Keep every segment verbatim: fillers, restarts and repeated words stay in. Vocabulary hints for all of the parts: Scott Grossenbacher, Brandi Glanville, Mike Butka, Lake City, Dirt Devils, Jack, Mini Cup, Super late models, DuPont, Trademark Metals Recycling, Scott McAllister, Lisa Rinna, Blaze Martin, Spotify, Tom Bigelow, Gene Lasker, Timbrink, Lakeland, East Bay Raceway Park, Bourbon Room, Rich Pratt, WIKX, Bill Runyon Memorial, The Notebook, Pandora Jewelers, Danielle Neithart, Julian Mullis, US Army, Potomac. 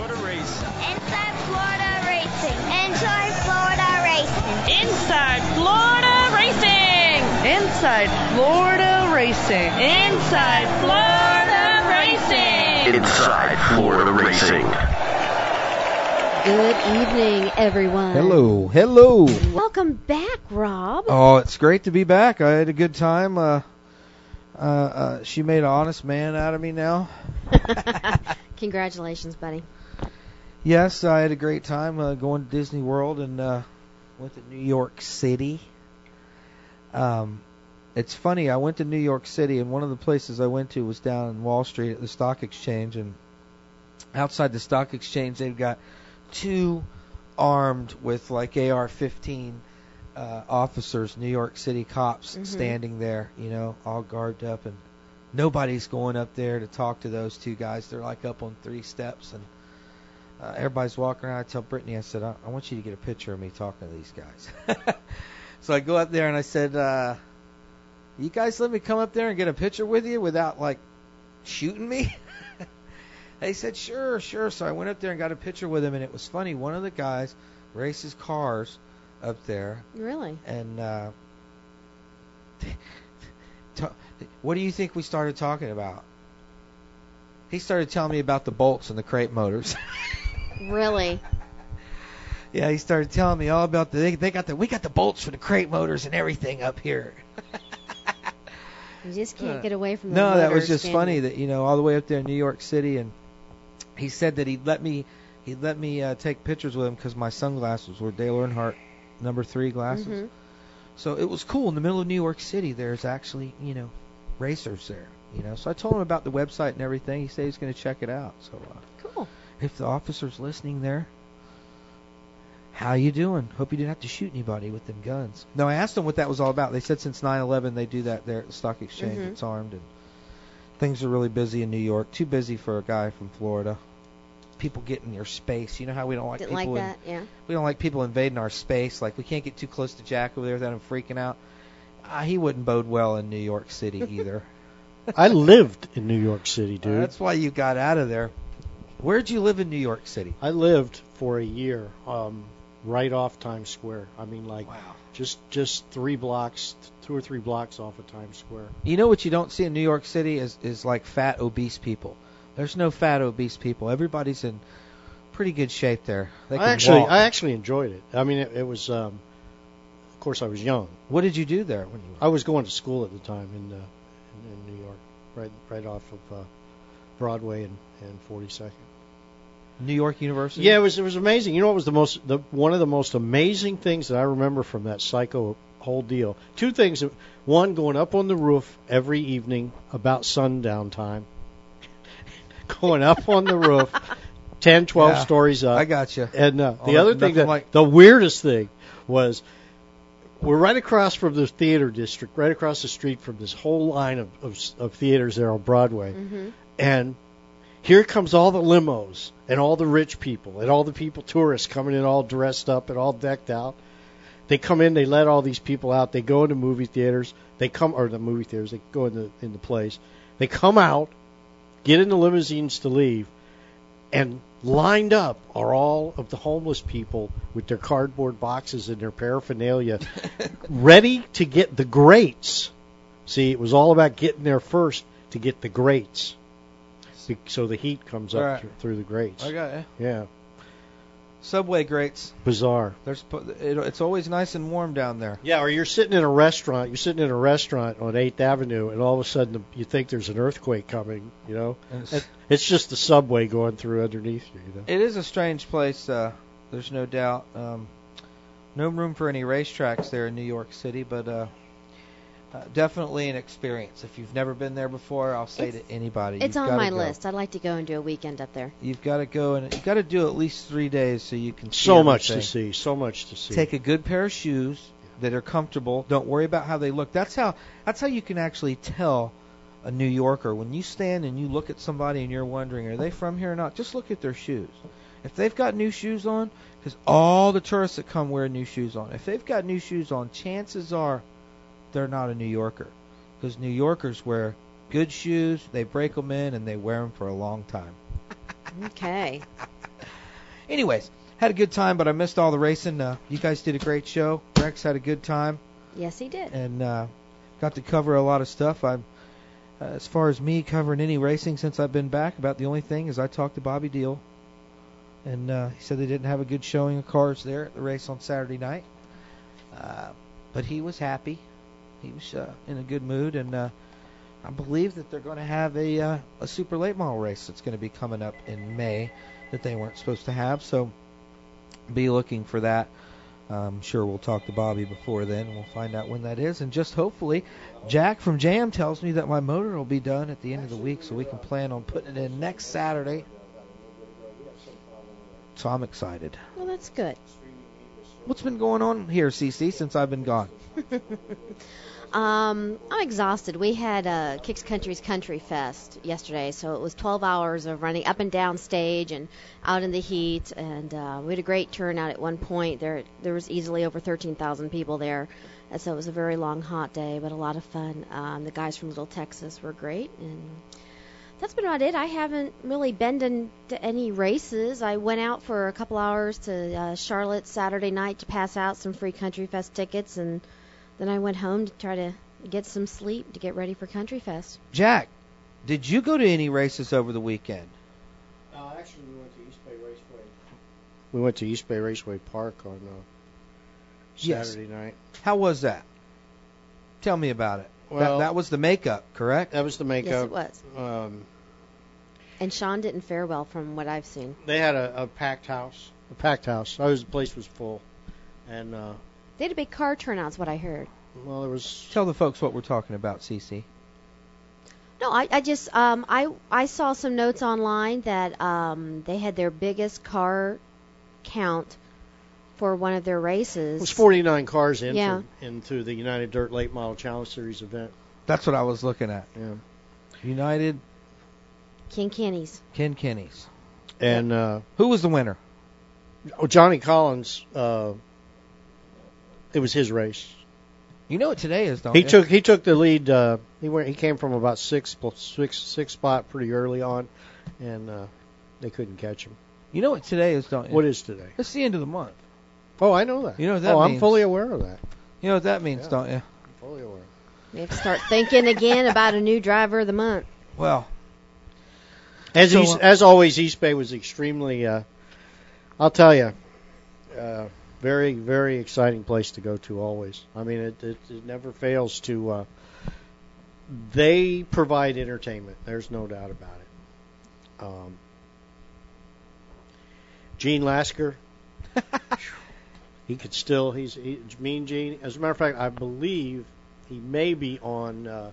Florida racing. Inside Florida racing. Inside Florida racing. Inside Florida racing. Inside Florida racing. Inside Florida racing. Inside Florida racing. Good evening, everyone. Hello, hello. Welcome back, Rob. Oh, it's great to be back. I had a good time. Uh, uh, uh, she made an honest man out of me now. Congratulations, buddy. Yes, I had a great time uh, going to Disney World and uh, went to New York City. Um, it's funny, I went to New York City, and one of the places I went to was down in Wall Street at the Stock Exchange. And outside the Stock Exchange, they've got two armed with like A R fifteen uh, officers, New York City cops, mm-hmm. standing there, you know, all garbed up, and nobody's going up there to talk to those two guys. They're like up on three steps, and uh, everybody's walking around. I tell Brittany, I said, I-, I want you to get a picture of me talking to these guys. So I go up there and I said, uh, you guys let me come up there and get a picture with you without like shooting me? They said, sure, sure. So I went up there and got a picture with him, and it was funny. One of the guys races cars up there. Really? And uh, what do you think we started talking about? He started telling me about the bolts and the crate motors. Really? Yeah, he started telling me all about the they, they got the we got the bolts for the crate motors and everything up here. You just can't get away from the motors. No, that was just can funny you? That you know all the way up there in New York City, and he said that he'd let me he'd let me uh, take pictures with him because my sunglasses were Dale Earnhardt number three glasses. Mm-hmm. So it was cool. In the middle of New York City, there's actually, you know, racers there. You know, so I told him about the website and everything. He said he's going to check it out. So uh, cool. If the officer's listening there, how you doing? Hope you didn't have to shoot anybody with them guns. No, I asked them what that was all about. They said since nine eleven they do that there at the Stock Exchange. Mm-hmm. It's armed, and things are really busy in New York. Too busy for a guy from Florida. People get in your space. You know how we don't like Didn't people. Like that, in, yeah. We don't like people invading our space. Like we can't get too close to Jack over there without him freaking out. Uh, he wouldn't bode well in New York City either. I lived in New York City, dude. Uh, that's why you got out of there. Where'd you live in New York City? I lived for a year, um, right off Times Square. I mean, like wow. just just three blocks, two or three blocks off of Times Square. You know what you don't see in New York City is is like fat, obese people. There's no fat, obese people. Everybody's in pretty good shape there. They can I actually, walk. I actually enjoyed it. I mean, it, it was, um, of course, I was young. What did you do there when you were? I was going to school at the time in uh, in, in New York, right right off of uh, Broadway and, and forty-second. New York University. Yeah, it was it was amazing. You know, it was the most the one of the most amazing things that I remember from that psycho whole deal. Two things: one, going up on the roof every evening about sundown time. Going up on the roof, ten, twelve yeah, stories up. I got you. And uh, the oh, other thing, that like... the weirdest thing was, we're right across from the theater district, right across the street from this whole line of, of, of theaters there on Broadway. Mm-hmm. And here comes all the limos and all the rich people and all the people, tourists coming in all dressed up and all decked out. They come in, they let all these people out. They go into movie theaters. They come, or the movie theaters, they go in the, in the plays. They come out, get in the limousines to leave, and lined up are all of the homeless people with their cardboard boxes and their paraphernalia ready to get the greats. See, it was all about getting there first to get the greats. So the heat comes all up right. th- through the grates. I got you. Yeah. Subway grates. Bizarre. There's, it, it's always nice and warm down there. Yeah, or you're sitting in a restaurant. You're sitting in a restaurant on eighth Avenue, and all of a sudden the, you think there's an earthquake coming, you know. It's, it's just the subway going through underneath you, you know. It is a strange place, uh, there's no doubt. Um, no room for any racetracks there in New York City, but uh, uh, definitely an experience. If you've never been there before, I'll say it's, to anybody. It's on my go. list. I'd like to go and do a weekend up there. You've got to go, and you've got to do at least three days so you can see So everything. much to see, so much to see. Take a good pair of shoes that are comfortable. Don't worry about how they look. That's how that's how you can actually tell a New Yorker. When you stand and you look at somebody and you're wondering, are they from here or not, just look at their shoes. If they've got new shoes on, because all the tourists that come wear new shoes on, if they've got new shoes on, chances are they're not a New Yorker, because New Yorkers wear good shoes, they break them in, and they wear them for a long time. Okay. Anyways, had a good time, but I missed all the racing. Uh, you guys did a great show. Rex had a good time. Yes, he did. And uh, got to cover a lot of stuff. I'm, uh, as far as me covering any racing since I've been back, about the only thing is I talked to Bobby Deal. And uh, he said they didn't have a good showing of cars there at the race on Saturday night. Uh, but he was happy. He was uh, in a good mood. And uh, I believe that they're going to have a, uh, a super late model race that's going to be coming up in May that they weren't supposed to have. So be looking for that. I'm sure we'll talk to Bobby before then, and we'll find out when that is. And just hopefully, Jack from Jam tells me that my motor will be done at the end of the week, so we can plan on putting it in next Saturday. So I'm excited. Well, that's good. What's been going on here, C C, since I've been gone? um, I'm exhausted. We had uh, Kicks Country's Country Fest yesterday, so it was twelve hours of running up and down stage and out in the heat, and uh, we had a great turnout at one point. There there was easily over thirteen thousand people there, and so it was a very long, hot day, but a lot of fun. Um, the guys from Little Texas were great, and that's been about it. I haven't really been to any races. I went out for a couple hours to uh, Charlotte Saturday night to pass out some free Country Fest tickets, and then I went home to try to get some sleep to get ready for Country Fest. Jack, did you go to any races over the weekend? Uh, actually, we went to East Bay Raceway. We went to East Bay Raceway Park on uh, Saturday yes. night. How was that? Tell me about it. Well, that, that was the makeup, correct? That was the makeup. Yes, it was. Um, and Sean didn't fare well from what I've seen. They had a, a packed house. A packed house. I was, the place was full. And uh, they had a big car turnout is what I heard. Well, there was... Tell the folks what we're talking about, Cece. No, I, I just... Um, I, I saw some notes online that um, they had their biggest car count for one of their races. It was forty-nine cars in yeah. for, into the United Dirt Late Model Challenge Series event. That's what I was looking at. Yeah. United. Ken Kenny's. Ken Kenny's. And uh, who was the winner? Oh, Johnny Collins. Uh, it was his race. You know what today is, don't you? He it? took he took the lead. Uh, he went. He came from about six six six spot pretty early on, and uh, they couldn't catch him. You know what today is, don't you? What is today? It's the end of the month. Oh, I know that. You know what that oh, means. I'm fully aware of that. You know what that means, yeah, don't you? I'm fully aware. We have to start thinking again about a new driver of the month. Well, as so, East, uh, as always, East Bay was extremely, uh, I'll tell you, uh, very, very exciting place to go to always. I mean, it, it, it never fails to, uh, they provide entertainment. There's no doubt about it. Um, Gene Lasker. He could still, he's he, Mean Gene. As a matter of fact, I believe he may be on uh,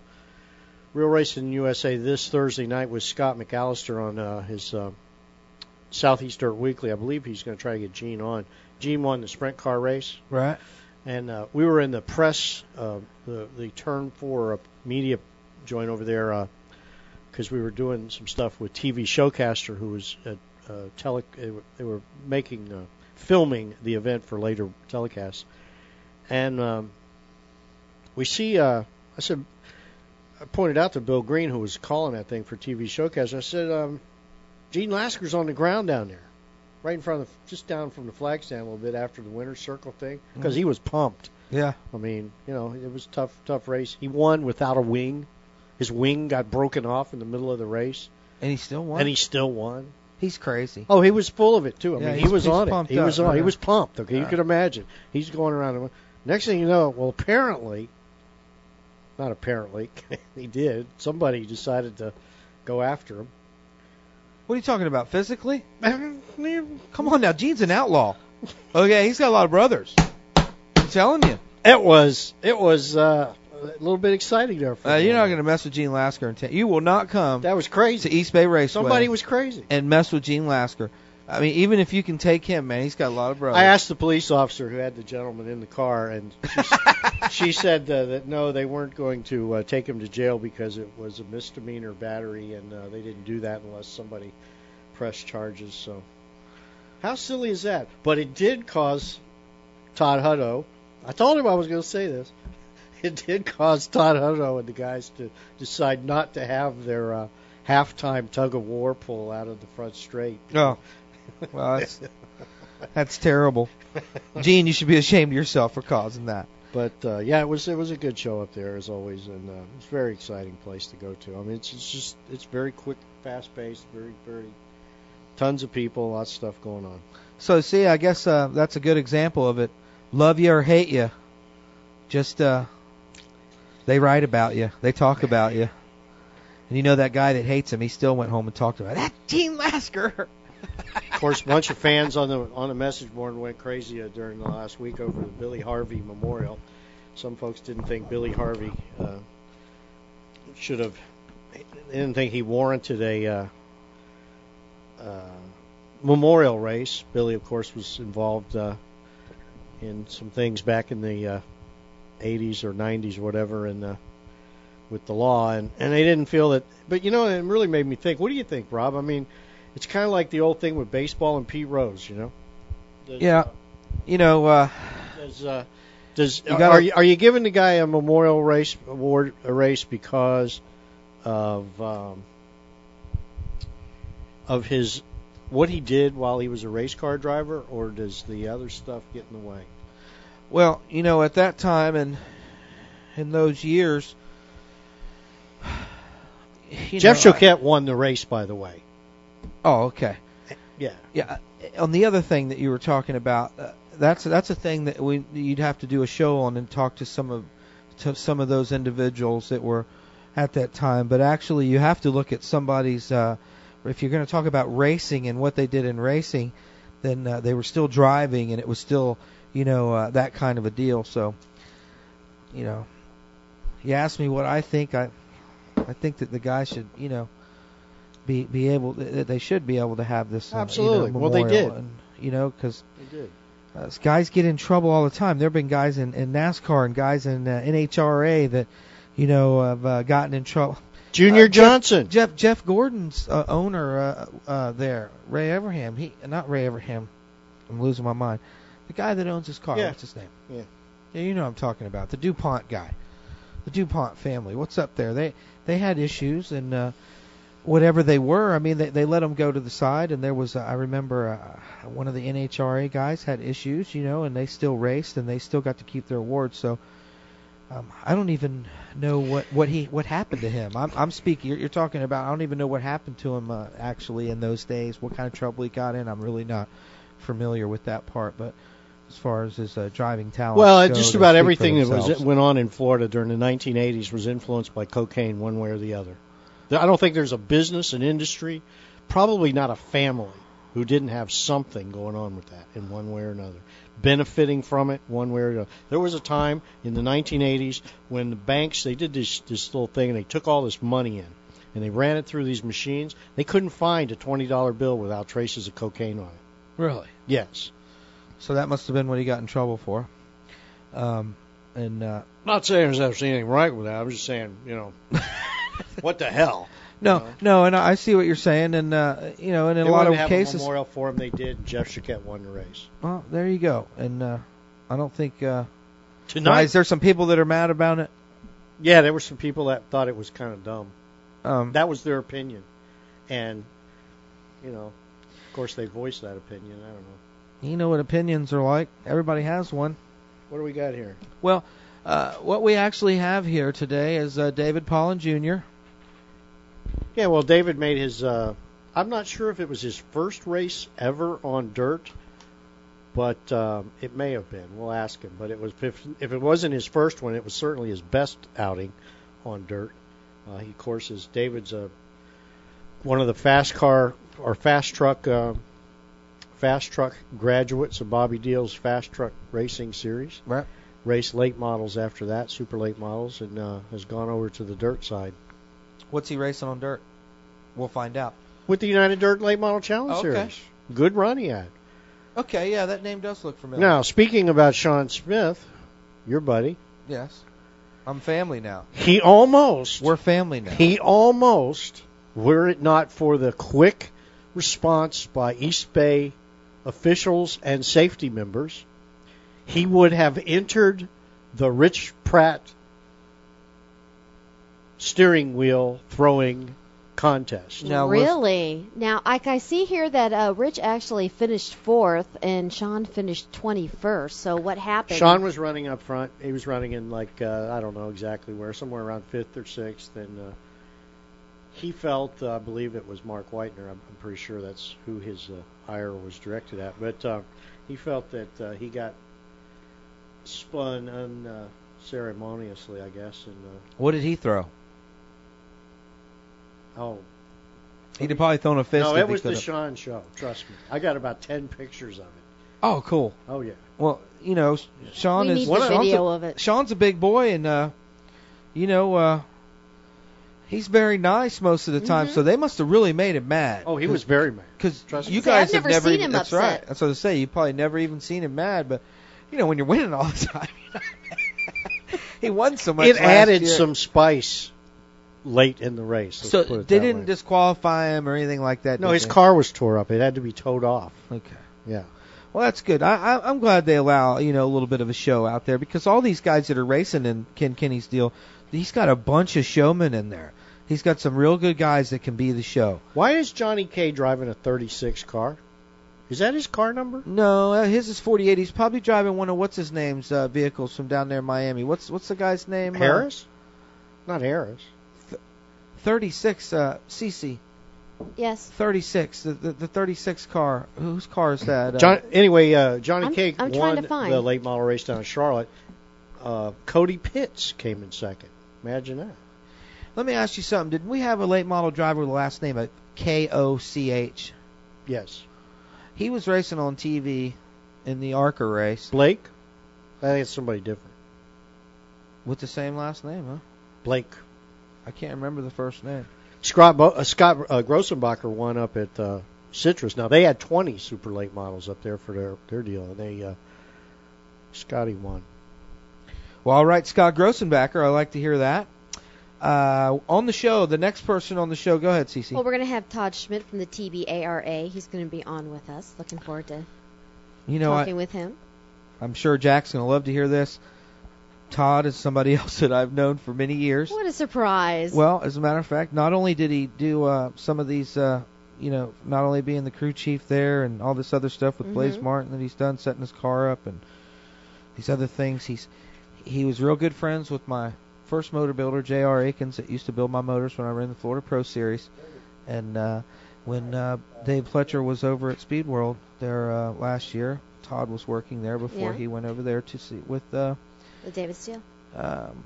Real Racing U S A this Thursday night with Scott McAllister on uh, his uh, Southeast Dirt Weekly. I believe he's going to try to get Gene on. Gene won the sprint car race. Right. And uh, we were in the press, uh, the, the turn for media joint over there because uh, we were doing some stuff with T V Showcaster, who was at uh, tele. They were making... Uh, filming the event for later telecasts, and um, we see uh, I said I pointed out to Bill Green, who was calling that thing for T V Showcast, and I said um, Gene Lasker's on the ground down there right in front of the, just down from the flag stand a little bit after the winner's circle thing, because he was pumped. Yeah, I mean, you know, it was a tough tough race. He won without a wing. His wing got broken off in the middle of the race, and he still won and he still won He's crazy. Oh, he was full of it, too. I yeah, mean, he was on it. He up, was on. Right? He was pumped. Okay, yeah. You could imagine. He's going around. Next thing you know, well, apparently, not apparently, he did. Somebody decided to go after him. What are you talking about, physically? Come on now, Gene's an outlaw. Oh, yeah, he's got a lot of brothers. I'm telling you. It was, it was uh, a little bit exciting there for uh, You're not going to mess with Gene Lasker. And t- you will not come that was crazy. To East Bay Raceway. Somebody was crazy. And mess with Gene Lasker. I mean, even if you can take him, man, he's got a lot of brothers. I asked the police officer who had the gentleman in the car, and she, she said uh, that, no, they weren't going to uh, take him to jail because it was a misdemeanor battery, and uh, they didn't do that unless somebody pressed charges. So how silly is that? But it did cause Todd Hutto. I told him I was going to say this. It did cause Todd Hutto and the guys to decide not to have their uh, halftime tug-of-war pull out of the front straight. Oh. Well, that's, that's terrible. Gene, you should be ashamed of yourself for causing that. But, uh, yeah, it was it was a good show up there, as always, and uh, it was a very exciting place to go to. I mean, it's, it's just it's very quick, fast-paced, very, very tons of people, lots of stuff going on. So, see, I guess uh, that's a good example of it. Love you or hate you, just uh, they write about you. They talk about you. And you know that guy that hates him, he still went home and talked about that Gene Lasker. Of course, a bunch of fans on the on the message board went crazy uh, during the last week over the Billy Harvey Memorial. Some folks didn't think Billy Harvey uh, should have, didn't think he warranted a uh, uh, memorial race. Billy, of course, was involved uh, in some things back in the uh, eighties or nineties or whatever, and uh, with the law, and, and they didn't feel that. But, you know, it really made me think. What do you think, Rob? I mean, it's kind of like the old thing with baseball and Pete Rose, you know? Does, yeah. Uh, you know, uh, does, uh, does you gotta, are, you, are you giving the guy a memorial race award a race because of um, of his what he did while he was a race car driver, or does the other stuff get in the way? Well, you know, at that time and in those years, you Jeff know, Choquette I, won the race, by the way. Oh, okay. Yeah. Yeah. On the other thing that you were talking about, uh, that's that's a thing that we you'd have to do a show on and talk to some of to some of those individuals that were at that time. But actually, you have to look at somebody's. Uh, if you're going to talk about racing and what they did in racing, then uh, they were still driving, and it was still, you know, uh, that kind of a deal. So, you know, you asked me what I think. I I think that the guy should, you know. Be, be able to, they should be able to have this uh, absolutely you know, well they did and, you know because uh, guys get in trouble all the time. There have been guys in, in NASCAR and guys in uh, N H R A that you know have uh, gotten in trouble. Junior uh, Johnson Jeff, Jeff Jeff Gordon's uh, owner uh, uh, there Ray Everham he not Ray Everham I'm losing my mind the guy that owns his car yeah. what's his name yeah. yeah you know what I'm talking about the DuPont guy the DuPont family what's up there they they had issues and uh whatever they were, I mean, they, they let them go to the side, and there was, uh, I remember uh, one of the N H R A guys had issues, you know, and they still raced, and they still got to keep their awards, so um, I don't even know what, what he what happened to him. I'm, I'm speaking, you're, you're talking about, I don't even know what happened to him uh, actually in those days, what kind of trouble he got in. I'm really not familiar with that part, but as far as his uh, driving talent. Well, go, just about everything that was, went on in Florida during the nineteen eighties was influenced by cocaine one way or the other. I don't think there's a business, an industry, probably not a family who didn't have something going on with that in one way or another, benefiting from it one way or another. There was a time in the nineteen eighties when the banks, they did this, this little thing, and they took all this money in, and they ran it through these machines. They couldn't find a twenty dollar bill without traces of cocaine on it. Really? Yes. So that must have been what he got in trouble for. Um, and uh, not saying there's actually anything right with that. I was just saying, you know... What the hell? No, you know? no, and I see what you're saying, and uh, you know, and in they a lot of have cases, a memorial for him. They did. Jeff Choquette won the race. Well, there you go. And uh, I don't think uh, tonight. Why, is there some people that are mad about it? Yeah, there were some people that thought it was kind of dumb. Um, that was their opinion, and you know, of course, they voiced that opinion. I don't know. You know what opinions are like. Everybody has one. What do we got here? Well. Uh, what we actually have here today is uh, David Pollan Junior Yeah, well, David made his, uh, I'm not sure if it was his first race ever on dirt, but um, it may have been. We'll ask him. But it was if, if it wasn't his first one, it was certainly his best outing on dirt. Uh, he, of course, is David's uh, one of the fast car or fast truck, uh, fast truck graduates of Bobby Deal's Fast Truck Racing Series. Right. Race late models after that, super late models, and uh, has gone over to the dirt side. What's he racing on dirt? We'll find out. With the United Dirt Late Model Challenge oh, okay. Series. Good run he had. Okay, yeah, that name does look familiar. Now, speaking about Sean Smith, your buddy. Yes. I'm family now. He almost. We're family now. He almost, were it not for the quick response by East Bay officials and safety members, he would have entered the Rich Pratt steering wheel throwing contest. Now, really? Now, I, I see here that uh, Rich actually finished fourth and Sean finished twenty-first. So what happened? Sean was running up front. He was running in, like, uh, I don't know exactly where, somewhere around fifth or sixth. And uh, he felt, uh, I believe it was Mark Whitener. I'm, I'm pretty sure that's who his uh, ire was directed at. But uh, he felt that uh, he got spun unceremoniously, uh, I guess. And uh, what did he throw? Oh. He'd have probably thrown a fist. No, it was the Sean show. Trust me. I got about ten pictures of it. Oh, cool. Oh, yeah. Well, you know, Sean is... We need the video of it. Sean's a big boy, and, uh, you know, uh, he's very nice most of the time, mm-hmm. so they must have really made him mad. Oh, he was very mad. Because you guys have never seen him upset. That's right. That's what I was saying. You've probably never even seen him mad, but, you know, when you're winning all the time, he won so much last year. It added some spice late in the race. So they didn't disqualify him or anything like that? No, his car was tore up. It had to be towed off. Okay. Yeah. Well, that's good. I, I, I'm glad they allow, you know, a little bit of a show out there, because all these guys that are racing in Ken Kenny's deal, he's got a bunch of showmen in there. He's got some real good guys that can be the show. Why is Johnny K driving a thirty-six car? Is that his car number? No, uh, his is forty-eight. He's probably driving one of what's-his-name's uh, vehicles from down there in Miami. What's what's the guy's name? Harris? Uh, Not Harris. thirty-six, uh, Cece. Yes. thirty-six, the, the, the thirty-six car. Whose car is that? Uh, John, anyway, uh, Johnny Cake won the late model race down in Charlotte. Uh, Cody Pitts came in second. Imagine that. Let me ask you something. Didn't we have a late model driver with the last name of K O C H? Yes. He was racing on T V in the ARCA race. Blake? I think it's somebody different. With the same last name, huh? Blake. I can't remember the first name. Scott, uh, Scott uh, Grossenbacher won up at uh, Citrus. Now, they had twenty super late models up there for their, their deal, and they uh, Scotty won. Well, all right, Scott Grossenbacher, I like to hear that. Uh, on the show, the next person on the show, go ahead, Cece. Well, we're going to have Todd Schmidt from the T B A R A. He's going to be on with us. Looking forward to you know, talking I, with him. I'm sure Jack's going to love to hear this. Todd is somebody else that I've known for many years. What a surprise. Well, as a matter of fact, not only did he do uh, some of these, uh, you know, not only being the crew chief there and all this other stuff with mm-hmm. Blaze Martin that he's done, setting his car up and these other things, he's he was real good friends with my first motor builder, J R Akins, that used to build my motors when I ran the Florida Pro Series. And uh, when uh, Dave Fletcher was over at Speed World there uh, last year, Todd was working there before yeah. he went over there to see with... Uh, With David Steele. Um,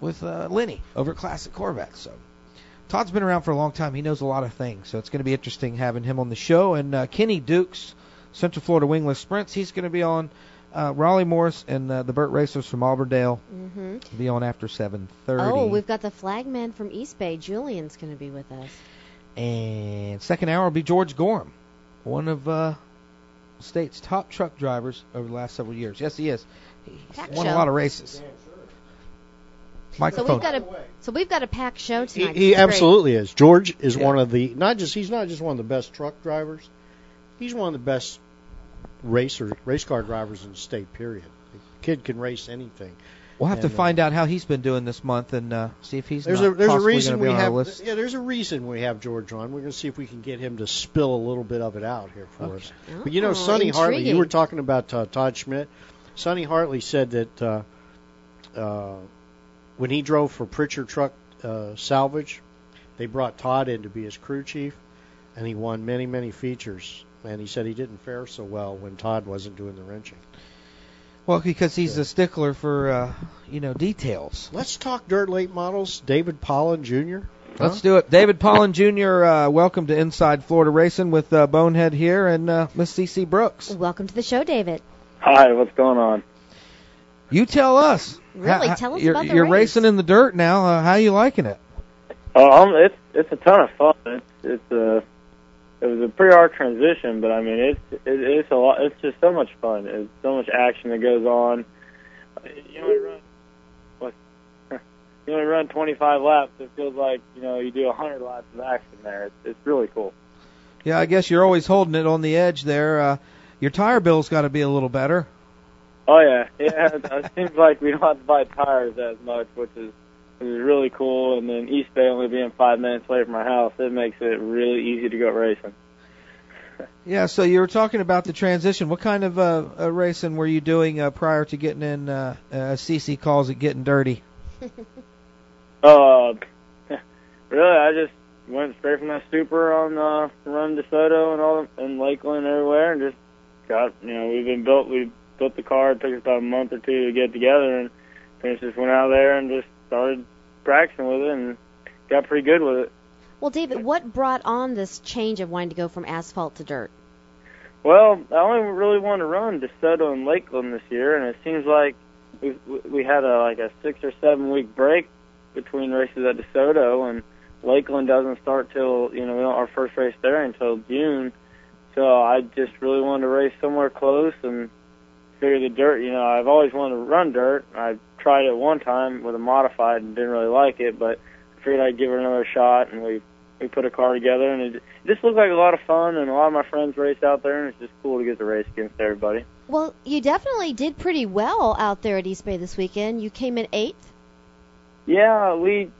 with uh, Lenny over at Classic Corvette. So Todd's been around for a long time. He knows a lot of things. So it's going to be interesting having him on the show. And uh, Kenny Dukes, Central Florida Wingless Sprints, he's going to be on. Uh, Raleigh Morris and uh, the Burt Racers from Auburndale mm-hmm. will be on after seven thirty. Oh, we've got the flagman from East Bay. Julian's going to be with us. And second hour will be George Gorham, one of uh, the state's top truck drivers over the last several years. Yes, he is. He's pack won show. A lot of races. Yeah, sure. Microphone. So we've got a so we've got a packed show tonight. He, he absolutely great. Is. George is yeah. one of the not just he's not just one of the best truck drivers. He's one of the best racer race car drivers in the state. Period. The kid can race anything. We'll have and, to find uh, out how he's been doing this month and uh, see if he's there's not a there's a reason we have yeah there's a reason we have George on. We're going to see if we can get him to spill a little bit of it out here for okay. us. Oh, but you know, Sonny Hartley, you were talking about uh, Todd Schmidt. Sonny Hartley said that uh, uh, when he drove for Pritchard Truck uh, Salvage, they brought Todd in to be his crew chief, and he won many, many features. And he said he didn't fare so well when Todd wasn't doing the wrenching. Well, because he's so. a stickler for, uh, you know, details. Let's talk Dirt Late Models, David Pollan Junior Huh? Let's do it. David Pollan Junior, uh, welcome to Inside Florida Racing with uh, Bonehead here and uh, Miss Cece Brooks. Welcome to the show, David. Hi, what's going on? You tell us. Really, how, tell us about the you're race. You're racing in the dirt now. Uh, how are you liking it? Oh, um, it's it's a ton of fun. It's it's a it was a pretty hard transition, but I mean it's it, it's a lot. It's just so much fun. It's so much action that goes on. You only run what? You only run twenty-five laps. It feels like you know you do a hundred laps of action there. It's, it's really cool. Yeah, I guess you're always holding it on the edge there. Uh, Your tire bill's got to be a little better. Oh, yeah. yeah. It seems like we don't have to buy tires as much, which is It was really cool, and then East Bay only being five minutes away from our house, it makes it really easy to go racing. Yeah, so you were talking about the transition. What kind of uh, uh, racing were you doing uh, prior to getting in, uh, uh, C C calls it getting dirty? uh, really, I just went straight from my super on uh, Run DeSoto and all in Lakeland and everywhere, and just got, you know, we've been built, we built the car. It took us about a month or two to get together, and just went out there and just started practicing with it and got pretty good with it. Well, David, what brought on this change of wanting to go from asphalt to dirt? Well, I only really wanted to run DeSoto and Lakeland this year, and it seems like we we had a, like a six or seven week break between races at DeSoto, and Lakeland doesn't start till, you know, our first race there until June. So I just really wanted to race somewhere close and figure the dirt. You know, I've always wanted to run dirt. I tried it one time with a modified and didn't really like it, but I figured I'd give it another shot, and we we put a car together, and it just looked like a lot of fun, and a lot of my friends raced out there, and it's just cool to get to race against everybody. Well, you definitely did pretty well out there at East Bay this weekend. You came in eighth? Yeah, we.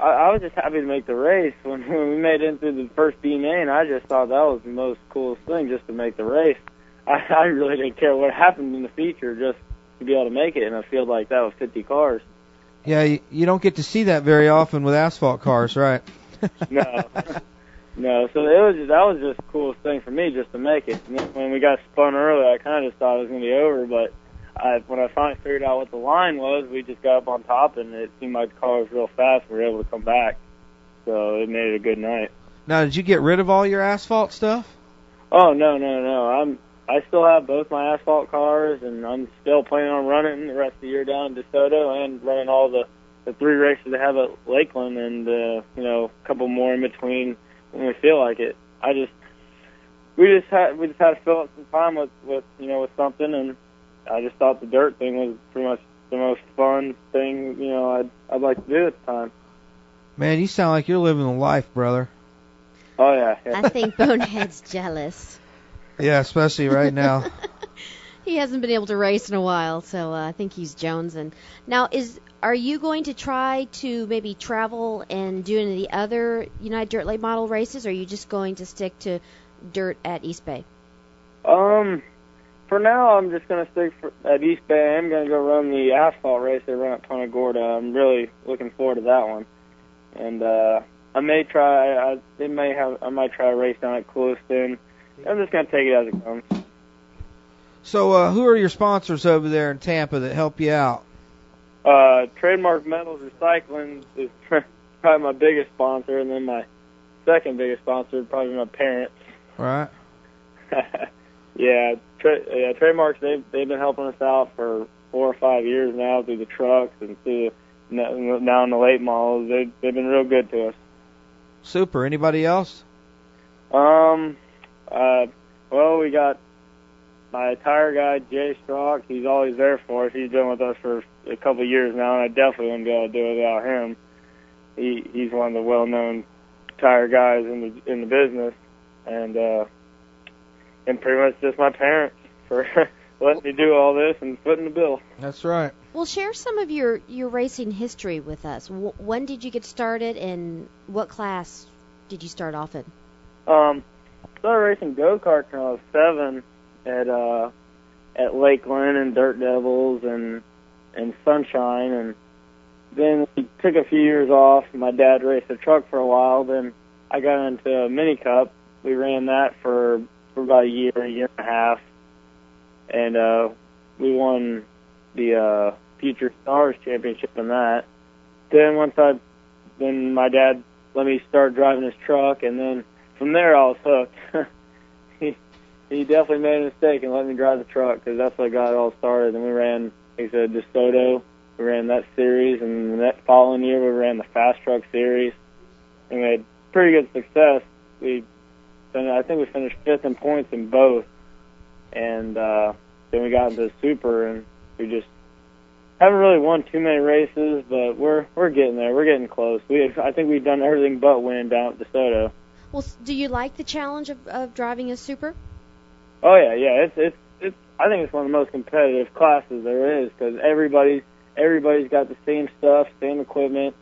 I, I was just happy to make the race. When, when we made it into the first B main, I just thought that was the most coolest thing, just to make the race. I, I really didn't care what happened in the feature, just to be able to make it in a field like that with fifty cars. Yeah, you, you don't get to see that very often with asphalt cars, right? no. No, so it was just, that was just the coolest thing for me, just to make it. And when we got spun early, I kind of just thought it was going to be over, but I, when I finally figured out what the line was, we just got up on top, and it seemed like the car was real fast. We were able to come back, so it made it a good night. Now, did you get rid of all your asphalt stuff? Oh, no, no, no. I'm... I still have both my asphalt cars, and I'm still planning on running the rest of the year down in DeSoto and running all the, the three races they have at Lakeland, and, uh, you know, a couple more in between when we feel like it. I just, we just had, we just had to fill up some time with, with, you know, with something, and I just thought the dirt thing was pretty much the most fun thing, you know, I'd, I'd like to do at the time. Man, you sound like you're living the life, brother. Oh, yeah. yeah. I think Bonehead's jealous. Yeah, especially right now. He hasn't been able to race in a while, so uh, I think he's jonesing. Now, is are you going to try to maybe travel and do any of the other United Dirt Late Model races, or are you just going to stick to dirt at East Bay? Um, for now, I'm just going to stick for, at East Bay. I'm going to go run the asphalt race they run at Punta Gorda. I'm really looking forward to that one. And uh, I may try. I it may have. I might try a race down at Clewiston. I'm just going to take it as it comes. So uh, who are your sponsors over there in Tampa that help you out? Uh, Trademark Metals Recycling is probably my biggest sponsor, and then my second biggest sponsor is probably my parents. Right. yeah, tra- yeah, Trademarks, they've, they've been helping us out for four or five years now through the trucks and through the, now in the late models. They've, they've been real good to us. Super. Anybody else? Um... Uh, well, we got my tire guy, Jay Strock. He's always there for us. He's been with us for a couple of years now, and I definitely wouldn't be able to do it without him. He he's one of the well-known tire guys in the in the business, and uh, and pretty much just my parents for letting me do all this and footing the bill. That's right. Well, share some of your, your racing history with us. W- when did you get started, and what class did you start off in? Um. I started racing go-karts when I was seven at uh, at Lakeland and Dirt Devils and and Sunshine, and then we took a few years off. My dad raced a truck for a while. Then I got into a Mini Cup. We ran that for, for about a year, a year and a half, and uh, we won the uh, Future Stars Championship in that. Then once I, then my dad let me start driving his truck, and then from there, I was hooked. he, he definitely made a mistake and let me drive the truck, because that's what got it all started. And we ran, like I said, DeSoto. We ran that series, and the next following year, we ran the Fast Truck Series, and we had pretty good success. We, I think we finished fifth in points in both, and uh, then we got into the Super, and we just haven't really won too many races, but we're we're getting there. We're getting close. We I think we've done everything but win down at DeSoto. Well, do you like the challenge of, of driving a Super? Oh yeah, yeah. It's it's it's. I think it's one of the most competitive classes there is, because everybody's everybody's got the same stuff, same equipment.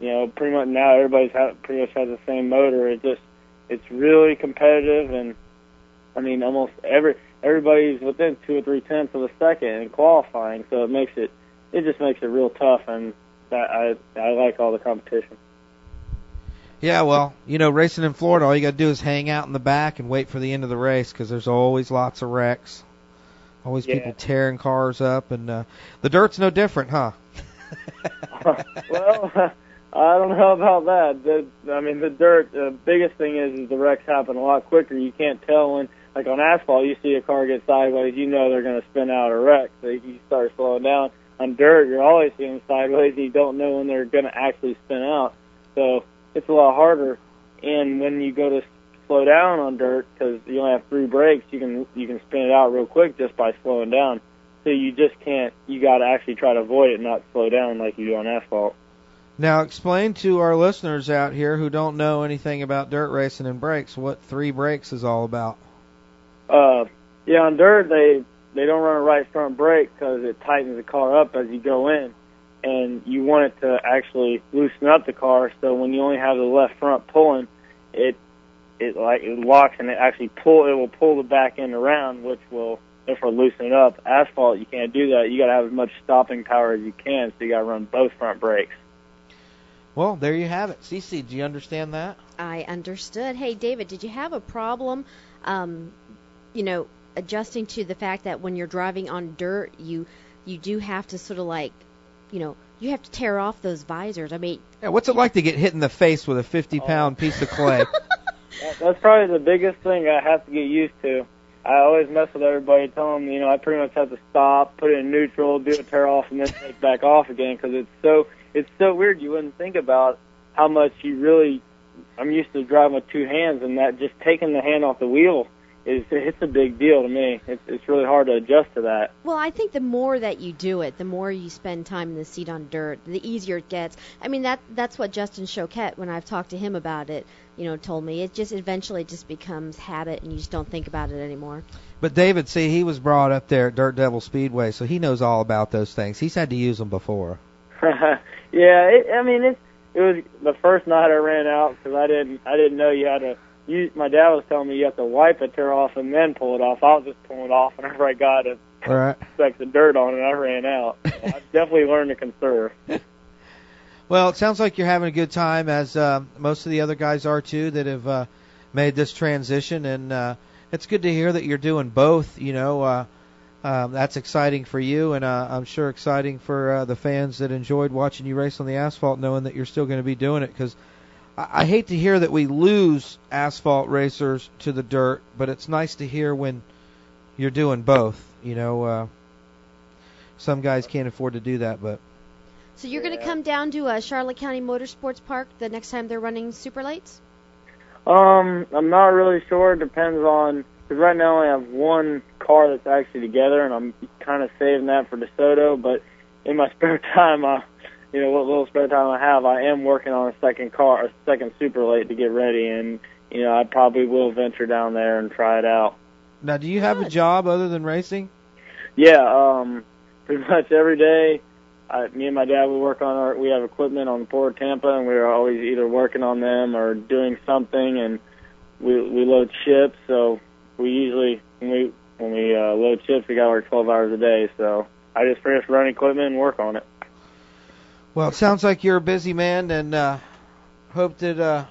You know, pretty much now everybody's ha- pretty much has the same motor. It just, it's really competitive, and I mean, almost every everybody's within two or three tenths of a second in qualifying. So it makes it, it just makes it real tough, and I I, I like all the competition. Yeah, well, you know, racing in Florida, all you got to do is hang out in the back and wait for the end of the race, because there's always lots of wrecks, always yeah. people tearing cars up, and uh, the dirt's no different, huh? Well, I don't know about that. The, I mean, the dirt, the biggest thing is, is the wrecks happen a lot quicker. You can't tell when, like on asphalt, you see a car get sideways, you know they're going to spin out a wreck, so you start slowing down. On dirt, you're always seeing them sideways, and you don't know when they're going to actually spin out, so it's a lot harder. And when you go to slow down on dirt, because you only have three brakes, you can you can spin it out real quick just by slowing down. So you just can't, you got to actually try to avoid it, not slow down like you do on asphalt. Now explain to our listeners out here who don't know anything about dirt racing and brakes what three brakes is all about. Uh, yeah, on dirt they, they don't run a right front brake because it tightens the car up as you go in. And you want it to actually loosen up the car, so when you only have the left front pulling, it it like it locks and it actually pull. It will pull the back end around, which will, if we're loosening up asphalt, you can't do that. You got to have as much stopping power as you can, so you got to run both front brakes. Well, there you have it, Cece. Do you understand that? I understood. Hey, David, did you have a problem? Um, you know, adjusting to the fact that when you're driving on dirt, you you do have to sort of like, you know, you have to tear off those visors. I mean, yeah, what's it like to get hit in the face with a fifty-pound oh. piece of clay? That's probably the biggest thing I have to get used to. I always mess with everybody, tell them, you know, I pretty much have to stop, put it in neutral, do a tear off, and then take back off again, because it's so it's so weird. You wouldn't think about how much you really. I'm used to driving with two hands, and that just taking the hand off the wheel. It's, it's a big deal to me. It's, it's really hard to adjust to that. Well, I think the more that you do it, the more you spend time in the seat on dirt, the easier it gets. I mean, that that's what Justin Choquette, when I've talked to him about it, you know, told me. It just eventually just becomes habit, and you just don't think about it anymore. But David, see, he was brought up there at Dirt Devil Speedway, so he knows all about those things. He's had to use them before. yeah, it, I mean, it, it was the first night I ran out because I didn't I didn't know you had to. You, my dad was telling me you have to wipe a tear off and then pull it off. I was just pulling it off whenever I got a right. speck of dirt on it. I ran out. So I definitely learned to conserve. Well, it sounds like you're having a good time, as uh, most of the other guys are too that have uh, made this transition, and uh, it's good to hear that you're doing both. You know, uh, um, that's exciting for you, and uh, I'm sure exciting for uh, the fans that enjoyed watching you race on the asphalt, knowing that you're still going to be doing it, because I hate to hear that we lose asphalt racers to the dirt, but it's nice to hear when you're doing both. You know, uh, some guys can't afford to do that, but. So you're yeah. going to come down to uh, Charlotte County Motorsports Park the next time they're running super lates? Um, I'm not really sure. It depends on, because right now I have one car that's actually together, and I'm kind of saving that for DeSoto, but in my spare time, I. You know, what little spare time I have, I am working on a second car, a second super late to get ready, and, you know, I probably will venture down there and try it out. Now, do you have a job other than racing? Yeah, um, pretty much every day, I, me and my dad, we work on our, we have equipment on Port Tampa, and we're always either working on them or doing something, and we we load chips, so we usually, when we, when we uh, load chips, we got to work twelve hours a day, so I just pretty much run equipment and work on it. Well, it sounds like you're a busy man, and uh, hope that uh,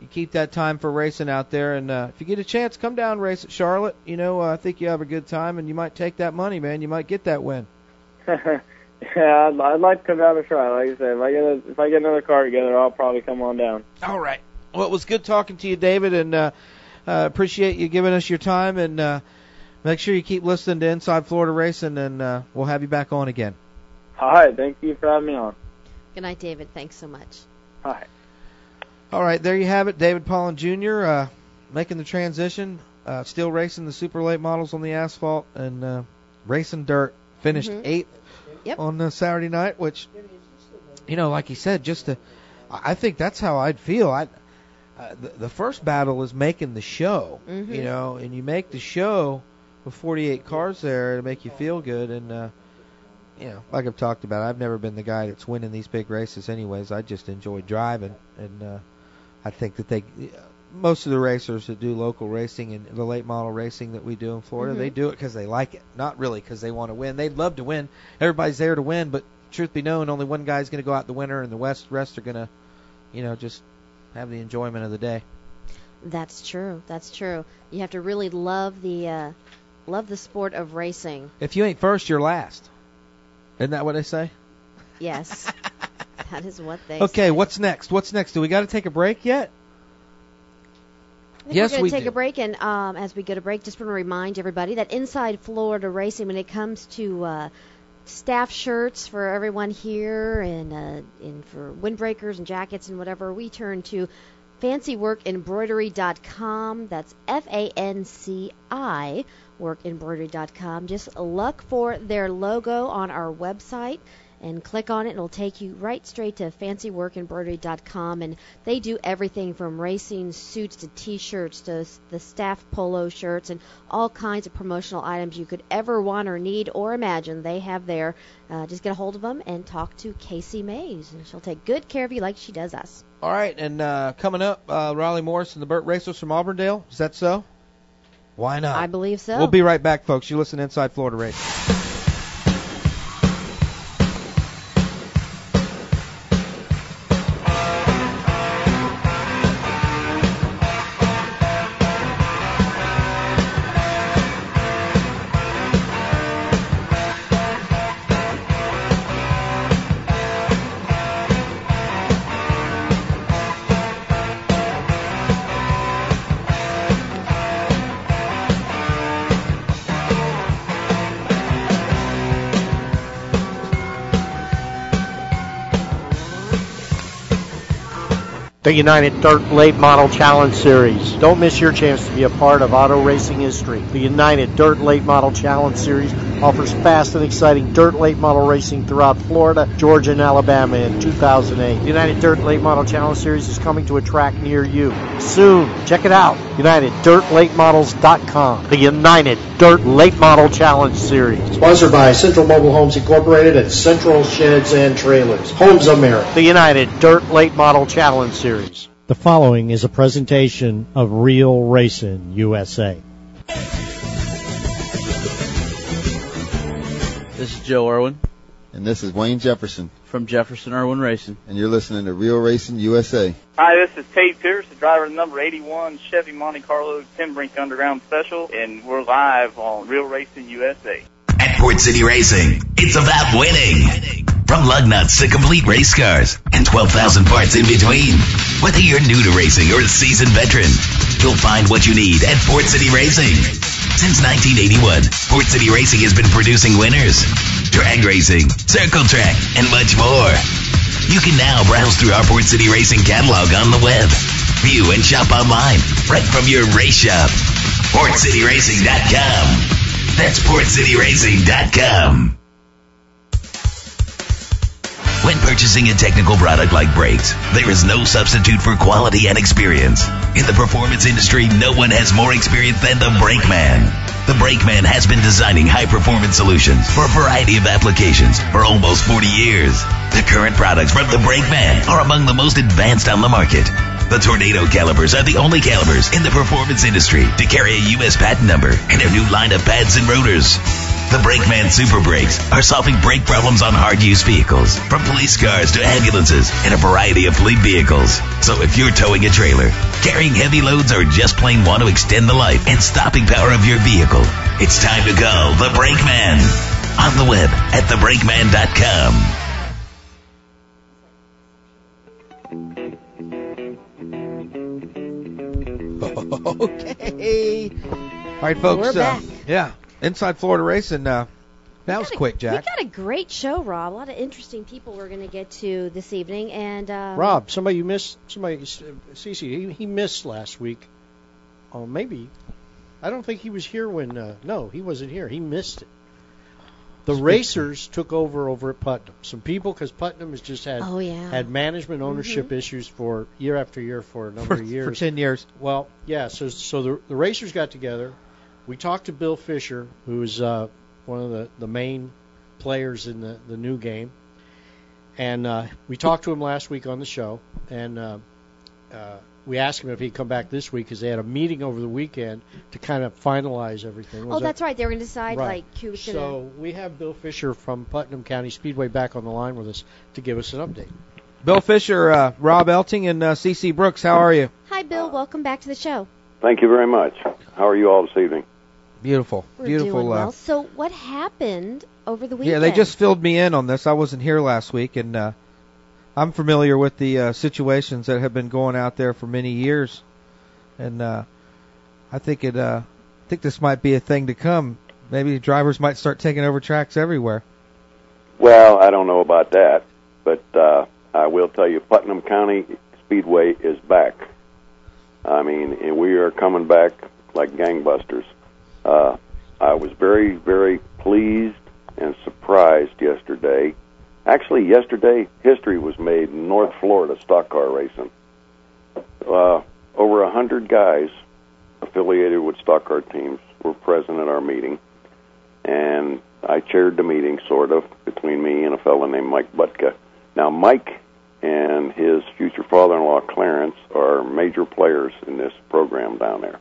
you keep that time for racing out there. And uh, if you get a chance, come down and race at Charlotte. You know, uh, I think you have a good time, and you might take that money, man. You might get that win. yeah, I'd, I'd like to come down and try. Like I said, if I get a, if I get another car together, I'll probably come on down. All right. Well, it was good talking to you, David, and uh, uh, appreciate you giving us your time. And uh, make sure you keep listening to Inside Florida Racing, and uh, we'll have you back on again. All right. Thank you for having me on. Good night, David. Thanks so much. All right. All right, there you have it. David Pollan Junior Uh, making the transition, uh, still racing the super late models on the asphalt, and uh, racing dirt. Finished mm-hmm. eighth yep. on uh, Saturday night, which, you know, like he said, just to, I think that's how I'd feel. I, uh, the, the first battle is making the show, mm-hmm. you know, and you make the show with forty-eight cars there to make you feel good, and uh, you know, like I've talked about, I've never been the guy that's winning these big races anyways. I just enjoy driving, and uh, I think that they, most of the racers that do local racing and the late model racing that we do in Florida, mm-hmm. they do it because they like it, not really because they want to win. They'd love to win. Everybody's there to win, but truth be known, only one guy's going to go out the winner, and the West rest are going to, you know, just have the enjoyment of the day. That's true. That's true. You have to really love the uh, love the sport of racing. If you ain't first, you're last. Isn't that what they say? Yes. That is what they okay, say. Okay, what's next? What's next? Do we got to take a break yet? I think yes, we're gonna we take do. a break, and um, as we go to break, just want to remind everybody that Inside Florida Racing, when it comes to uh, staff shirts for everyone here, and uh, and for windbreakers and jackets and whatever, we turn to fancy work embroidery dot com. That's F A N C I, work embroidery dot com. Just look for their logo on our website and click on it. It'll take you right straight to fancy work embroidery dot com. And they do everything from racing suits to T-shirts to the staff polo shirts and all kinds of promotional items you could ever want or need or imagine they have there. Uh, just get a hold of them and talk to Casey Mays, and she'll take good care of you like she does us. All right, and uh, coming up, uh, Riley Morris and the Burt Racers from Auburndale. Is that so? Why not? I believe so. We'll be right back, folks. You listen to Inside Florida Racing. The United Dirt Late Model Challenge Series. Don't miss your chance to be a part of auto racing history. The United Dirt Late Model Challenge Series offers fast and exciting dirt late model racing throughout Florida, Georgia, and Alabama in two thousand eight. The United Dirt Late Model Challenge Series is coming to a track near you soon. Check it out. United Dirt Late Models dot com. The United Dirt Late Model Challenge Series. Sponsored by Central Mobile Homes Incorporated and Central Sheds and Trailers. Homes America. The United Dirt Late Model Challenge Series. The following is a presentation of Real Racing U S A. This is Joe Irwin. And this is Wayne Jefferson. From Jefferson Irwin Racing. And you're listening to Real Racing U S A. Hi, this is Tate Pierce, the driver of the number eighty-one Chevy Monte Carlo Timbrink Underground Special, and we're live on Real Racing U S A. At Port City Racing, it's about winning. From lug nuts to complete race cars and twelve thousand parts in between. Whether you're new to racing or a seasoned veteran, you'll find what you need at Port City Racing. Since nineteen eighty-one, Port City Racing has been producing winners, drag racing, circle track, and much more. You can now browse through our Port City Racing catalog on the web, view and shop online, right from your race shop. Port City Racing dot com. That's Port City Racing dot com. When purchasing a technical product like brakes, there is no substitute for quality and experience. In the performance industry, no one has more experience than the brakeman. The brakeman has been designing high-performance solutions for a variety of applications for almost forty years. The current products from the brakeman are among the most advanced on the market. The Tornado calipers are the only calipers in the performance industry to carry a U S patent number and a new line of pads and rotors. The Brakeman Super Brakes are solving brake problems on hard-use vehicles, from police cars to ambulances and a variety of fleet vehicles. So if you're towing a trailer, carrying heavy loads, or just plain want to extend the life and stopping power of your vehicle, it's time to call the Brakeman. On the web at the brakeman dot com. Okay. All right, folks. We're back. Uh, yeah. Inside Florida Racing. Uh, that was a, quick, Jack. We got a great show, Rob. A lot of interesting people we're going to get to this evening. And um, Rob, somebody you missed, somebody, Cece, he, he missed last week. Oh, maybe. I don't think he was here when, uh, no, he wasn't here. He missed it. The Speaking. racers took over over at Putnam. Some people, because Putnam has just had oh, yeah. had management ownership mm-hmm. issues for year after year for a number for, of years. For ten years. Well, yeah, so so the, the racers got together. We talked to Bill Fisher, who's uh, one of the, the main players in the, the new game. And uh, we talked to him last week on the show, and uh, uh, we asked him if he'd come back this week because they had a meeting over the weekend to kind of finalize everything. Was oh, that's that? right. They were going to decide right. like who was going to. So we have Bill Fisher from Putnam County Speedway back on the line with us to give us an update. Bill Fisher, uh, Rob Elting, and uh, C C Brooks, how are you? Hi, Bill. Welcome back to the show. Thank you very much. How are you all this evening? Beautiful. We're Beautiful. Doing well. Uh, so what happened over the weekend? Yeah, they just filled me in on this. I wasn't here last week, and uh, I'm familiar with the uh, situations that have been going out there for many years. And uh, I think it. Uh, I think this might be a thing to come. Maybe drivers might start taking over tracks everywhere. Well, I don't know about that, but uh, I will tell you Putnam County Speedway is back. I mean, we are coming back like gangbusters. Uh, I was very, very pleased and surprised yesterday. Actually, yesterday, history was made in North Florida stock car racing. Uh, over one hundred guys affiliated with stock car teams were present at our meeting, and I chaired the meeting, sort of, between me and a fellow named Mike Butka. Now, Mike and his future father-in-law, Clarence, are major players in this program down there.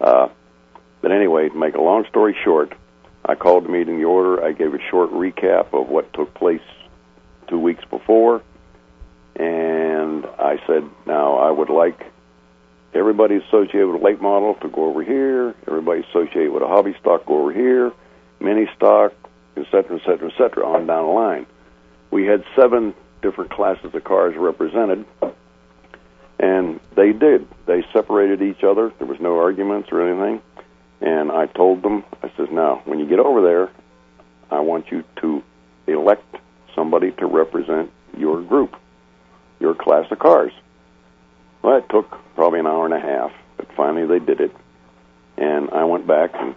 Uh, But anyway, to make a long story short, I called the meeting to order. I gave a short recap of what took place two weeks before, and I said, now, I would like everybody associated with a late model to go over here, everybody associated with a hobby stock go over here, mini stock, et cetera, et cetera, et cetera, on down the line. We had seven different classes of cars represented, and they did. They separated each other. There was no arguments or anything. And I told them, I says, now, when you get over there, I want you to elect somebody to represent your group, your class of cars. Well, it took probably an hour and a half, but finally they did it. And I went back and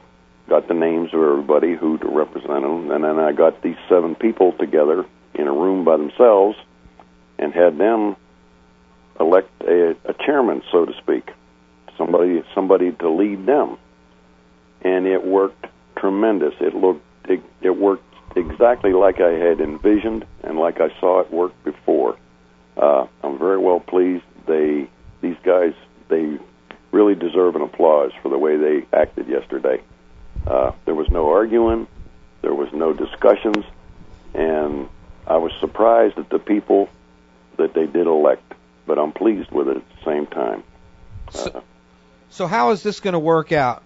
got the names of everybody who to represent them, and then I got these seven people together in a room by themselves and had them elect a, a chairman, so to speak, somebody, somebody to lead them. And it worked tremendous. It looked, it, it worked exactly like I had envisioned and like I saw it work before. Uh, I'm very well pleased. They, these guys, they really deserve an applause for the way they acted yesterday. Uh, there was no arguing, there was no discussions, and I was surprised at the people that they did elect, but I'm pleased with it at the same time. Uh, so, so how is this going to work out?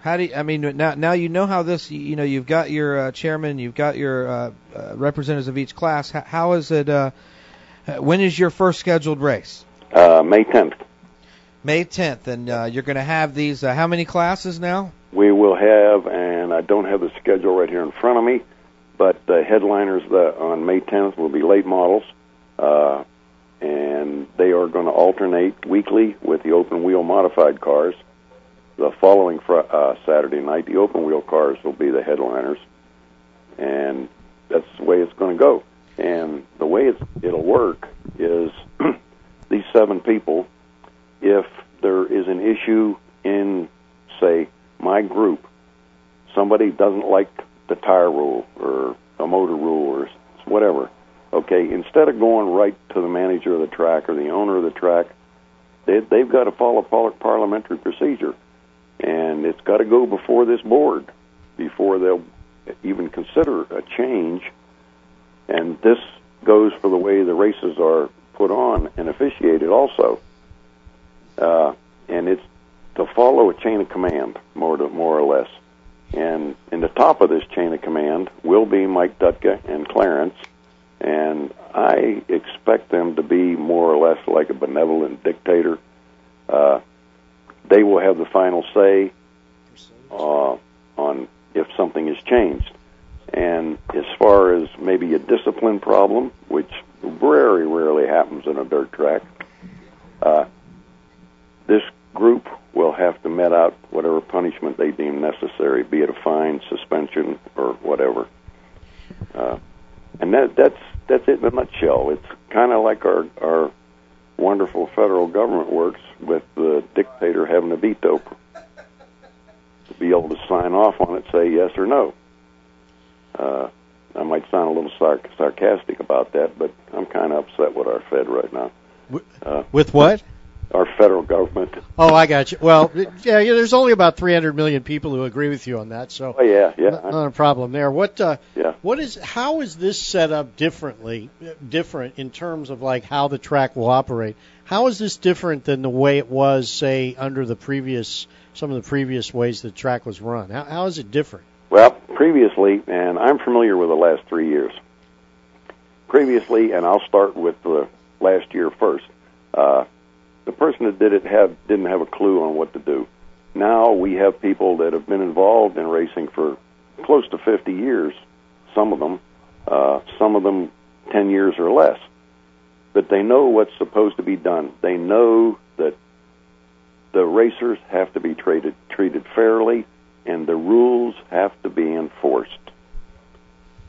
How do you, I mean, now, now you know how this, you know, you've got your uh, chairman, you've got your uh, uh, representatives of each class. How, how is it, uh, when is your first scheduled race? Uh, May tenth. May tenth, and uh, you're going to have these, uh, how many classes now? We will have, and I don't have the schedule right here in front of me, but the headliners the, on May tenth will be late models, uh, and they are going to alternate weekly with the open-wheel modified cars. The following fr- uh, Saturday night, the open-wheel cars will be the headliners, and that's the way it's going to go. And the way it's, it'll work is these seven people, if there is an issue in, say, my group, somebody doesn't like the tire rule or a motor rule or whatever, okay, instead of going right to the manager of the track or the owner of the track, they, they've got to follow parliamentary procedure. And it's got to go before this board, before they'll even consider a change. And this goes for the way the races are put on and officiated also. Uh, and it's to follow a chain of command, more, to, more or less. And in the top of this chain of command will be Mike Butka and Clarence. And I expect them to be more or less like a benevolent dictator. Uh They will have the final say uh, on if something is changed. And as far as maybe a discipline problem, which very rarely happens in a dirt track, uh, this group will have to met out whatever punishment they deem necessary, be it a fine, suspension, or whatever. Uh, and that, that's that's it in a nutshell. It's kind of like our... our wonderful federal government works with the dictator having a veto to be able to sign off on it, say yes or no. Uh, I might sound a little sarc- sarcastic about that, but I'm kind of upset with our Fed right now. Uh, with what? Our federal government. Oh, I got you. Well, yeah, there's only about three hundred million people who agree with you on that, so oh, yeah, yeah. Not, not a problem there. What? Uh, yeah. What is? How is this set up differently? Different in terms of like how the track will operate. How is this different than the way it was, say, under the previous some of the previous ways the track was run? How, how is it different? Well, previously, and I'm familiar with the last three years. Previously, and I'll start with the last year first. Uh, The person that did it have, didn't have a clue on what to do. Now we have people that have been involved in racing for close to fifty years, some of them, uh, some of them ten years or less. But they know what's supposed to be done. They know that the racers have to be treated, treated fairly, and the rules have to be enforced.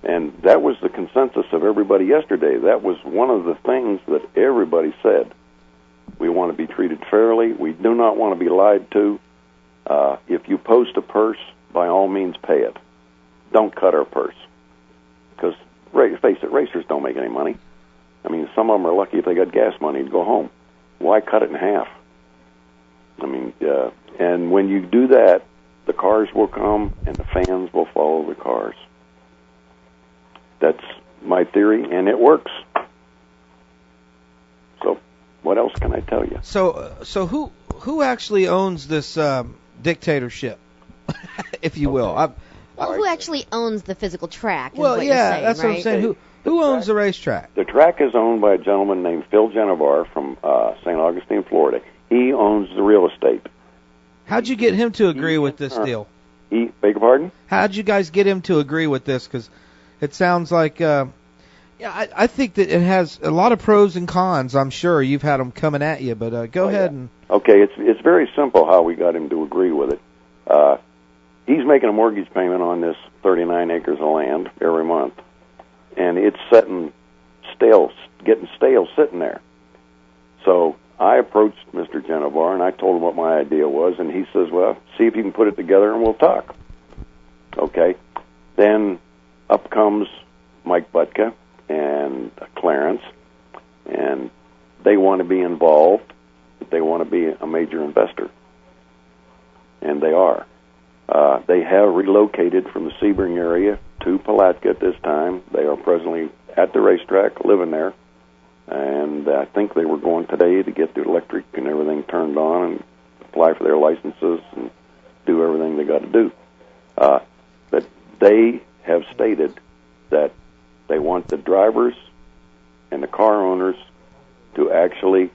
And that was the consensus of everybody yesterday. That was one of the things that everybody said. We want to be treated fairly. We do not want to be lied to. Uh, if you post a purse, by all means pay it. Don't cut our purse. Because, face it, racers don't make any money. I mean, some of them are lucky if they got gas money to go home. Why cut it in half? I mean, uh, and when you do that, the cars will come and the fans will follow the cars. That's my theory, and it works. So... what else can I tell you? So, uh, so who who actually owns this um, dictatorship, if you will? Okay. Well, who actually owns the physical track? Is well, what yeah, you're saying, that's right? what I'm saying. Who who owns the racetrack? The track is owned by a gentleman named Phil Genovar from uh, Saint Augustine, Florida. He owns the real estate. How'd you get him to agree he, with this uh, deal? He, beg your pardon? How'd you guys get him to agree with this? Because it sounds like. Uh, Yeah, I, I think that it has a lot of pros and cons. I'm sure you've had them coming at you, but uh, go oh, ahead yeah. and okay. It's it's very simple how we got him to agree with it. Uh, he's making a mortgage payment on this thirty-nine acres of land every month, and it's sitting stale, getting stale, sitting there. So I approached Mister Genovar and I told him what my idea was, and he says, "Well, see if you can put it together, and we'll talk." Okay, then up comes Mike Butka and Clarence, and they want to be involved, but they want to be a major investor, and they are. Uh, they have relocated from the Sebring area to Palatka at this time. They are presently at the racetrack, living there, and I think they were going today to get the electric and everything turned on and apply for their licenses and do everything they got to do. Uh, but they have stated that they want the drivers and the car owners to actually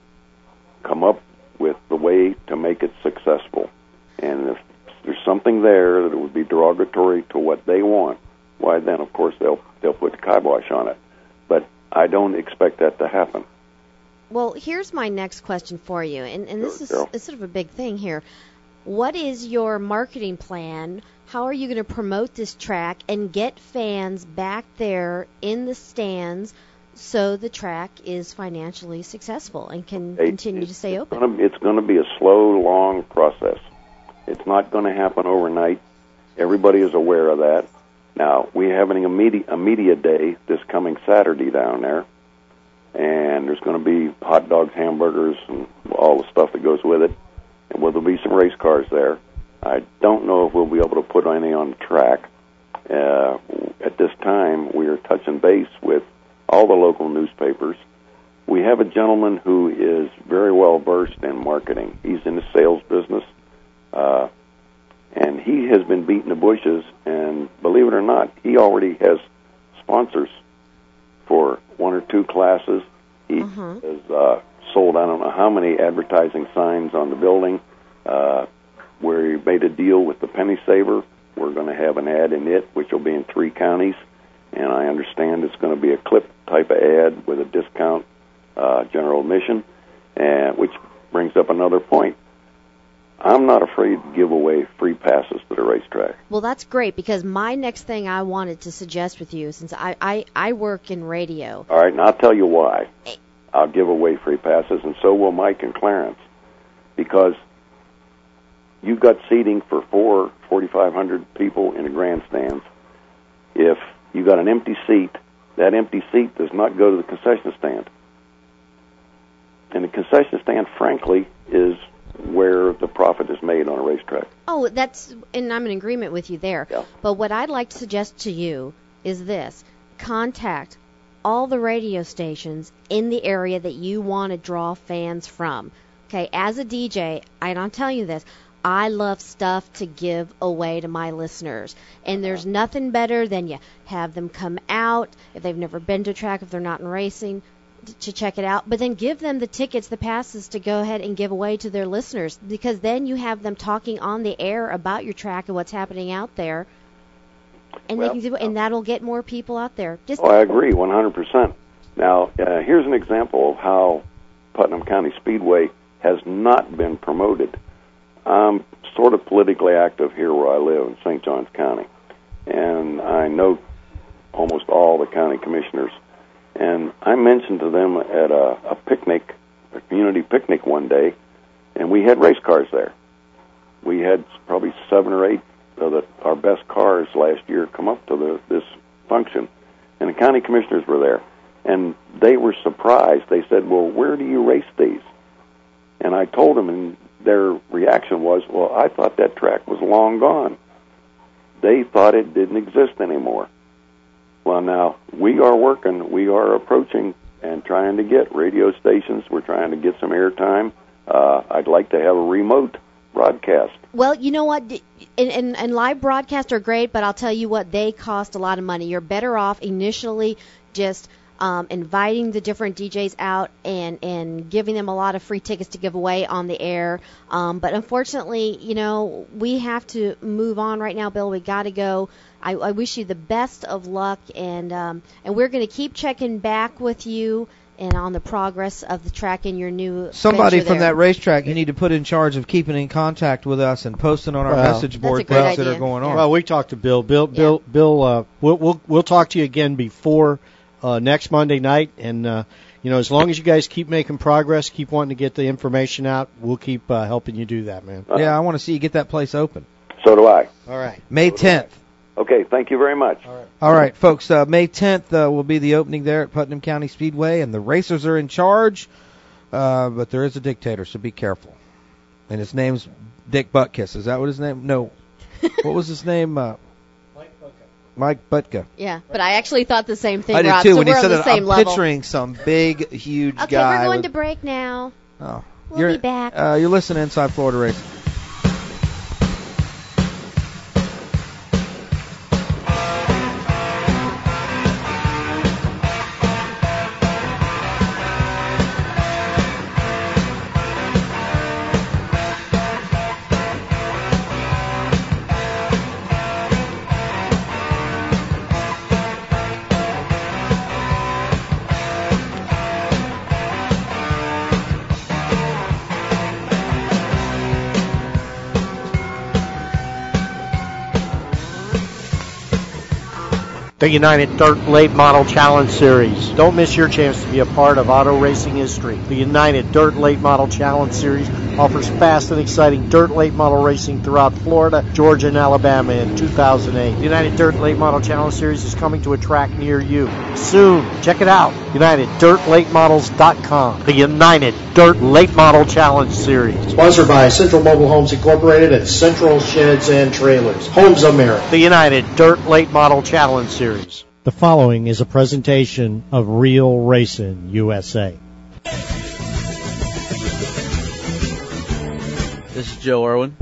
come up with the way to make it successful. And if there's something there that would be derogatory to what they want, why then, of course, they'll they'll put the kibosh on it. But I don't expect that to happen. Well, here's my next question for you, and, and this sure, is sort of a big thing here. What is your marketing plan? How are you going to promote this track and get fans back there in the stands so the track is financially successful and can it, continue to stay open? Gonna, it's going to be a slow, long process. It's not going to happen overnight. Everybody is aware of that. Now, we're having a media, a media day this coming Saturday down there, and there's going to be hot dogs, hamburgers, and all the stuff that goes with it. And well, there'll be some race cars there. I don't know if we'll be able to put any on the track. Uh, at this time, we are touching base with all the local newspapers. We have a gentleman who is very well-versed in marketing. He's in the sales business, uh, and he has been beating the bushes. And believe it or not, he already has sponsors for one or two classes. He uh-huh. has uh, sold I don't know how many advertising signs on the building. Uh We made a deal with the Penny Saver. We're going to have an ad in it, which will be in three counties. And I understand it's going to be a clip type of ad with a discount uh, general admission, and which brings up another point. I'm not afraid to give away free passes to the racetrack. Well, that's great, because my next thing I wanted to suggest with you, since I, I, I work in radio. All right, and I'll tell you why. I'll give away free passes, and so will Mike and Clarence, because you've got seating for four forty-five hundred people in the grandstands. If you got an empty seat. That empty seat does not go to the concession stand. And the concession stand, frankly, is where the profit is made on a racetrack. Oh, that's, and I'm in agreement with you there. Yeah. But what I'd like to suggest to you is this. Contact all the radio stations in the area that you want to draw fans from. Okay, as a D J, and I'll tell you this, I love stuff to give away to my listeners. And there's nothing better than you have them come out, if they've never been to a track, if they're not in racing, to check it out, but then give them the tickets, the passes to go ahead and give away to their listeners, because then you have them talking on the air about your track and what's happening out there, and well, they can do, and that'll get more people out there. Just oh, I agree one hundred percent. Now, uh, here's an example of how Putnam County Speedway has not been promoted. I'm sort of politically active here where I live in Saint Johns County, and I know almost all the county commissioners. And I mentioned to them at a, a picnic, a community picnic one day, and we had race cars there. We had probably seven or eight of the, our best cars last year come up to the, this function, and the county commissioners were there. And they were surprised. They said, well, where do you race these? And I told them, and their reaction was, well, I thought that track was long gone. They thought it didn't exist anymore. Well, now, we are working, we are approaching and trying to get radio stations. We're trying to get some airtime. Uh, I'd like to have a remote broadcast. Well, you know what? And, and, and live broadcasts are great, but I'll tell you what, they cost a lot of money. You're better off initially just um, inviting the different D Js out and, and giving them a lot of free tickets to give away on the air. Um, but unfortunately, you know, we have to move on right now, Bill. We got to go. I, I wish you the best of luck, and um, and we're going to keep checking back with you and on the progress of the track and your new. Somebody from there. That racetrack you need to put in charge of keeping in contact with us and posting on our well, message board things idea. that are going yeah. on. Well, we talked to Bill. Bill, yeah. Bill, Bill. Uh, we'll, we'll we'll talk to you again before uh, next Monday night, and uh, you know, as long as you guys keep making progress, keep wanting to get the information out, we'll keep uh, helping you do that, man. Uh-huh. Yeah, I want to see you get that place open. So do I. All right, May tenth. Okay, thank you very much. All right, All right folks, uh, May tenth uh, will be the opening there at Putnam County Speedway, and the racers are in charge, uh, but there is a dictator, so be careful. And his name's Dick Butkus. Is that what his name? No. What was his name? Uh, Mike Butka. Mike Butka. Yeah, but I actually thought the same thing, I did Rob, too. So when he said that, I'm level. picturing some big, huge okay, guy. Okay, we're going with... to break now. Oh, We'll you're, be back. Uh, you're listening to Inside Florida Racing. The United Dirt Late Model Challenge Series. Don't miss your chance to be a part of auto racing history. The United Dirt Late Model Challenge Series offers fast and exciting dirt late model racing throughout Florida, Georgia, and Alabama in two thousand eight. The United Dirt Late Model Challenge Series is coming to a track near you soon. Check it out. United Dirt Late Models dot com. The United Dirt Late Model Challenge Series. Sponsored by Central Mobile Homes Incorporated and Central Sheds and Trailers. Homes America. The United Dirt Late Model Challenge Series. The following is a presentation of Real Racing U S A. This is Joe Irwin.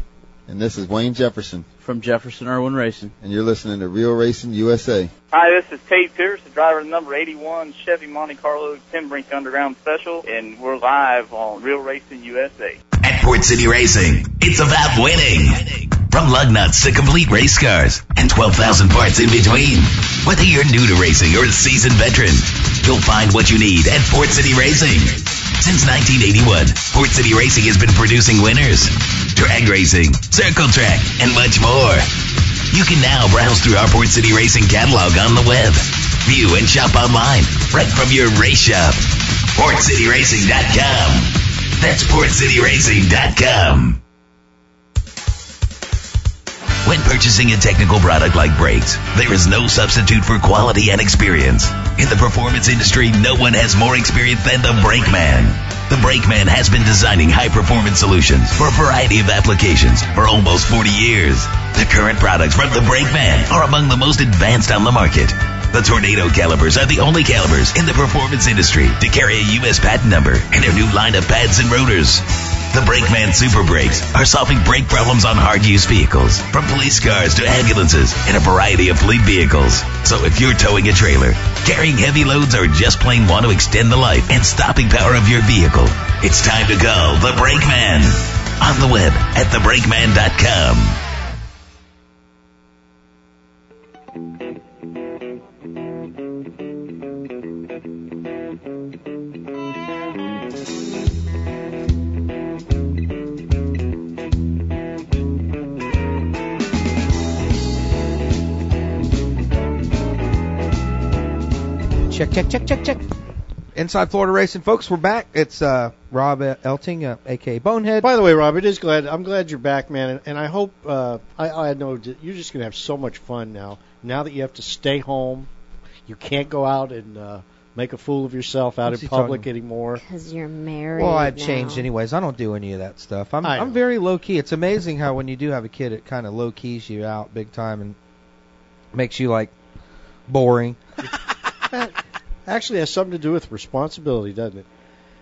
And this is Wayne Jefferson. From Jefferson Irwin Racing. And you're listening to Real Racing U S A. Hi, this is Tate Pierce, the driver of the number eighty-one Chevy Monte Carlo Timbrink Underground Special, and we're live on Real Racing U S A. At Port City Racing, it's about winning. From lug nuts to complete race cars and twelve thousand parts in between. Whether you're new to racing or a seasoned veteran, you'll find what you need at Port City Racing. Since nineteen eighty-one, Port City Racing has been producing winners. Drag racing, circle track, and much more. You can now browse through our Port City Racing catalog on the web. View and shop online right from your race shop. Port City Racing dot com. That's Port City Racing dot com. When purchasing a technical product like brakes, there is no substitute for quality and experience. In the performance industry, no one has more experience than the brake man. The brake man has been designing high-performance solutions for a variety of applications for almost forty years. The current products from the brake man are among the most advanced on the market. The Tornado calipers are the only calipers in the performance industry to carry a U S patent number and their new line of pads and rotors. The Brakeman Super Brakes are solving brake problems on hard-use vehicles, from police cars to ambulances and a variety of fleet vehicles. So if you're towing a trailer, carrying heavy loads, or just plain want to extend the life and stopping power of your vehicle, it's time to call the Brakeman. On the web at the brakeman dot com. Check, check, check, check, check. Inside Florida Racing, folks, we're back. It's uh, Rob Elting, uh, a k a. Bonehead. By the way, Rob, it is glad, I'm glad you're back, man, and, and I hope, uh, I, I know you're just going to have so much fun now. Now that you have to stay home, you can't go out and uh, make a fool of yourself out What's in public anymore. Because you're married Well, I've now. changed anyways. I don't do any of that stuff. I'm, I'm very low-key. It's amazing how when you do have a kid, it kind of low-keys you out big time and makes you, like, boring. Actually has something to do with responsibility, doesn't it?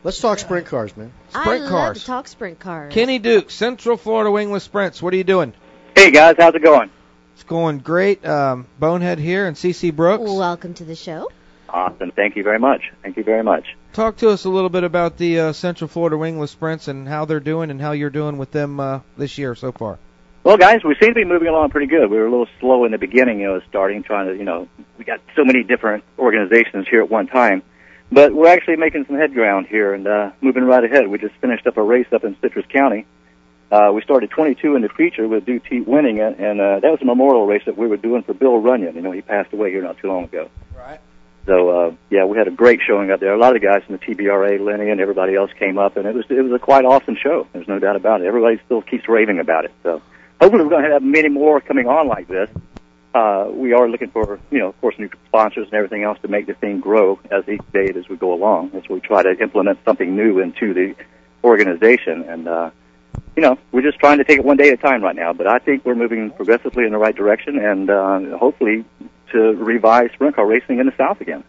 Let's talk sprint cars, man. Sprint I cars. I love to talk sprint cars. Kenny Dukes, Central Florida Wingless Sprints. What are you doing? Hey, guys. How's it going? It's going great. Um, Bonehead here and C C Brooks. Welcome to the show. Awesome. Thank you very much. Thank you very much. Talk to us a little bit about the uh, Central Florida Wingless Sprints and how they're doing and how you're doing with them uh, this year so far. Well, guys, we seem to be moving along pretty good. We were a little slow in the beginning, you know, starting, trying to, you know, we got so many different organizations here at one time. But we're actually making some head ground here and uh, moving right ahead. We just finished up a race up in Citrus County. Uh, we started twenty-two in the feature with DuPont winning it, and uh, that was a memorial race that we were doing for Bill Runyon. You know, he passed away here not too long ago. Right. So, uh, yeah, we had a great showing up there. A lot of the guys from the T B R A, Lenny, and everybody else came up, and it was it was a quite awesome show. There's no doubt about it. Everybody still keeps raving about it, so... Hopefully we're going to have many more coming on like this. Uh, we are looking for, you know, of course, new sponsors and everything else to make this thing grow as each day as we go along, as we try to implement something new into the organization. And, uh, you know, we're just trying to take it one day at a time right now. But I think we're moving progressively in the right direction and uh, hopefully to revive sprint car racing in the South again.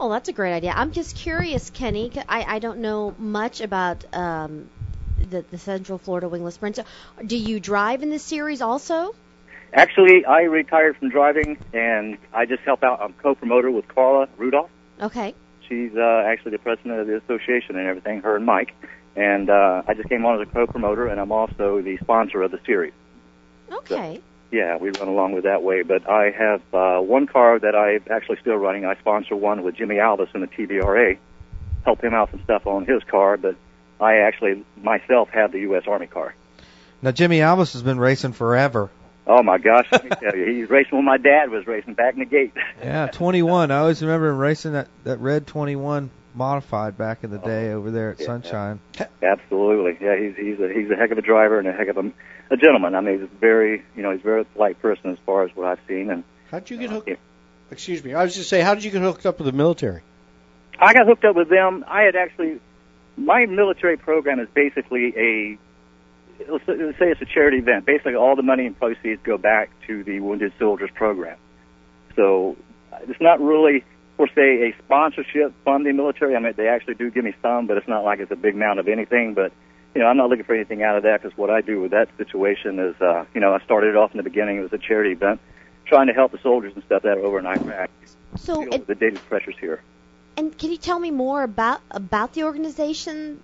Oh, that's a great idea. I'm just curious, Kenny. I, I don't know much about um The, the Central Florida Wingless Sprints. Do you drive in this series also? Actually, I retired from driving, and I just help out. I'm co-promoter with Carla Rudolph. Okay. She's uh, actually the president of the association and everything, her and Mike. And uh, I just came on as a co-promoter, and I'm also the sponsor of the series. Okay. So, yeah, we run along with that way. But I have uh, one car that I'm actually still running. I sponsor one with Jimmy Alvis in the T B R A. Help him out some stuff on his car, but I actually, myself, have the U S Army car. Now, Jimmy Alvis has been racing forever. Oh, my gosh, let me tell you. He's racing when my dad was racing, back in the gate. Yeah, twenty-one. I always remember him racing that, that red twenty-one modified back in the day over there at yeah, Sunshine. Yeah. Absolutely. Yeah, he's he's a, he's a heck of a driver and a heck of a, a gentleman. I mean, he's a very, you know, he's a very polite person as far as what I've seen. And how'd you get hooked up? Excuse me. I was just saying, how did you get hooked up with the military? I got hooked up with them. I had actually... My military program is basically a, let's say it's a charity event. Basically, all the money and proceeds go back to the Wounded Soldiers Program. So it's not really, per se, a sponsorship from the military. I mean, they actually do give me some, but it's not like it's a big amount of anything. But, you know, I'm not looking for anything out of that because what I do with that situation is, uh, you know, I started it off in the beginning. It was a charity event, trying to help the soldiers and stuff that are over in Iraq. So deal with the daily pressures here. And can you tell me more about about the organization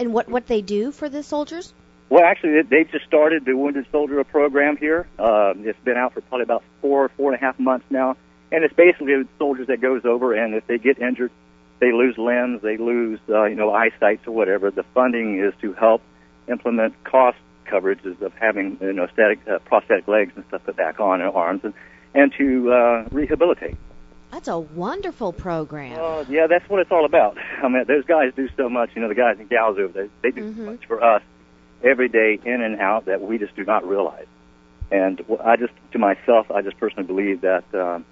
and what, what they do for the soldiers? Well, actually, they've just started the Wounded Soldier program here. Uh, it's been out for probably about four, four and a half months now. And it's basically soldiers that goes over, and if they get injured, they lose limbs, they lose, uh, you know, eyesight or whatever. The funding is to help implement cost coverages of having, you know, static, uh, prosthetic legs and stuff put back on and arms and, and to uh, rehabilitate. That's a wonderful program. Uh, yeah, that's what it's all about. I mean, those guys do so much. You know, the guys and gals over there, they do mm-hmm. so much for us every day in and out that we just do not realize. And I just, to myself, I just personally believe that, um,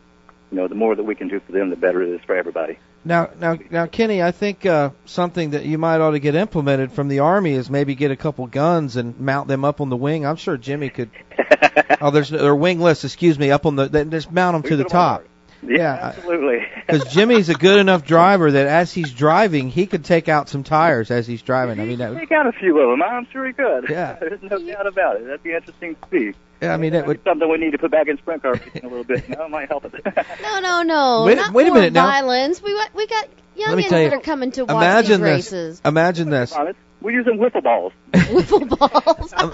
you know, the more that we can do for them, the better it is for everybody. Now, now, now, Kenny, I think uh, something that you might ought to get implemented from the Army is maybe get a couple guns and mount them up on the wing. I'm sure Jimmy could. oh, there's they're wingless. Excuse me, up on the they just mount them we to the top. Yeah, yeah, absolutely. Because Jimmy's a good enough driver that as he's driving, he could take out some tires as he's driving. He I mean, that would, take out a few of them. I'm sure he could. Yeah, there's no doubt about it. That'd be interesting to see. Yeah, I mean, that would something we need to put back in sprint car a little bit. No, it might help it. no, no, no. Wait, Not wait a minute now. Violence. We we got young kids that are coming to watch these races. Imagine this. We're using wiffle balls. Wiffle balls. um,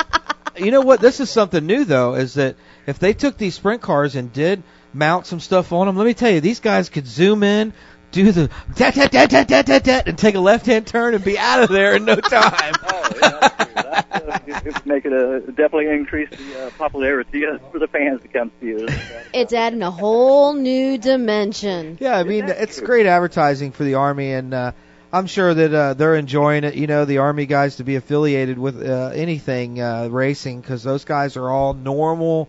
you know what? This is something new though. Is that if they took these sprint cars and did mount some stuff on them, let me tell you, these guys could zoom in, do the dat dat dat dat dat dat dat, and take a left-hand turn and be out of there in no time. oh, yeah. It's making a definitely increase the uh, popularity for the fans to come see us. It's adding a whole new dimension. Yeah, I mean, it's great advertising for the Army, and uh, I'm sure that uh, they're enjoying it. You know, the Army guys to be affiliated with uh, anything uh, racing, because those guys are all normal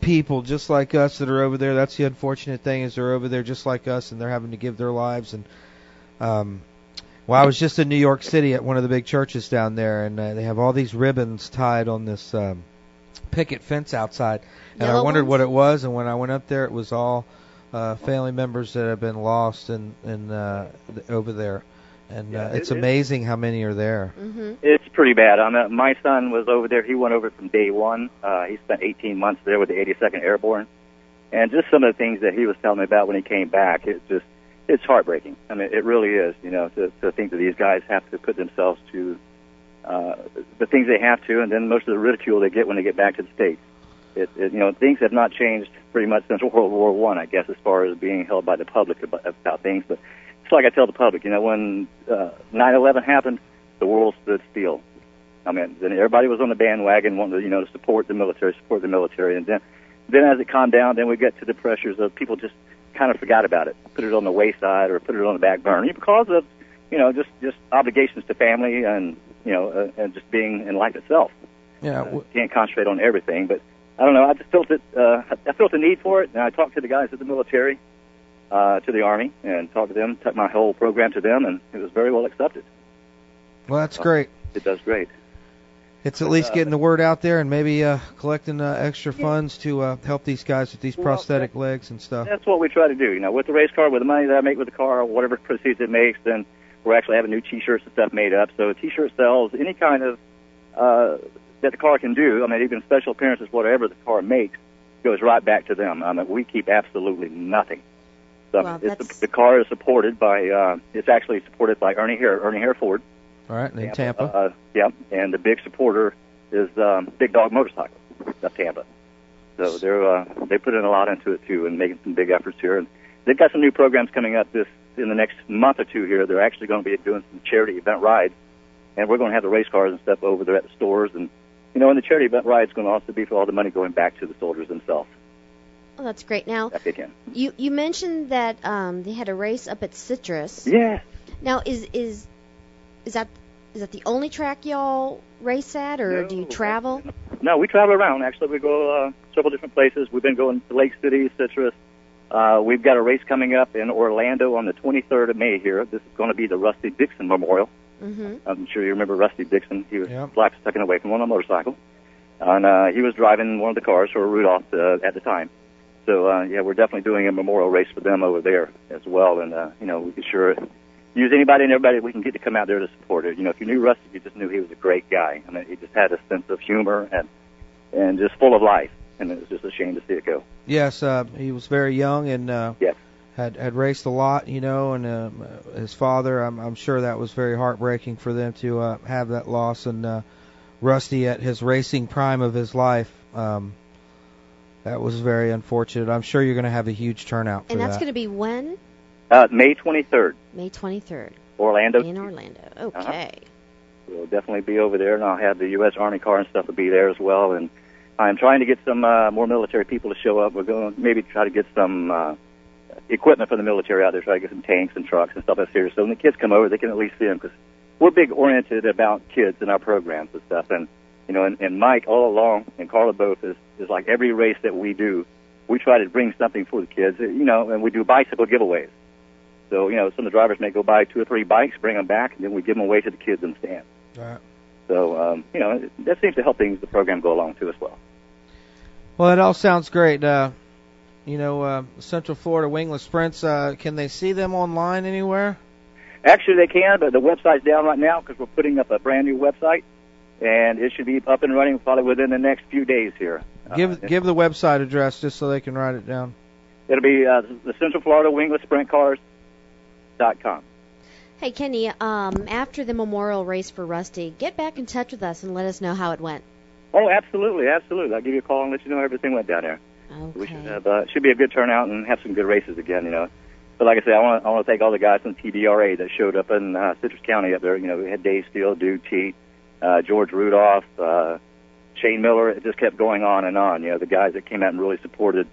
people just like us that are over there. That's the unfortunate thing, is they're over there just like us, and they're having to give their lives. And um well, I was just in New York City at one of the big churches down there, and uh, they have all these ribbons tied on this um, picket fence outside. And Yellow I wondered ones. What it was, and when I went up there, it was all uh, family members that have been lost in, in, uh, over there. And yeah, uh, it's it, amazing it, how many are there. Mm-hmm. It's pretty bad. I'm, uh, my son was over there. He went over from day one. Uh, he spent eighteen months there with the eighty-second Airborne. And just some of the things that he was telling me about when he came back, it just... it's heartbreaking. I mean, it really is, you know, to, to think that these guys have to put themselves to uh, the things they have to, and then most of the ridicule they get when they get back to the States. It, it, you know, things have not changed pretty much since World War One, I, I guess, as far as being held by the public about, about things. But it's like I tell the public, you know, when uh, nine eleven happened, the world stood still. I mean, then everybody was on the bandwagon, wanting to, you know, to support the military, support the military. And then, then as it calmed down, then we get to the pressures of people just kind of forgot about it, put it on the wayside or put it on the back burner because of, you know, just, just obligations to family and, you know, uh, and just being in life itself. Yeah, uh, can't concentrate on everything, but I don't know. I just felt it. Uh, I felt the need for it, and I talked to the guys at the military, uh, to the Army, and talked to them. Took my whole program to them, and it was very well accepted. Well, that's so, great. It does great. It's at least getting the word out there and maybe uh, collecting uh, extra funds to uh, help these guys with these prosthetic well, legs and stuff. That's what we try to do, you know, with the race car, with the money that I make with the car, whatever proceeds it makes, then we're actually having new T-shirts and stuff made up. So a T-shirt sells any kind of, uh, that the car can do. I mean, even special appearances, whatever the car makes, goes right back to them. I mean, we keep absolutely nothing. So well, it's, the car is supported by, uh, it's actually supported by Ernie Hare, Ernie Hare Ford. All right, in Tampa. Tampa. Uh, yeah, and the big supporter is um, Big Dog Motorcycles of Tampa. So they're, uh, they put in a lot into it, too, and making some big efforts here. And they've got some new programs coming up this in the next month or two here. They're actually going to be doing some charity event rides, and we're going to have the race cars and stuff over there at the stores. And, you know, and the charity event ride is going to also be for all the money going back to the soldiers themselves. Oh, that's great. Now, if they can. You, you mentioned that um, they had a race up at Citrus. Yeah. Now, is... is Is that is that the only track y'all race at, or no, do you travel? No, we travel around. Actually, we go uh, several different places. We've been going to Lake City, Citrus. Uh, we've got a race coming up in Orlando on the twenty-third of May here. This is going to be the Rusty Dixon Memorial. Mm-hmm. I'm sure you remember Rusty Dixon. He was yep. black, taken away from on a motorcycle, and uh, he was driving one of the cars for Rudolph uh, at the time. So uh, yeah, we're definitely doing a memorial race for them over there as well, and uh, you know, we can sure. use anybody and everybody we can get to come out there to support it. You know, if you knew Rusty, you just knew he was a great guy. I mean, he just had a sense of humor and and just full of life, and it was just a shame to see it go. Yes, uh, he was very young and uh, yes. had had raced a lot, you know, and uh, his father, I'm, I'm sure that was very heartbreaking for them to uh, have that loss, and uh, Rusty at his racing prime of his life. Um, that was very unfortunate. I'm sure you're going to have a huge turnout for and that's that. Going to be when? Uh, May twenty-third. May twenty-third. Orlando. In Orlando. Okay. Uh-huh. We'll definitely be over there, and I'll have the U S Army car and stuff will be there as well. And I'm trying to get some uh, more military people to show up. We're going to maybe try to get some uh, equipment for the military out there, try to get some tanks and trucks and stuff that's here. So when the kids come over, they can at least see them, because we're big oriented about kids in our programs and stuff. And You know, and, and Mike all along, and Carla both, is, is like every race that we do, we try to bring something for the kids, you know, and we do bicycle giveaways. So, you know, some of the drivers may go buy two or three bikes, bring them back, and then we give them away to the kids in the stands. Right. So, um, you know, that seems to help things, the program go along, too, as well. Well, it all sounds great. Uh, you know, uh, Central Florida Wingless Sprints, uh, can they see them online anywhere? Actually, they can, but the website's down right now because we're putting up a brand-new website, and it should be up and running probably within the next few days here. Give uh, give the website address just so they can write it down. It'll be uh, the Central Florida Wingless Sprint Cars. Com. Hey, Kenny, um, after the Memorial Race for Rusty, get back in touch with us and let us know how it went. Oh, absolutely, absolutely. I'll give you a call and let you know how everything went down there. Okay. We should have, uh, should be a good turnout and have some good races again, you know. But like I said, I want to I want to thank all the guys from T B R A that showed up in uh, Citrus County up there. You know, we had Dave Steele, Duke T, uh, George Rudolph, uh, Shane Miller. It just kept going on and on, you know, the guys that came out and really supported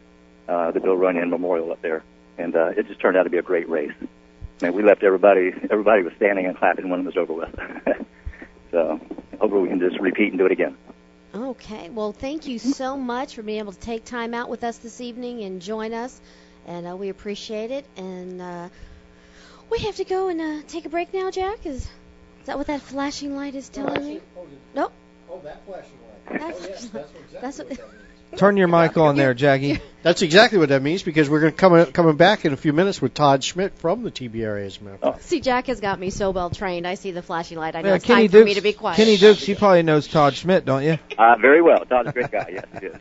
uh, the Bill Runyon Memorial up there. And uh, it just turned out to be a great race. And we left everybody, everybody was standing and clapping when it was over with. So hopefully we can just repeat and do it again. Okay. Well, thank you so much for being able to take time out with us this evening and join us. And uh, we appreciate it. And uh, we have to go and uh, take a break now, Jack. Is, is that what that flashing light is telling no, me? Oh, nope. Oh, that flashing light. That oh, flashing yes, light. That's exactly that's what what turn your mic on there, Jackie. That's exactly what that means, because we're going to come coming back in a few minutes with Todd Schmidt from the T B R A, as a matter of fact. See, Jack has got me so well trained. I see the flashing light. I know yeah, it's Kenny time Dukes, for me to be quiet. Kenny Dukes, you probably knows Todd Schmidt, don't you? Uh, very well. Todd's a great guy. Yes, he is.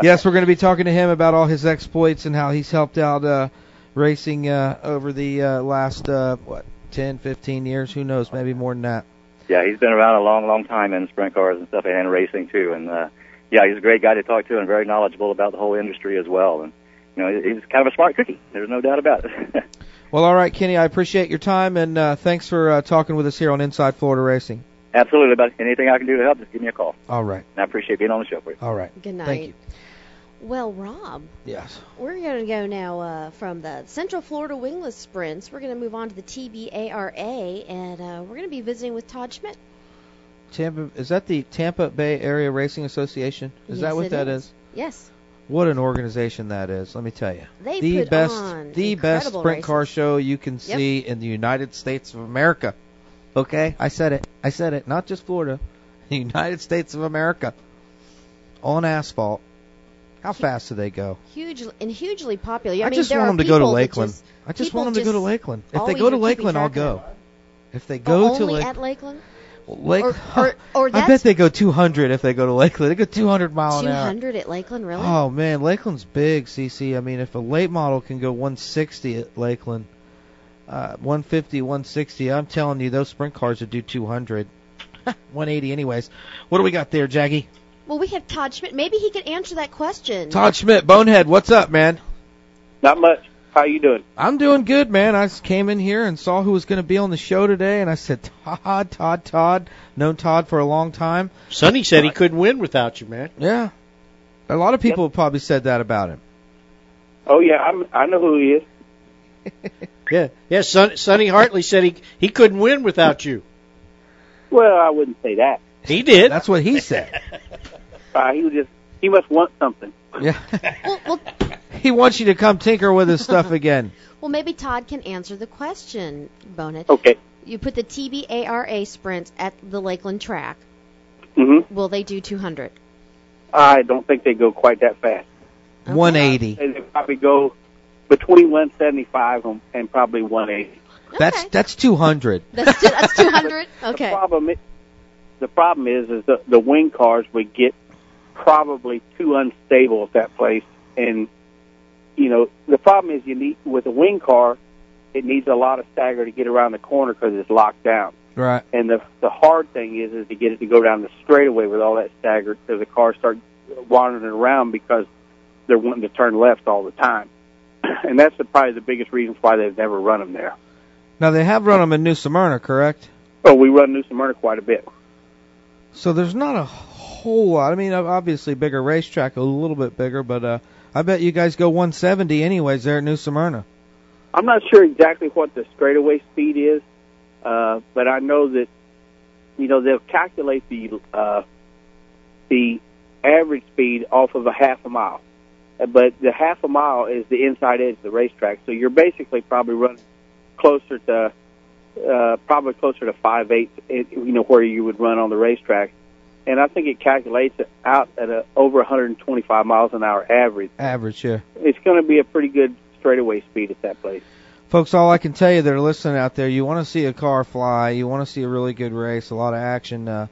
Yes, we're going to be talking to him about all his exploits and how he's helped out uh, racing uh, over the uh, last, uh, what, ten, fifteen years? Who knows? Maybe more than that. Yeah, he's been around a long, long time in sprint cars and stuff and racing, too, and uh yeah, he's a great guy to talk to and very knowledgeable about the whole industry as well. And, you know, he's kind of a smart cookie. There's no doubt about it. Well, all right, Kenny, I appreciate your time, and uh, thanks for uh, talking with us here on Inside Florida Racing. Absolutely, buddy. Anything I can do to help, just give me a call. All right. And I appreciate being on the show for you. All right. Good night. Thank you. Well, Rob. Yes. We're going to go now uh, from the Central Florida Wingless Sprints. We're going to move on to the T B A R A, and uh, we're going to be visiting with Todd Schmidt. Tampa, is that the Tampa Bay Area Racing Association? Is yes, that what that is. is? Yes. What an organization that is, let me tell you. They the put best, on the best sprint races. Car show you can yep. see in the United States of America. Okay, I said it. I said it. Not just Florida, the United States of America on asphalt. How fast do they go? Huge and hugely popular. I, I mean, just want them to go to Lakeland. Just, I just want them to go to Lakeland. If they go to Lakeland, I'll go. If they go to Lakeland, at Lakeland. Lake, or, or, or I bet they go two hundred if they go to Lakeland. They go two hundred miles an hour. two hundred at Lakeland, really? Oh, man, Lakeland's big, C C. I mean, if a late model can go one sixty at Lakeland, uh, one fifty, one sixty, I'm telling you, those sprint cars would do two hundred. one eighty anyways. What do we got there, Jackie? Well, we have Todd Schmidt. Maybe he could answer that question. Todd Schmidt, Bonehead, what's up, man? Not much. How you doing? I'm doing good, man. I just came in here and saw who was going to be on the show today, and I said, Todd, Todd, Todd. Known Todd for a long time. Sonny said he couldn't win without you, man. Yeah. A lot of people yep. probably said that about him. Oh, yeah. I'm, I know who he is. yeah. Yeah, Son, Sonny Hartley said he, he couldn't win without you. Well, I wouldn't say that. He did. That's what he said. uh, he was just, he must want something. Yeah. well, well, he wants you to come tinker with his stuff again. Well, maybe Todd can answer the question, Bonehead. Okay. You put the T B A R A sprint at the Lakeland track. Mm-hmm. Will they do two hundred? I don't think they go quite that fast. Okay. one eighty. They probably go between one seventy-five and probably one eighty. Okay. That's that's two hundred. that's, two, that's two hundred? Okay. The problem is, the, problem is, is the, the wing cars would get probably too unstable at that place, and you know, the problem is you need, with a wing car, it needs a lot of stagger to get around the corner because it's locked down. Right. And the the hard thing is is to get it to go down the straightaway with all that stagger because the cars start wandering around because they're wanting to turn left all the time. And that's the, probably the biggest reason why they've never run them there. Now, they have run them in New Smyrna, correct? Oh, we run New Smyrna quite a bit. So there's not a whole lot. I mean, obviously bigger racetrack, a little bit bigger, but... uh I bet you guys go one seventy anyways there at New Smyrna. I'm not sure exactly what the straightaway speed is, uh, but I know that, you know, they'll calculate the uh, the average speed off of a half a mile. But the half a mile is the inside edge of the racetrack, so you're basically probably running closer to uh, probably closer to five eighths, you know, where you would run on the racetrack. And I think it calculates out at a, over one hundred twenty-five miles an hour average. Average, yeah. It's going to be a pretty good straightaway speed at that place. Folks, all I can tell you that are listening out there, you want to see a car fly, you want to see a really good race, a lot of action, uh,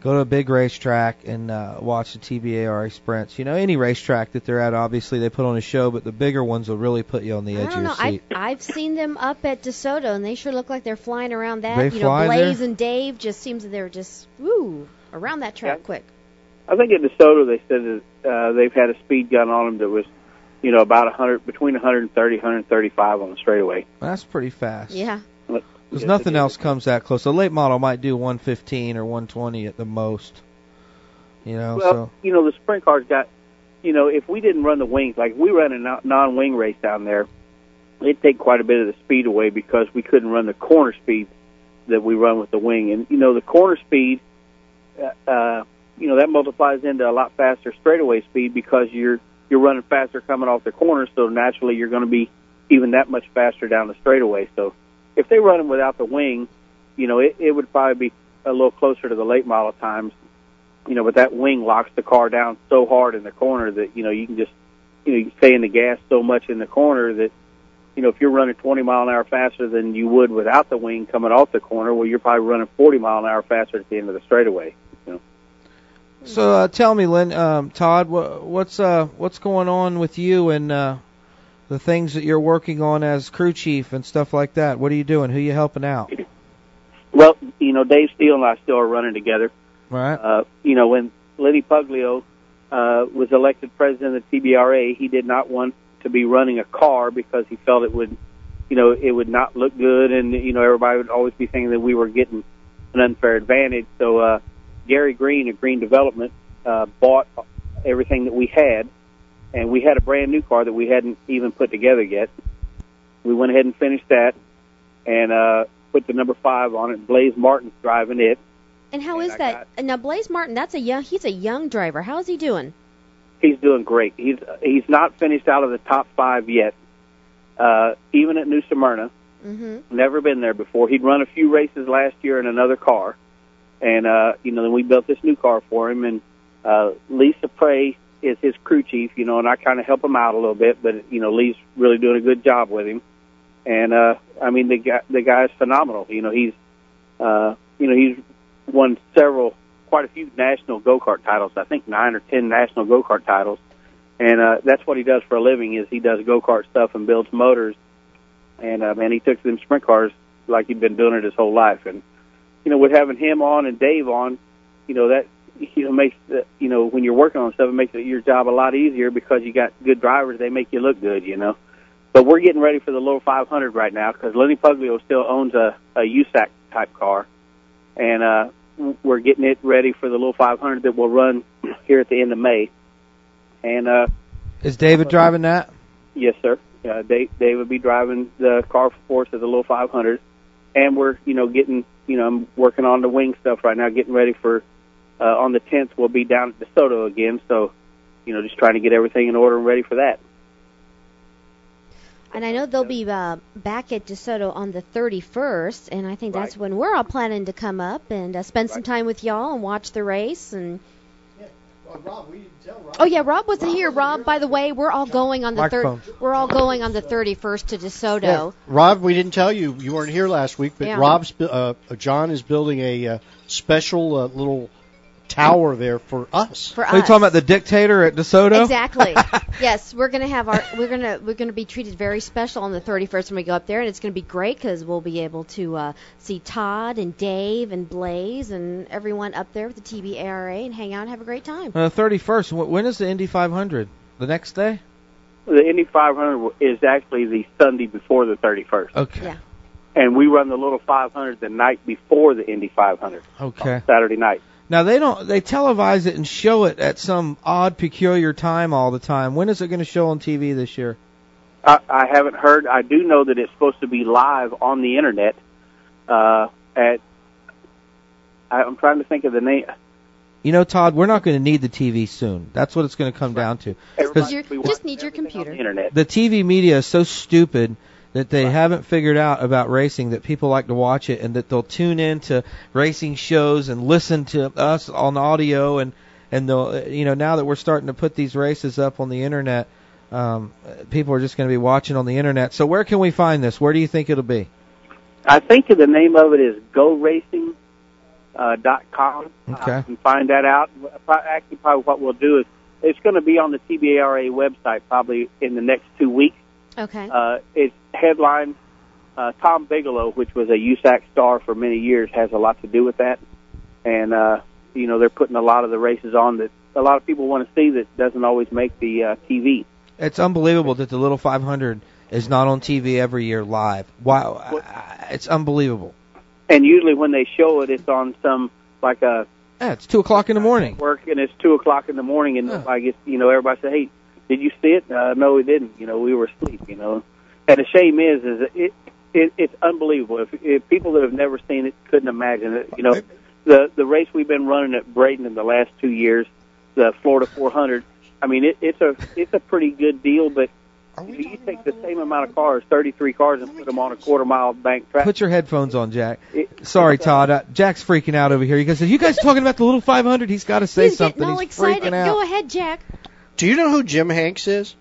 go to a big racetrack and uh, watch the T B A R A sprints. You know, any racetrack that they're at, obviously, they put on a show, but the bigger ones will really put you on the edge of your know. seat. I've, I've seen them up at DeSoto, and they sure look like they're flying around that. They you fly know, Blaze there? And Dave just seems that they're just, woo. Around that track, yeah. Quick. I think at DeSoto they said that uh, they've had a speed gun on them that was, you know, about one hundred, between one thirty, one thirty-five on the straightaway. Well, that's pretty fast. Yeah. Because nothing else comes that close. A late model might do one fifteen or one twenty at the most. You know, well, so. You know, the sprint car's got, you know, if we didn't run the wings, like we ran a non-wing race down there, it'd take quite a bit of the speed away because we couldn't run the corner speed that we run with the wing. And, you know, the corner speed, Uh, you know, that multiplies into a lot faster straightaway speed because you're you're running faster coming off the corner, so naturally you're going to be even that much faster down the straightaway. So if they run them without the wing, you know, it, it would probably be a little closer to the late model times, you know, but that wing locks the car down so hard in the corner that, you know, you can just, you know, you stay in the gas so much in the corner that, you know, if you're running twenty mile an hour faster than you would without the wing coming off the corner, well, you're probably running forty mile an hour faster at the end of the straightaway. You know. So uh, tell me, Lynn, um, Todd, wh- what's uh, what's going on with you and uh, the things that you're working on as crew chief and stuff like that? What are you doing? Who are you helping out? Well, you know, Dave Steele and I still are running together. All right. Uh, you know, when Lenny Puglio uh, was elected president of the T B R A, he did not want to be running a car because he felt it would, you know, it would not look good, and you know everybody would always be thinking that we were getting an unfair advantage. So uh, Gary Green of Green Development uh, bought everything that we had, and we had a brand new car that we hadn't even put together yet. We went ahead and finished that, and uh, put the number five on it. Blaze Martin's driving it. And how and is I that? Got... Now Blaze Martin, that's a young. He's a young driver. How is he doing? He's doing great. He's he's not finished out of the top five yet, uh, even at New Smyrna. Mm-hmm. Never been there before. He'd run a few races last year in another car, and uh, you know, then we built this new car for him. And uh, Lisa Prey is his crew chief, you know, and I kind of help him out a little bit, but you know, Lee's really doing a good job with him. And uh, I mean, the guy the guy's phenomenal. You know, he's uh, you know he's won several. Quite a few national go-kart titles, I think nine or ten national go-kart titles, and uh, that's what he does for a living is he does go-kart stuff and builds motors, and uh, man, he took to them sprint cars like he'd been doing it his whole life. And you know, with having him on and Dave on, you know, that you know makes the, you know, when you're working on stuff, it makes your job a lot easier because you got good drivers. They make you look good, you know. But we're getting ready for the lower five hundred right now because Lenny Puglio still owns a, a U S A C type car, and uh we're getting it ready for the little five hundred that will run here at the end of May. And uh, is David uh, driving that? Yes, sir. Uh, Dave, Dave would be driving the car for us at the little five hundred. And we're, you know, getting, you know, I'm working on the wing stuff right now, getting ready for, uh, on the tenth, we'll be down at DeSoto again. So, you know, just trying to get everything in order and ready for that. And I know they'll be uh, back at DeSoto on the thirty-first, and I think that's right. When we're all planning to come up and uh, spend right. some time with y'all and watch the race. And yeah. Well, Rob, we didn't tell Rob. Oh yeah, Rob wasn't Rob here. Wasn't Rob, here. by the way, we're all going on the third. We're all going on the thirty-first to DeSoto. Yeah. Rob, we didn't tell you. You weren't here last week, but yeah. Rob's uh, John is building a uh, special uh, little tower there for us. For us. Are you talking about the dictator at DeSoto? Exactly. Yes, we're gonna have our we're gonna we're gonna be treated very special on the thirty-first when we go up there, and it's gonna be great because we'll be able to uh, see Todd and Dave and Blaze and everyone up there with the T B A R A and hang out and have a great time. On the thirty-first, when is the Indy five hundred? The next day? The Indy five hundred is actually the Sunday before the thirty-first. Okay. Yeah. And we run the little five hundred the night before the Indy five hundred. Okay. On Saturday night. Now, they don't. They televise it and show it at some odd, peculiar time all the time. When is it going to show on T V this year? I, I haven't heard. I do know that it's supposed to be live on the Internet uh, at, I'm trying to think of the name, you know, Todd, we're not going to need the T V soon. That's what it's going to come right. down to. You just need your computer. The, the T V media is so stupid that they right. haven't figured out about racing, that people like to watch it, and that they'll tune in to racing shows and listen to us on audio. And, and they'll, you know, now that we're starting to put these races up on the Internet, um, people are just going to be watching on the Internet. So where can we find this? Where do you think it'll be? I think the name of it is Go Racing. Uh, dot com. Okay. Uh, and find that out. Actually, probably what we'll do is it's going to be on the T B A R A website probably in the next two weeks. Okay. Uh, it's headlined uh, Tom Bigelow, which was a U S A C star for many years, has a lot to do with that. And, uh, you know, they're putting a lot of the races on that a lot of people want to see that doesn't always make the uh, T V. It's unbelievable that the Little five hundred is not on T V every year live. Wow. I, it's unbelievable. And usually when they show it, it's on some, like a... Yeah, it's two o'clock in the morning. Work, and it's two o'clock in the morning, and, yeah. like, it's, you know, everybody says, hey, did you see it? Uh, no, we didn't. You know, we were asleep, you know. And the shame is, is that it, it, it's unbelievable. If, if people that have never seen it couldn't imagine it, you know, the, the race we've been running at Braden in the last two years, the Florida four hundred, I mean, it, it's a it's a pretty good deal, but... If you take the same amount of cars, thirty-three cars, and put them on a quarter-mile bank track. Put your headphones on, Jack. It, Sorry, Todd. Uh, Jack's freaking out over here. He goes, are you guys talking about the Little five hundred? He's got to say He's something. All He's excited. Freaking out. Go ahead, Jack. Do you know who Jim Hanks is?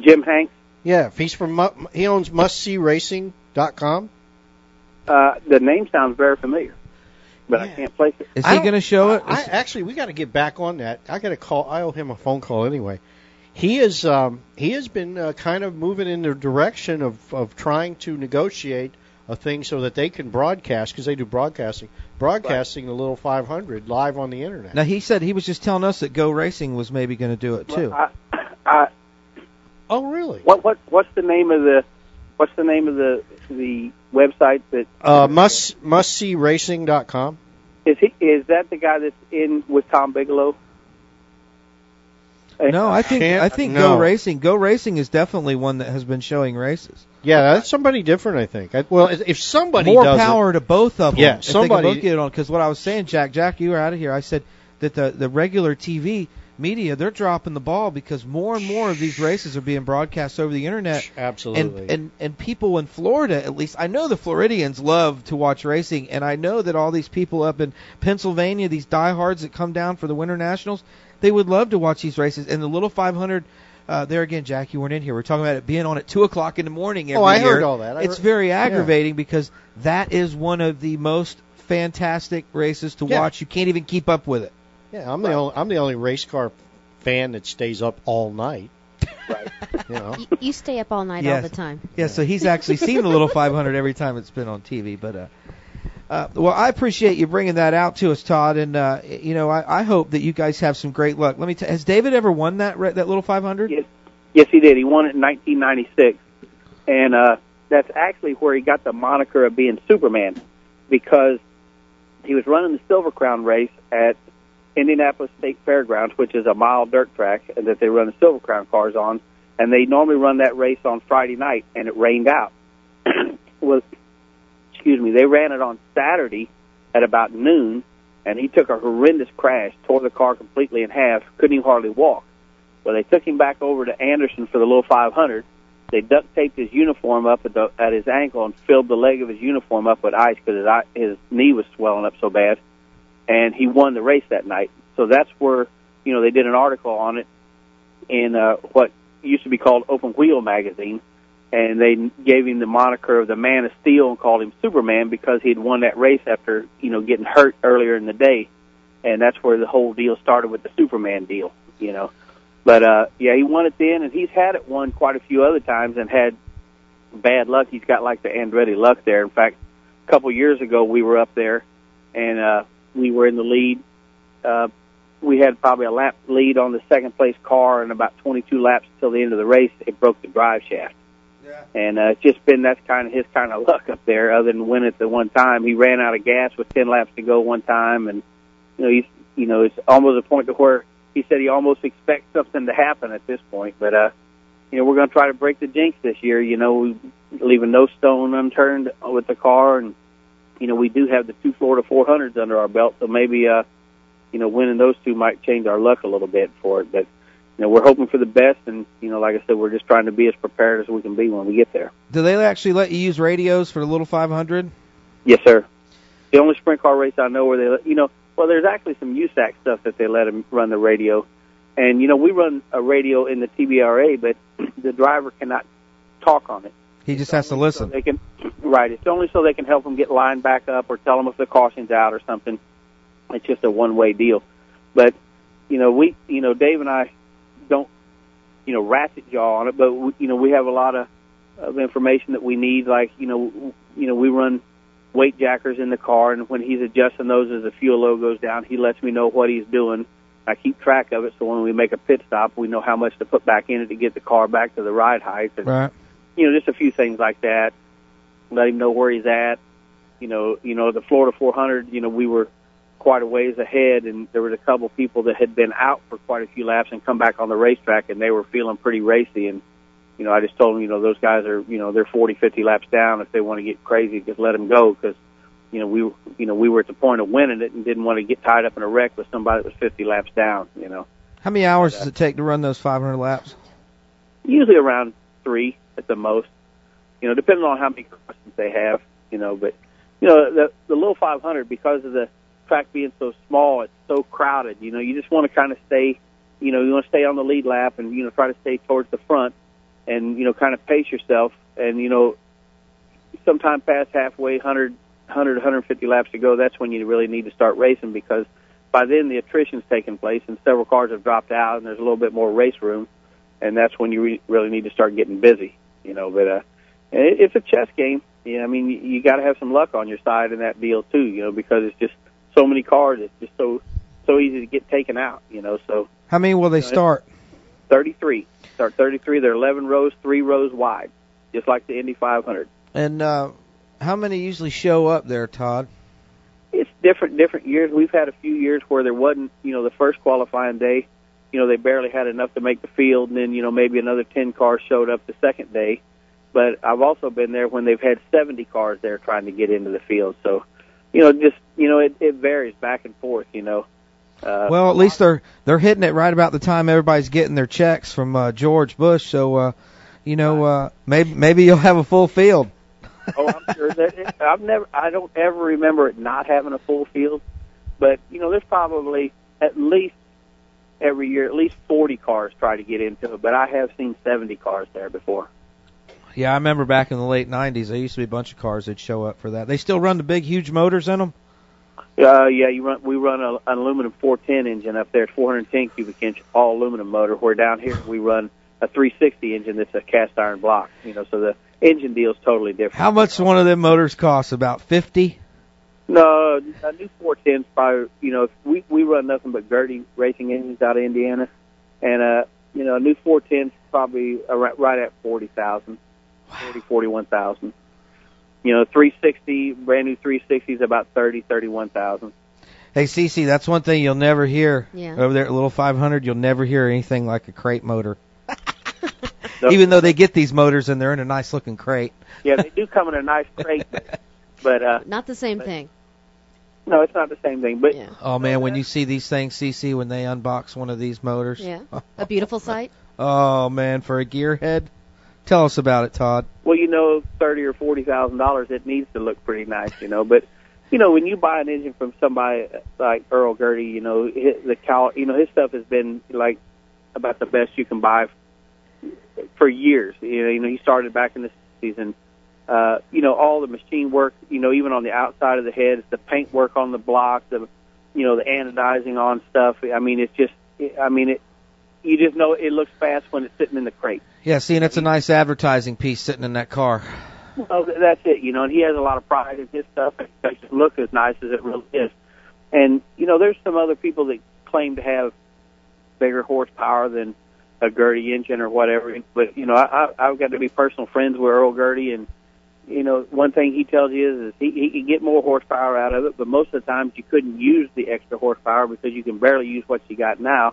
Jim Hanks? Yeah. He's from. He owns must see racing dot com. Uh, the name sounds very familiar, but yeah. I can't place it. Is he going to show it? I, I, actually, we got to get back on that. I got to call. I owe him a phone call anyway. He is. Um, he has been uh, kind of moving in the direction of, of trying to negotiate a thing so that they can broadcast, because they do broadcasting, broadcasting right. the Little five hundred live on the Internet. Now, he said he was just telling us that Go Racing was maybe going to do it too. Well, I, I, oh, really? What what what's the name of the what's the name of the the website that uh, must must see racing dot com? Is he is that the guy that's in with Tom Bigelow? No, I think Can't, I think no. Go Racing. Go Racing is definitely one that has been showing races. Yeah, that's somebody different, I think. I, well, if somebody more does power it, to both of them. Yeah, if somebody they can both get on. Because what I was saying, Jack, Jack, you were out of here. I said that the the regular T V media, they're dropping the ball, because more and more of these races are being broadcast over the Internet. Absolutely. And and, and people in Florida, at least, I know the Floridians love to watch racing, and I know that all these people up in Pennsylvania, these diehards that come down for the Winter Nationals, they would love to watch these races. And the Little five hundred, uh, there again, Jack, you weren't in here. We're talking about it being on at two o'clock in the morning every year. Oh, I year. heard all that. I it's heard, very aggravating yeah. because that is one of the most fantastic races to yeah. watch. You can't even keep up with it. Yeah, I'm right. the only, I'm the only race car fan that stays up all night. Right. You know. you, you stay up all night yes. all the time. Yeah, yeah, so he's actually seen the Little five hundred every time it's been on T V, but... Uh, Uh, well, I appreciate you bringing that out to us, Todd, and uh, you know I, I hope that you guys have some great luck. Let me. T- has David ever won that re- that Little five hundred? Yes, yes, he did. He won it in nineteen ninety-six, and uh, that's actually where he got the moniker of being Superman, because he was running the Silver Crown race at Indianapolis State Fairgrounds, which is a mile dirt track that they run the Silver Crown cars on, and they normally run that race on Friday night, and it rained out. was Excuse me, they ran it on Saturday at about noon, and he took a horrendous crash, tore the car completely in half, couldn't even hardly walk. Well, they took him back over to Anderson for the Little five hundred. They duct taped his uniform up at, the, at his ankle and filled the leg of his uniform up with ice because his, his knee was swelling up so bad, and he won the race that night. So that's where, you know, they did an article on it in uh, what used to be called Open Wheel magazine. And they gave him the moniker of the Man of Steel and called him Superman because he'd won that race after, you know, getting hurt earlier in the day. And that's where the whole deal started with the Superman deal, you know. But, uh, yeah, he won it then, and he's had it won quite a few other times and had bad luck. He's got, like, the Andretti luck there. In fact, a couple years ago we were up there, and uh, we were in the lead. Uh, we had probably a lap lead on the second-place car and about twenty-two laps till the end of the race. It broke the drive shaft. And uh, it's just been that's kind of his kind of luck up there. Other than win at the one time, he ran out of gas with ten laps to go one time, and you know he's you know it's almost a point to where he said he almost expects something to happen at this point. But uh, you know we're going to try to break the jinx this year. You know we're leaving no stone unturned with the car, and you know we do have the two Florida four hundreds under our belt, so maybe uh, you know, winning those two might change our luck a little bit for it. But, you know, we're hoping for the best, and, you know, like I said, we're just trying to be as prepared as we can be when we get there. Do they actually let you use radios for the little five hundred? Yes, sir. The only sprint car race I know where they let, you know, well, there's actually some U S A C stuff that they let them run the radio. And, you know, we run a radio in the T B R A, but the driver cannot talk on it. He just has to listen. So they can, right. It's only so they can help them get lined back up or tell them if the caution's out or something. It's just a one-way deal. But, you know, we, you know, Dave and I don't, you know, ratchet jaw on it, but, we, you know, we have a lot of, of information that we need. Like, you know, you know, we run weight jackers in the car, and when he's adjusting those as the fuel load goes down, he lets me know what he's doing. I keep track of it, so when we make a pit stop, we know how much to put back in it to get the car back to the ride height. And, right. You know, just a few things like that. Let him know where he's at. You know, you know, the Florida four hundred, you know, we were quite a ways ahead, and there was a couple people that had been out for quite a few laps and come back on the racetrack, and they were feeling pretty racy. And, you know, I just told them, you know, those guys are, you know, they're forty, fifty laps down. If they want to get crazy, just let them go, because, you know, we, you know, we were at the point of winning it and didn't want to get tied up in a wreck with somebody that was fifty laps down, you know. How many hours does it take to run those five hundred laps? Usually around three at the most, you know, depending on how many questions they have, you know. But, you know, the, the little five hundred, because of the track being so small, it's so crowded, you know, you just want to kind of stay, you know, you want to stay on the lead lap and, you know, try to stay towards the front and, you know, kind of pace yourself. And, you know, sometime past halfway, one hundred, one hundred, one hundred fifty laps to go, that's when you really need to start racing, because by then the attrition's taken place and several cars have dropped out and there's a little bit more race room, and that's when you re- really need to start getting busy, you know. But uh, it, it's a chess game. Yeah, I mean, you, you got to have some luck on your side in that deal too, you know, because it's just so many cars. It's just so so easy to get taken out, you know. So how many will they you know, start? Thirty-three. Start thirty-three. They're eleven rows, three rows wide, just like the Indy five hundred. And uh, how many usually show up there, Todd? It's different. Different years. We've had a few years where there wasn't, you know, the first qualifying day, you know, they barely had enough to make the field, and then, you know, maybe another ten cars showed up the second day. But I've also been there when they've had seventy cars there trying to get into the field. So, you know, just, you know, it, it varies back and forth, you know. Uh, well, at least they're they're hitting it right about the time everybody's getting their checks from uh, George Bush. So, uh, you know, uh, maybe maybe you'll have a full field. Oh, I'm sure. That, I've never, I don't ever remember it not having a full field. But, you know, there's probably at least every year at least forty cars try to get into it, but I have seen seventy cars there before. Yeah, I remember back in the late nineties, there used to be a bunch of cars that show up for that. They still run the big, huge motors in them? Uh, yeah, you run, we run a, an aluminum four ten engine up there, four hundred ten cubic inch, all aluminum motor. Where down here we run a three sixty engine that's a cast iron block. You know, so the engine deal's totally different. How much does one of them motors cost? About fifty? No, a new four ten's probably, you know, we we run nothing but Gertie racing engines out of Indiana. And, uh, you know, a new four ten's probably right, right at forty thousand. Forty, forty-one thousand. You know, three sixty, brand new three sixty is about thirty, thirty-one thousand. Hey, Cece, that's one thing you'll never hear yeah. over there at Little Five Hundred. You'll never hear anything like a crate motor, no. even though they get these motors and they're in a nice-looking crate. Yeah, they do come in a nice crate, but, but uh, not the same but, thing. No, it's not the same thing. But yeah. oh man, when you see these things, Cece, when they unbox one of these motors, yeah, a beautiful sight. Oh man, for a gearhead. Tell us about it, Todd. Well, you know, thirty or forty thousand dollars, it needs to look pretty nice, you know. But you know, when you buy an engine from somebody like Earl Gertie, you know, his, the cow, you know, his stuff has been like about the best you can buy for years. You know, you know, he started back in the season. Uh, you know, all the machine work, you know, even on the outside of the heads, the paint work on the block, the, you know, the anodizing on stuff. I mean, it's just, I mean, it. You just know it looks fast when it's sitting in the crate. Yeah, see, and it's a nice advertising piece sitting in that car. Well, that's it, you know, and he has a lot of pride in his stuff. It doesn't look as nice as it really is. And, you know, there's some other people that claim to have bigger horsepower than a Gertie engine or whatever. But, you know, I, I've got to be personal friends with Earl Gertie, and, you know, one thing he tells you is, is he, he can get more horsepower out of it, but most of the times you couldn't use the extra horsepower because you can barely use what you got now.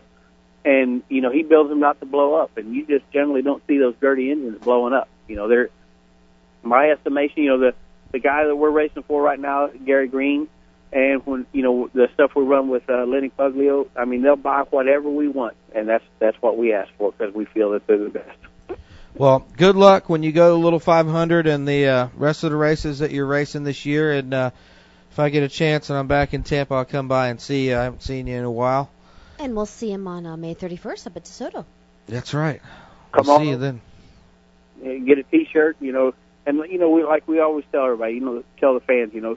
And, you know, he builds them not to blow up, and you just generally don't see those dirty engines blowing up. You know, they're, my estimation, you know, the, the guy that we're racing for right now, Gary Green, And when, you know, the stuff we run with uh, Lenny Puglio, I mean, they'll buy whatever we want, and that's that's what we ask for because we feel that they're the best. Well, good luck when you go to Little five hundred and the uh, rest of the races that you're racing this year. And uh, if I get a chance and I'm back in Tampa, I'll come by and see you. I haven't seen you in a while. And we'll see him on uh, May thirty-first up at DeSoto. That's right. Come we'll on. See you then. Get a T-shirt, you know, and, you know, we like we always tell everybody, you know, tell the fans, you know,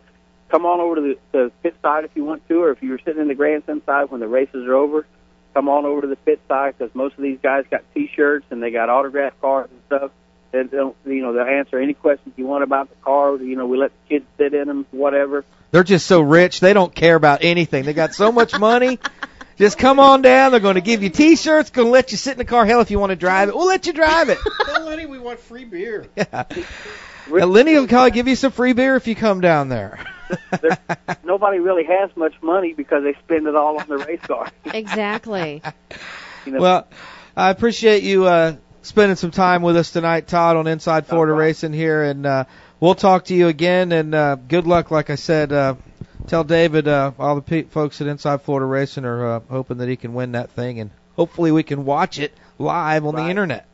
come on over to the, the pit side if you want to, or if you're sitting in the grandstand side when the races are over, come on over to the pit side because most of these guys got T-shirts and they got autographed cards and stuff. They don't, you know, they'll answer any questions you want about the car. You know, we let the kids sit in them, whatever. They're just so rich, they don't care about anything. They got so much money. Just come on down. They're going to give you T-shirts, going to let you sit in the car. Hell, if you want to drive it, we'll let you drive it. Tell Lenny we want free beer. Yeah. And Lenny will probably give you some free beer if you come down there. there. Nobody really has much money because they spend it all on the race car. Exactly. You know? Well, I appreciate you uh, spending some time with us tonight, Todd, on Inside Florida right. Racing here. And uh, we'll talk to you again. And uh, good luck, like I said. Uh, Tell David uh, all the pe- folks at Inside Florida Racing are uh, hoping that he can win that thing, and hopefully we can watch it live on right. the Internet.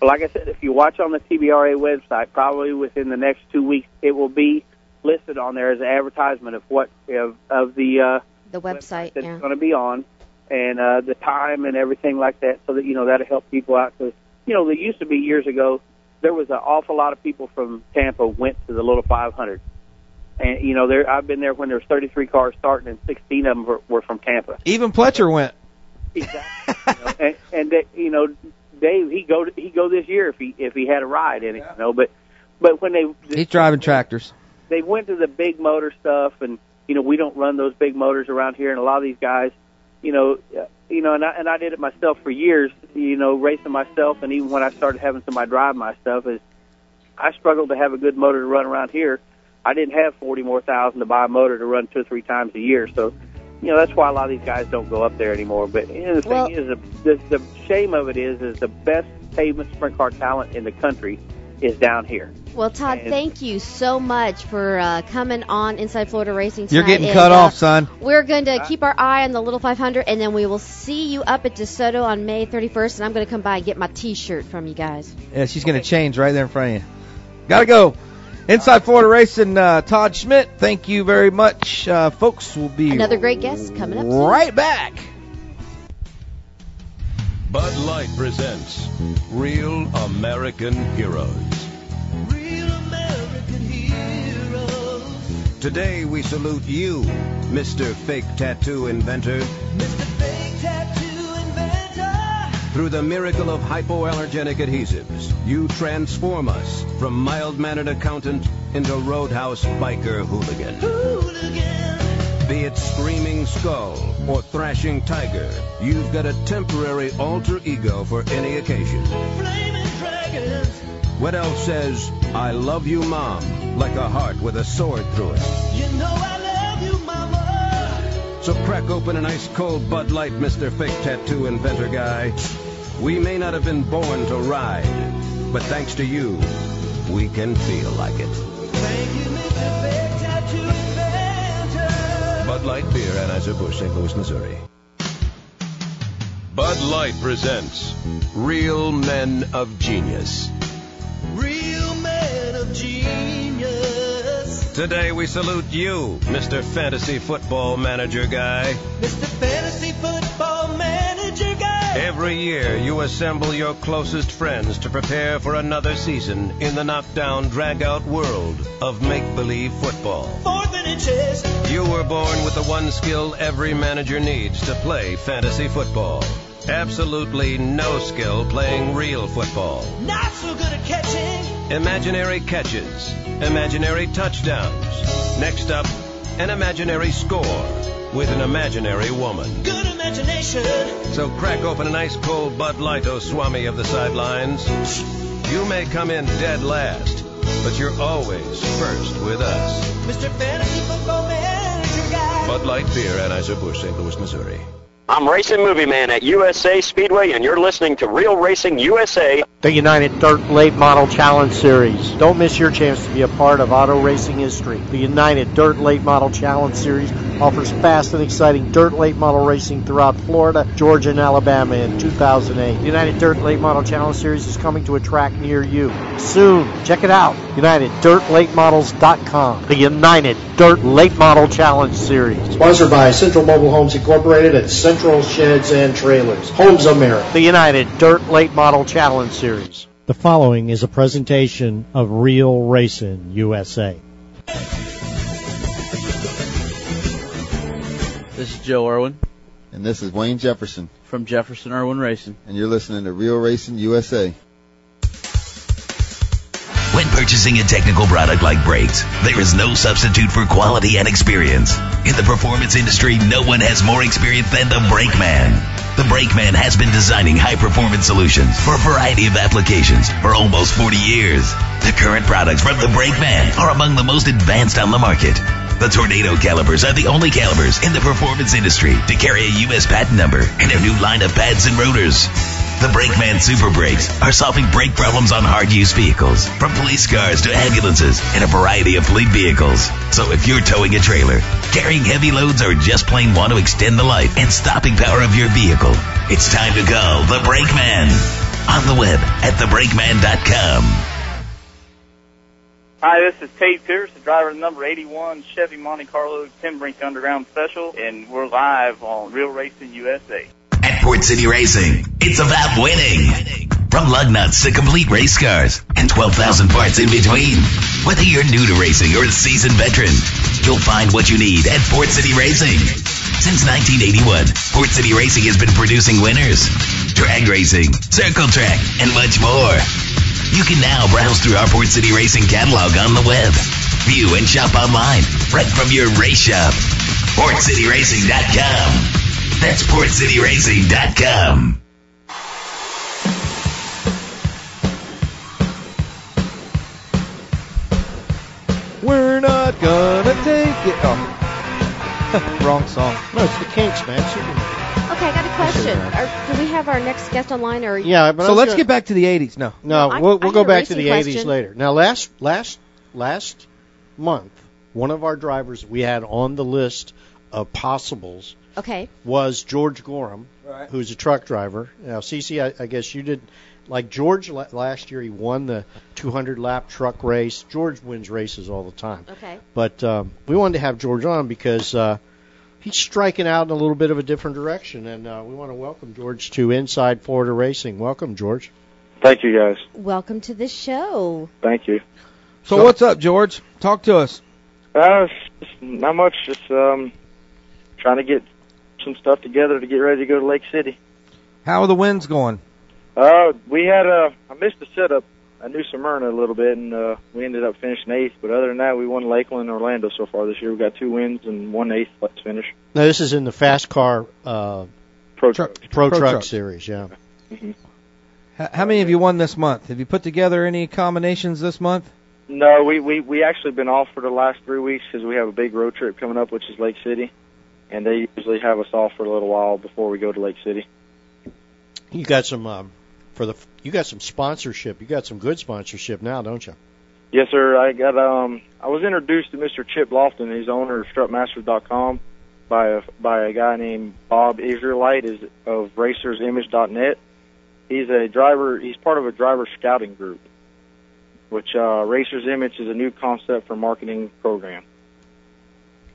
Well, like I said, if you watch on the T B R A website, probably within the next two weeks, it will be listed on there as an advertisement of what of, of the, uh, the website, website that's yeah. going to be on, and uh, the time and everything like that, so that, you know, that'll help people out. Because, you know, there used to be years ago, there was an awful lot of people from Tampa went to the Little five hundred. And, you know, there I've been there when there was thirty-three cars starting, and sixteen of them were, were from Tampa. Even Pletcher went. Exactly. You know, and, and that, you know, Dave, he go he go this year if he if he had a ride in it. Yeah. You know, but but when they he's driving they, tractors, they went to the big motor stuff, and you know we don't run those big motors around here, and a lot of these guys, you know, you know, and I and I did it myself for years, you know, racing myself, and even when I started having somebody drive my stuff, is I struggled to have a good motor to run around here. I didn't have forty more thousand to buy a motor to run two or three times a year, so you know that's why a lot of these guys don't go up there anymore. But you know, the well, thing is, the, the, the shame of it is, is the best pavement sprint car talent in the country is down here. Well, Todd, and thank you so much for uh, coming on Inside Florida Racing tonight. You're getting and, cut uh, off, son. We're going to keep our eye on the Little five hundred, and then we will see you up at DeSoto on May thirty-first. And I'm going to come by and get my T-shirt from you guys. Yeah, she's going to change right there in front of you. Gotta go. Inside Florida Racing, uh, Todd Schmidt, thank you very much. Uh, folks, we'll be another great guest coming up right soon. Back. Bud Light presents Real American Heroes. Real American Heroes. Today we salute you, Mister Fake Tattoo Inventor. Mister Fake Tattoo Inventor. Through the miracle of hypoallergenic adhesives, you transform us from mild-mannered accountant into roadhouse biker hooligan. Hooligan. Be it Screaming Skull or Thrashing Tiger, you've got a temporary alter ego for any occasion. Flaming Dragons. What else says, I love you, Mom, like a heart with a sword through it? You know I love you, Mama. So crack open an ice-cold Bud Light, Mister Fake Tattoo Inventor Guy. We may not have been born to ride, but thanks to you, we can feel like it. Thank you, Mister Big Tattoo Inventor. Bud Light Beer, Anheuser-Busch, Saint Louis, Missouri. Bud Light presents Real Men of Genius. Real Men of Genius. Today we salute you, Mister Fantasy Football Manager Guy. Mister Fantasy Football Manager Guy. Every year, you assemble your closest friends to prepare for another season in the knockdown, drag-out world of make-believe football. Fourth and inches. You were born with the one skill every manager needs to play fantasy football. Absolutely no skill playing real football. Not so good at catching. Imaginary catches. Imaginary touchdowns. Next up, an imaginary score. With an imaginary woman. Good imagination. So crack open an ice-cold Bud Light, O Swami of the sidelines. You may come in dead last, but you're always first with us. Mister Fantasy Football Manager Guy. Bud Light Beer, Anheuser-Busch, Saint Louis, Missouri. I'm Racing Movie Man at U S A Speedway, and you're listening to Real Racing U S A. The United Dirt Late Model Challenge Series. Don't miss your chance to be a part of auto racing history. The United Dirt Late Model Challenge Series offers fast and exciting dirt late model racing throughout Florida, Georgia, and Alabama in two thousand eight. The United Dirt Late Model Challenge Series is coming to a track near you soon. Check it out, united dirt late models dot com. The United Dirt Late Model Challenge Series. Sponsored by Central Mobile Homes Incorporated at Central Sheds and Trailers. Homes America. The United Dirt Late Model Challenge Series. The following is a presentation of Real Racing U S A. This is Joe Irwin. And this is Wayne Jefferson. From Jefferson Irwin Racing. And you're listening to Real Racing U S A. When purchasing a technical product like brakes, there is no substitute for quality and experience. In the performance industry, no one has more experience than the brake man. The Brakeman has been designing high-performance solutions for a variety of applications for almost forty years. The current products from the Brakeman are among the most advanced on the market. The Tornado calipers are the only calipers in the performance industry to carry a U S patent number and a new line of pads and rotors. The Brakeman Super Brakes are solving brake problems on hard-use vehicles, from police cars to ambulances and a variety of fleet vehicles. So if you're towing a trailer, carrying heavy loads, or just plain want to extend the life and stopping power of your vehicle, it's time to call the Brakeman. On the web at the brakeman dot com. Hi, this is Tate Pierce, the driver of number eighty-one Chevy Monte Carlo Timbrink Underground Special, and we're live on Real Racing U S A. At Port City Racing, it's about winning. From lug nuts to complete race cars and twelve thousand parts in between. Whether you're new to racing or a seasoned veteran, you'll find what you need at Port City Racing. Since nineteen eighty-one, Port City Racing has been producing winners. Drag racing, circle track, and much more. You can now browse through our Port City Racing catalog on the web. View and shop online right from your race shop. port city racing dot com. That's port city racing dot com. We're not gonna take it. Oh. Wrong song. No, it's the Kinks, man. Okay, I got a question. Are, do we have our next guest online? Or yeah, but so I'm let's gonna... get back to the eighties. No, no, no I, we'll, we'll go back to the question. eighties later. Now, last last last month, one of our drivers we had on the list of possibles. Okay. Was George Gorham, right, who's a truck driver. Now, Cece, I, I guess you did, like George la- last year, he won the two hundred lap truck race. George wins races all the time. Okay. But um, we wanted to have George on because uh, he's striking out in a little bit of a different direction, and uh, we want to welcome George to Inside Florida Racing. Welcome, George. Thank you, guys. Welcome to the show. Thank you. So, so what's up, George? Talk to us. Uh, it's not much. Just um, trying to get some stuff together to get ready to go to Lake City. How are the winds going? Uh, we had a, I missed the setup. I knew Smyrna a little bit, and uh, we ended up finishing eighth. But other than that, we won Lakeland and Orlando so far this year. We got two wins and one eighth last finish. Now, this is in the Fast Car uh, Pro Truck, Pro Truck, Truck Series, yeah. Mm-hmm. How, how many of you won this month? Have you put together any combinations this month? No, we, we, we actually been off for the last three weeks because we have a big road trip coming up, which is Lake City. And they usually have us off for a little while before we go to Lake City. You got some um, for the you got some sponsorship. You got some good sponsorship now, don't you? Yes, sir. I got um I was introduced to Mister Chip Lofton. He's the owner of strut masters dot com by a, by a guy named Bob Israelite is of racers image dot net. He's a driver. He's part of a driver scouting group, which uh, Racers Image is a new concept for marketing program.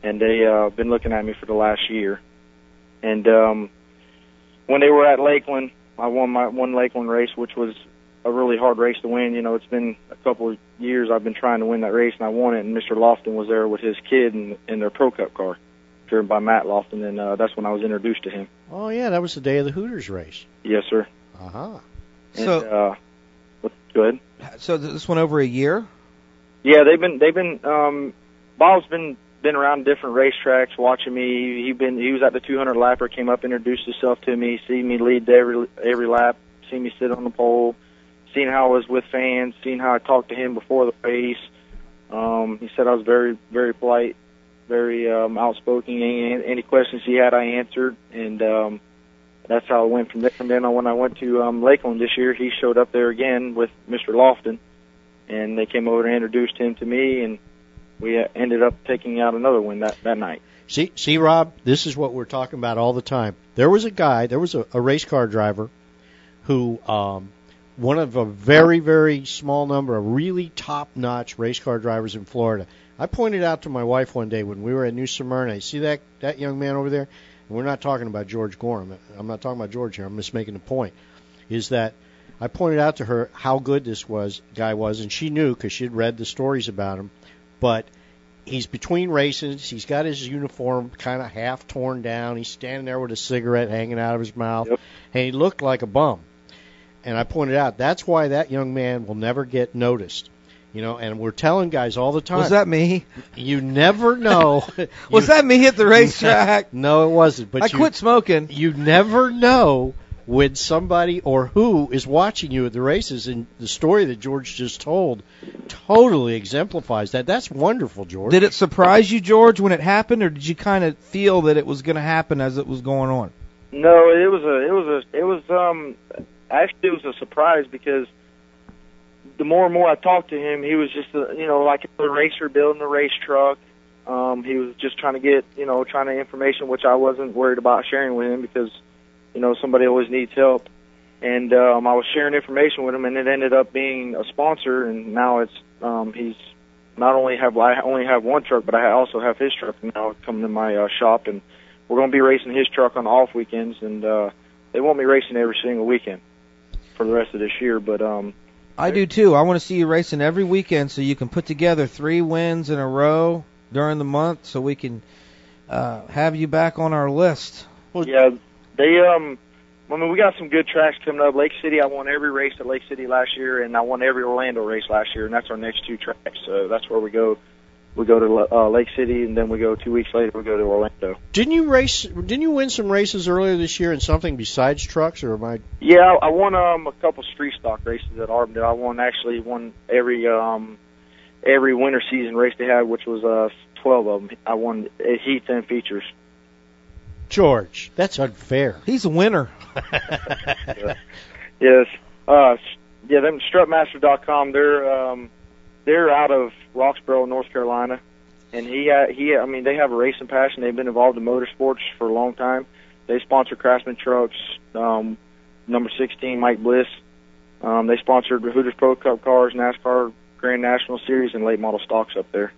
And they uh been looking at me for the last year. And um, when they were at Lakeland, I won my one Lakeland race, which was a really hard race to win. You know, it's been a couple of years I've been trying to win that race, and I won it. And Mister Lofton was there with his kid in, in their Pro Cup car, driven by Matt Lofton, and uh, that's when I was introduced to him. Oh, yeah, that was the day of the Hooters race. Yes, sir. Uh-huh. And, so, uh, go ahead. So this went over a year? Yeah, they've been, they've been, um, Bob's been, been around different racetracks watching me. He been he was at the two hundred lapper, came up, introduced himself to me, seen me lead every every lap, seen me sit on the pole, seen how I was with fans, seen how I talked to him before the race. Um, he said I was very, very polite, very um, outspoken. Any, any questions he had, I answered, and um, that's how I went from there. And then when I went to um, Lakeland this year, he showed up there again with Mister Lofton, and they came over and introduced him to me, and we ended up taking out another win that, that night. See, see, Rob, this is what we're talking about all the time. There was a guy, there was a, a race car driver who, um, one of a very, very small number of really top-notch race car drivers in Florida. I pointed out to my wife one day when we were at New Smyrna, see that, that young man over there? And we're not talking about George Gorham. I'm not talking about George here. I'm just making the point, is that I pointed out to her how good this was guy was, and she knew because she had read the stories about him. But he's between races. He's got his uniform kind of half torn down. He's standing there with a cigarette hanging out of his mouth, yep. And he looked like a bum. And I pointed out, that's why that young man will never get noticed. You know, and we're telling guys all the time. Was that me? You never know. you, was that me at the racetrack? No, it wasn't. But I you, quit smoking. You never know when somebody or who is watching you at the races. And the story that George just told totally exemplifies that. That's wonderful, George. Did it surprise you, George, when it happened, or did you kind of feel that it was going to happen as it was going on? No, it was a, it was a, it was um, actually it was a surprise because the more and more I talked to him, he was just, a, you know, like a racer building a race truck. Um, he was just trying to get, you know, trying to information, which I wasn't worried about sharing with him because, you know, somebody always needs help. And um, I was sharing information with him, and it ended up being a sponsor. And now it's um, he's not only have I only have one truck, but I also have his truck now coming to my uh, shop, and we're going to be racing his truck on off weekends. And uh, they won't be racing every single weekend for the rest of this year, but. Um, I do, too. I want to see you racing every weekend so you can put together three wins in a row during the month so we can uh, have you back on our list. Well, yeah, they. Um, I mean, we got some good tracks coming up. Lake City, I won every race at Lake City last year, and I won every Orlando race last year, and that's our next two tracks. So that's where we go. We go to uh, Lake City, and then we go two weeks later, we go to Orlando. Didn't you race? Didn't you win some races earlier this year in something besides trucks, or am I? Yeah, I won um, a couple street stock races at Arvindale. I won actually won every um, every winter season race they had, which was uh, twelve of them. I won heats and features. George, that's unfair. He's a winner. yeah. Yes. Uh, yeah, them strutmaster dot com, they're... Um, They're out of Roxborough, North Carolina, and he, uh, he, I mean, they have a racing passion. They've been involved in motorsports for a long time. They sponsor Craftsman Trucks, um, number sixteen, Mike Bliss. Um, they sponsored Hooters Pro Cup cars, NASCAR Grand National Series, and late model stocks up there.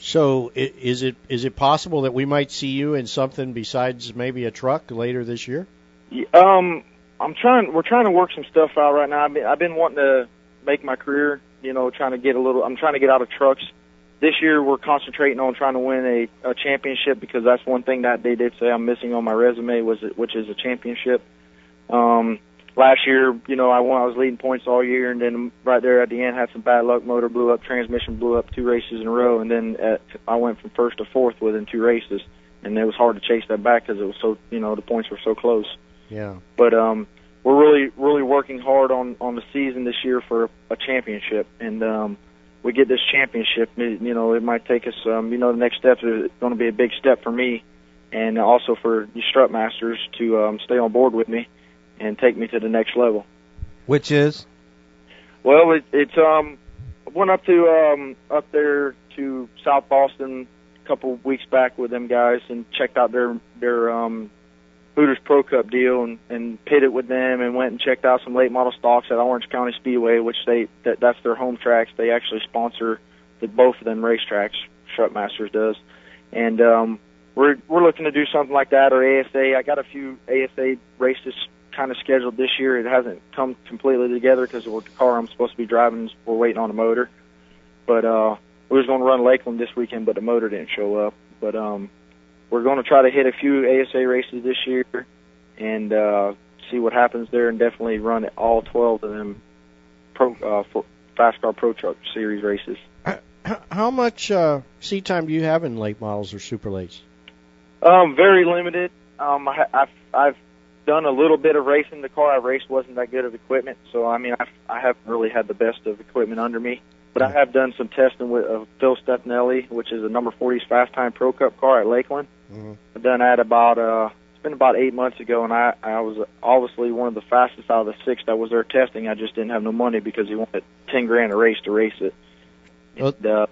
So is it is it possible that we might see you in something besides maybe a truck later this year? Yeah, um, I'm trying. We're trying to work some stuff out right now. I've been, I've been wanting to make my career. You know, trying to get a little. I'm trying to get out of trucks. This year, we're concentrating on trying to win a, a championship because that's one thing that they did say I'm missing on my resume was which is a championship. Um, last year, you know, I won. I was leading points all year, and then right there at the end, had some bad luck. Motor blew up, transmission blew up, two races in a row, and then at, I went from first to fourth within two races, and it was hard to chase that back because it was so. You know, the points were so close. Yeah. But um. We're really, really working hard on, on the season this year for a championship, and um, we get this championship. You know, it might take us. Um, you know, the next step is going to be a big step for me, and also for the strut masters to um, stay on board with me and take me to the next level. Which is? Well, it, it's um, I went up to um, up there to South Boston a couple weeks back with them guys and checked out their their. Um, Hooters Pro Cup deal and, and pitted with them and went and checked out some late model stocks at Orange County Speedway, which they that, that's their home tracks. They actually sponsor the, both of them racetracks. Strutmasters does, and um, we're we're looking to do something like that or A S A. I got a few A S A races kind of scheduled this year. It hasn't come completely together because the car I'm supposed to be driving, we're waiting on a motor. But uh, we was going to run Lakeland this weekend, but the motor didn't show up. But um. We're going to try to hit a few A S A races this year and uh, see what happens there, and definitely run all twelve of them pro, uh, for Fast Car Pro Truck Series races. How much uh, seat time do you have in late models or super lates? Um, very limited. Um, I, I've, I've done a little bit of racing. The car I raced wasn't that good of equipment, so I mean I've, I haven't really had the best of equipment under me. But I have done some testing with uh, Phil Stefanelli, which is a number forty's fast time Pro Cup car at Lakeland. Mm-hmm. I've done that about uh, been about eight months ago, and I, I was obviously one of the fastest out of the six that was there testing. I just didn't have no money because he wanted ten grand a race to race it. Well, and, uh,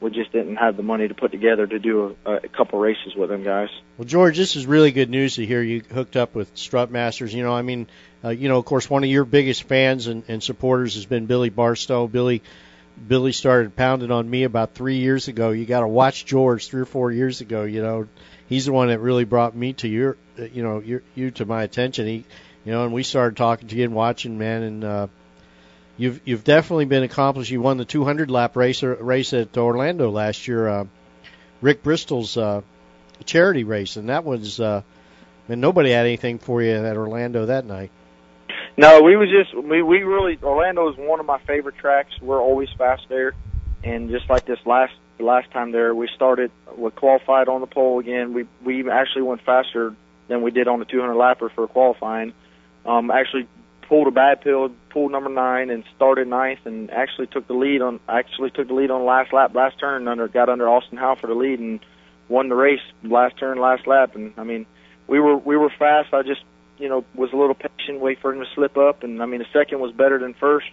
we just didn't have the money to put together to do a, a couple races with them guys. Well, George, this is really good news to hear you hooked up with Strut Masters. You know, I mean, uh, you know, of course, one of your biggest fans and, and supporters has been Billy Barstow. Billy Billy started pounding on me about three years ago. You got to watch George three or four years ago. You know, he's the one that really brought me to your, you know, your, you to my attention. He, you know, and we started talking to you and watching, man. And uh, you've you've definitely been accomplished. You won the two hundred lap race race at Orlando last year, uh, Rick Bristol's uh, charity race, and that was, uh, and nobody had anything for you at Orlando that night. No, we was just we we really Orlando is one of my favorite tracks. We're always fast there, and just like this last last time there, we started we qualified on the pole again. We we actually went faster than we did on the two hundred lapper for qualifying. Um, actually pulled a bad pill, pulled number nine, and started ninth, and actually took the lead on actually took the lead on last lap, last turn. Under got under Austin Howell for the lead and won the race last turn, last lap. And I mean, we were we were fast. I just. You know, was a little patient, wait for him to slip up, and I mean, the second was better than first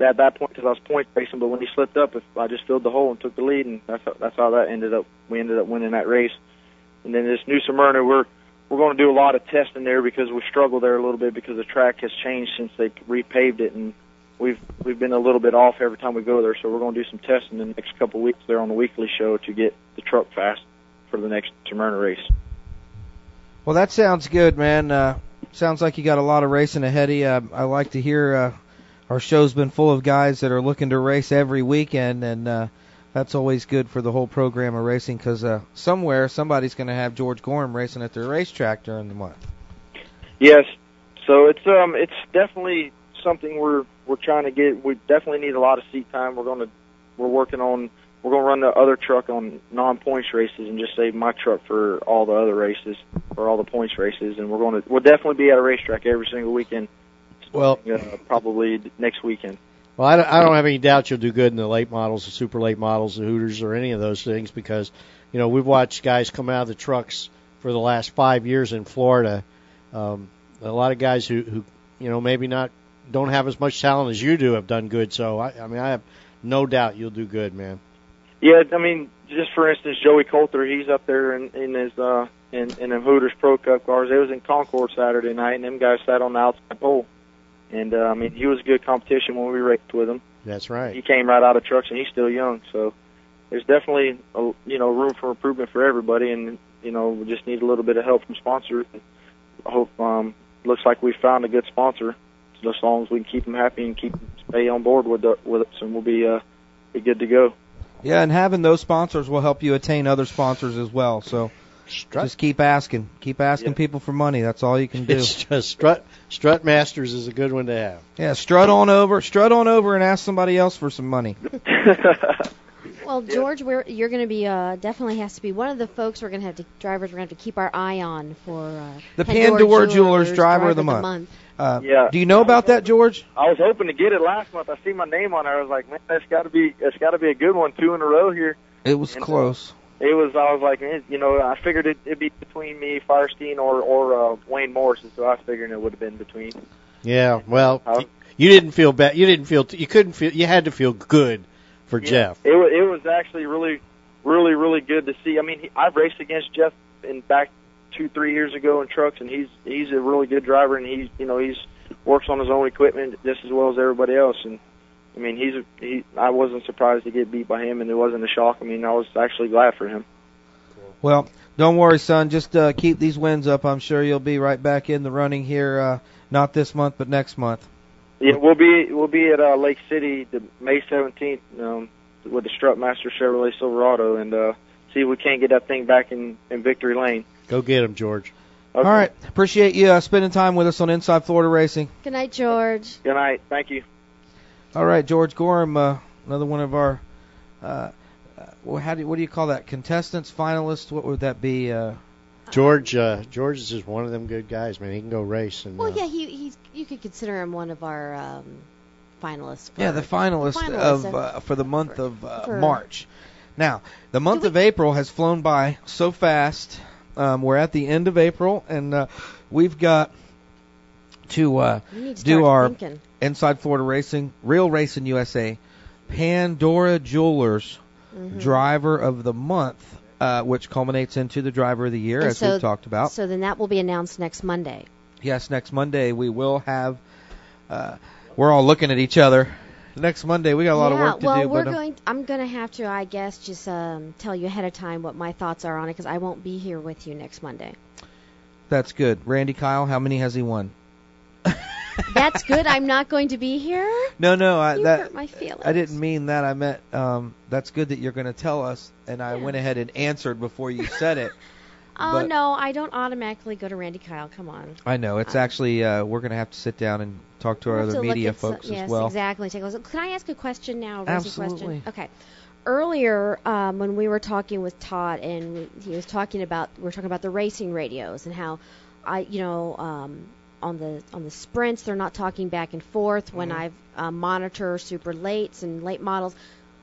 at that point because I was point racing. But when he slipped up, I just filled the hole and took the lead, and that's how, that's how that ended up. We ended up winning that race. And then this New Smyrna, we're we're going to do a lot of testing there because we struggled there a little bit because the track has changed since they repaved it, and we've we've been a little bit off every time we go there. So we're going to do some testing in the next couple of weeks there on the weekly show to get the truck fast for the next Smyrna race. Well, that sounds good, man. Uh, Sounds like you got a lot of racing ahead of you. Uh, I like to hear uh, our show's been full of guys that are looking to race every weekend, and uh, that's always good for the whole program of racing because uh, somewhere somebody's going to have George Gorham racing at their racetrack during the month. Yes, so it's um it's definitely something we're we're trying to get. We definitely need a lot of seat time. We're going to we're working on we're going to run the other truck on non-points races and just save my truck for all the other races. For all the points races, and we're going to we'll definitely be at a racetrack every single weekend. Well, uh, probably next weekend. Well, I don't, I don't have any doubt you'll do good in the late models, the super late models, the Hooters, or any of those things because, you know, we've watched guys come out of the trucks for the last five years in Florida. Um, a lot of guys who, who, you know, maybe not don't have as much talent as you do have done good. So I, I mean, I have no doubt you'll do good, man. Yeah, I mean, just for instance, Joey Coulter, he's up there in, in his. Uh, In, in the Hooters Pro Cup cars. It was in Concord Saturday night, and them guys sat on the outside pole. And, uh, I mean, he was good competition when we raced with him. That's right. He came right out of trucks, and he's still young. So there's definitely, a, you know, room for improvement for everybody, and, you know, we just need a little bit of help from sponsors. I hope um, looks like we found a good sponsor, so as long as we can keep them happy and keep them stay on board with, the, with us, and we'll be, uh, be good to go. Yeah, and having those sponsors will help you attain other sponsors as well, so... Strut. Just keep asking. Keep asking yeah. people for money. That's all you can do. It's just strut, strut Masters is a good one to have. Yeah, strut on over. Strut on over and ask somebody else for some money. Well, George, we're, you're going to be uh, definitely has to be one of the folks we're going to have to drivers we're going to have to keep our eye on for uh, the Pandora Jewelers Driver of the Month. Of the month. Uh, yeah. Do you know about that, George? I was hoping to get it last month. I see my name on there. I was like, man, that's got to be that's got to be a good one. Two in a row here. It was and close. So, It was, I was like, you know, I figured it, it'd be between me, Firestein, or, or uh, Wayne Morrison, so I was figuring it would have been between. Yeah, well, was, you didn't feel bad. You didn't feel, you couldn't feel, you had to feel good for yeah, Jeff. It was, it was actually really, really, really good to see. I mean, he, I've raced against Jeff in back two, three years ago in trucks, and he's he's a really good driver, and he's, you know, he's works on his own equipment just as well as everybody else, and I mean, he's a, he. I wasn't surprised to get beat by him, and it wasn't a shock. I mean, I was actually glad for him. Well, don't worry, son. Just uh, keep these wins up. I'm sure you'll be right back in the running here. Uh, not this month, but next month. Yeah, we'll be we'll be at uh, Lake City the May seventeenth um, with the Strutmaster Chevrolet Silverado, and uh, see if we can't get that thing back in, in victory lane. Go get him, George. Okay. All right. Appreciate you uh, spending time with us on Inside Florida Racing. Good night, George. Good night. Thank you. All right, George Gorham, uh, another one of our, uh, uh, how do what do you call that? Contestants, finalists, what would that be? Uh, George, uh, George is just one of them good guys, man. He can go race. And, well, uh, yeah, he he's you could consider him one of our um, finalists. For, yeah, the finalist, finalist of, of uh, for the month for, of uh, March. Now, the month we, of April has flown by so fast. Um, we're at the end of April, and uh, we've got to, uh, to do our thinking. Inside Florida Racing, Real Racing U S A, Pandora Jewelers mm-hmm. Driver of the Month, uh, which culminates into the Driver of the Year, and as so, we've talked about. So then that will be announced next Monday. Yes, next Monday we will have, uh, we're all looking at each other. Next Monday, we got a lot yeah, of work to well, do. Well, we're but, um, going. I'm going to have to, I guess, just um, tell you ahead of time what my thoughts are on it because I won't be here with you next Monday. That's good. Randy Kyle, how many has he won? That's good. I'm not going to be here. No, no, I, you that hurt my feelings. I didn't mean that. I meant um, that's good that you're going to tell us. And I yeah. went ahead and answered before you said it. Oh but, no, I don't automatically go to Randy Kyle. Come on. I know. It's um, actually uh, we're going to have to sit down and talk to our other media folks some, yes, as well. Yes, exactly. Take a look. Can I ask a question now? Absolutely. Question? Okay. Earlier, um, when we were talking with Todd, and he was talking about we we're talking about the racing radios and how I, you know, um, on the on the sprints they're not talking back and forth. Mm-hmm. When I uh, monitor super lates and late models,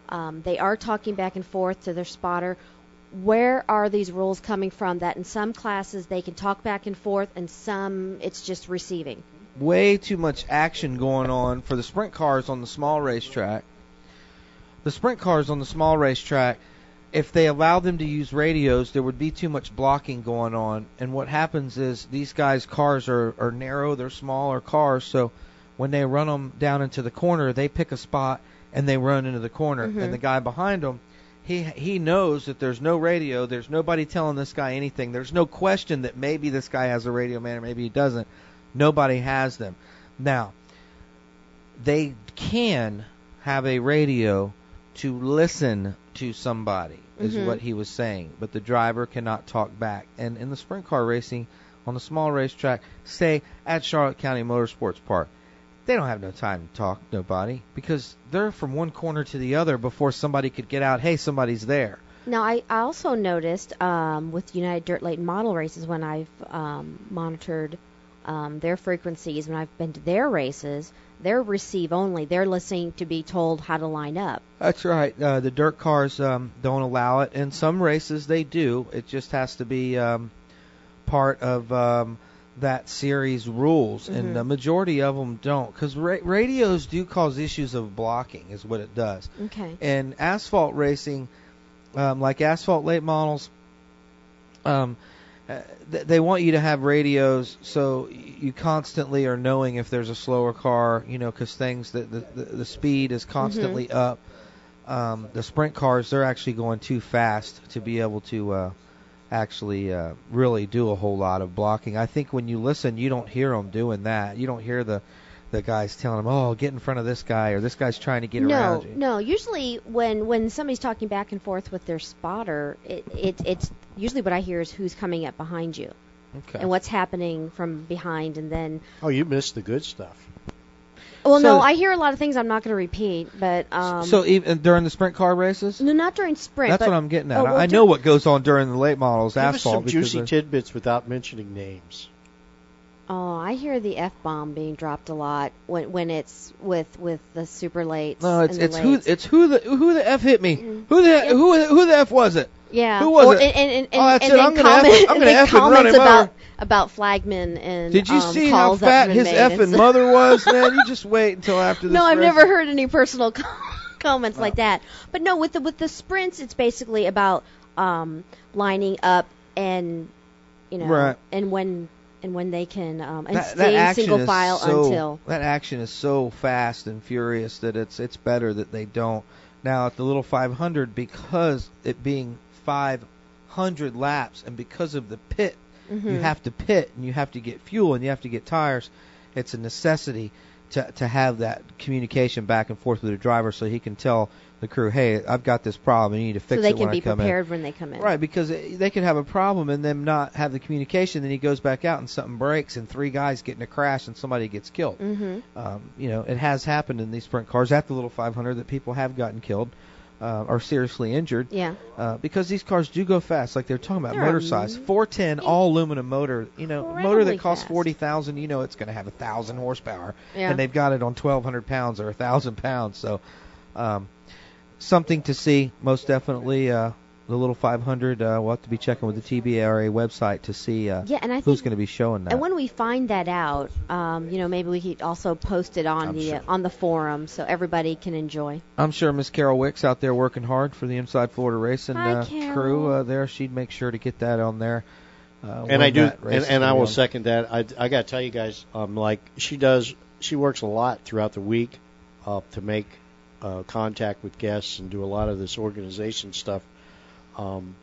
um, they are talking back and forth to their spotter. Where are these rules coming from that in some classes they can talk back and forth and some it's just receiving? Way too much action going on for the sprint cars on the small racetrack. The sprint cars on the small racetrack, if they allow them to use radios, there would be too much blocking going on. And what happens is these guys' cars are, are narrow, they're smaller cars, so when they run them down into the corner, they pick a spot and they run into the corner. Mm-hmm. And the guy behind them, He he knows that there's no radio, there's nobody telling this guy anything. There's no question that maybe this guy has a radio man or maybe he doesn't. Nobody has them. Now, they can have a radio to listen to somebody, is mm-hmm. what he was saying, but the driver cannot talk back. And in the sprint car racing on the small racetrack, say at Charlotte County Motorsports Park, they don't have no time to talk to nobody because they're from one corner to the other before somebody could get out, hey, somebody's there. Now, I, I also noticed um, with United Dirt Late Model races when I've um, monitored um, their frequencies, when I've been to their races, they're receive only. They're listening to be told how to line up. That's right. Uh, the dirt cars um, don't allow it. In some races, they do. It just has to be um, part of... Um, that series rules, mm-hmm. and the majority of them don't, because ra- radios do cause issues of blocking is what it does. Okay. And asphalt racing, um, like asphalt late models, um, uh, th- they want you to have radios so you constantly are knowing if there's a slower car, you know, because things, the, the, the, the speed is constantly mm-hmm. up. Um, the sprint cars, they're actually going too fast to be able to... Uh, actually uh, really do a whole lot of blocking. I think when you listen, you don't hear them doing that. You don't hear the, the guys telling them, oh, get in front of this guy, or this guy's trying to get no, around you. No, no. Usually when, when somebody's talking back and forth with their spotter, it, it it's usually what I hear is who's coming up behind you okay. and what's happening from behind. And then oh, you missed the good stuff. Well, so, no, I hear a lot of things I'm not going to repeat, but... Um, so even during the sprint car races? No, not during sprint. That's but, what I'm getting at. Oh, well, I do, know what goes on during the late models, give asphalt. Give us some juicy tidbits without mentioning names. Oh, I hear the F-bomb being dropped a lot when when it's with, with the super lates. No, it's, it's, who, it's who the who the F hit me. Mm. Who the who who the F was it? Yeah. Who was or, it? And, and, and, oh, that's and it. I'm going to F and run him about, over. About flagmen and did you um, see how fat his effing mother was? Man, you just wait until after the no, sprint. I've never heard any personal comments oh. like that. But no, with the with the sprints, it's basically about um, lining up and you know right. and when and when they can um, and that, stay that single file so, until that action is so fast and furious that it's it's better that they don't. Now at the little five hundred, because it being five hundred laps and because of the pit. Mm-hmm. You have to pit, and you have to get fuel, and you have to get tires. It's a necessity to to have that communication back and forth with the driver so he can tell the crew, hey, I've got this problem, and you need to fix so it when I come in. So they can be prepared when they come in. Right, because it, they could have a problem and then not have the communication, then he goes back out and something breaks, and three guys get in a crash, and somebody gets killed. Mm-hmm. Um, you know, it has happened in these sprint cars at the Little five hundred that people have gotten killed. Uh, are seriously injured yeah. uh, because these cars do go fast, like they're talking about they're motor size. four ten all aluminum motor, you know, motor that costs forty thousand dollars, you know it's going to have one thousand horsepower, yeah. and they've got it on twelve hundred pounds or one thousand pounds. So um, something to see, most definitely. Uh, the little five hundred, uh, we'll have to be checking with the T B A R A website to see uh, yeah, and I who's going to be showing that. And when we find that out, um, you know, maybe we could also post it on I'm the sure. uh, on the forum so everybody can enjoy. I'm sure Miss Carol Wicks out there working hard for the Inside Florida Racing Hi, uh, crew uh, there. She'd make sure to get that on there. Uh, and I do, and, and I will second that. I, I got to tell you guys, um, like she does, she works a lot throughout the week uh, to make uh, contact with guests and do a lot of this organization stuff. Um,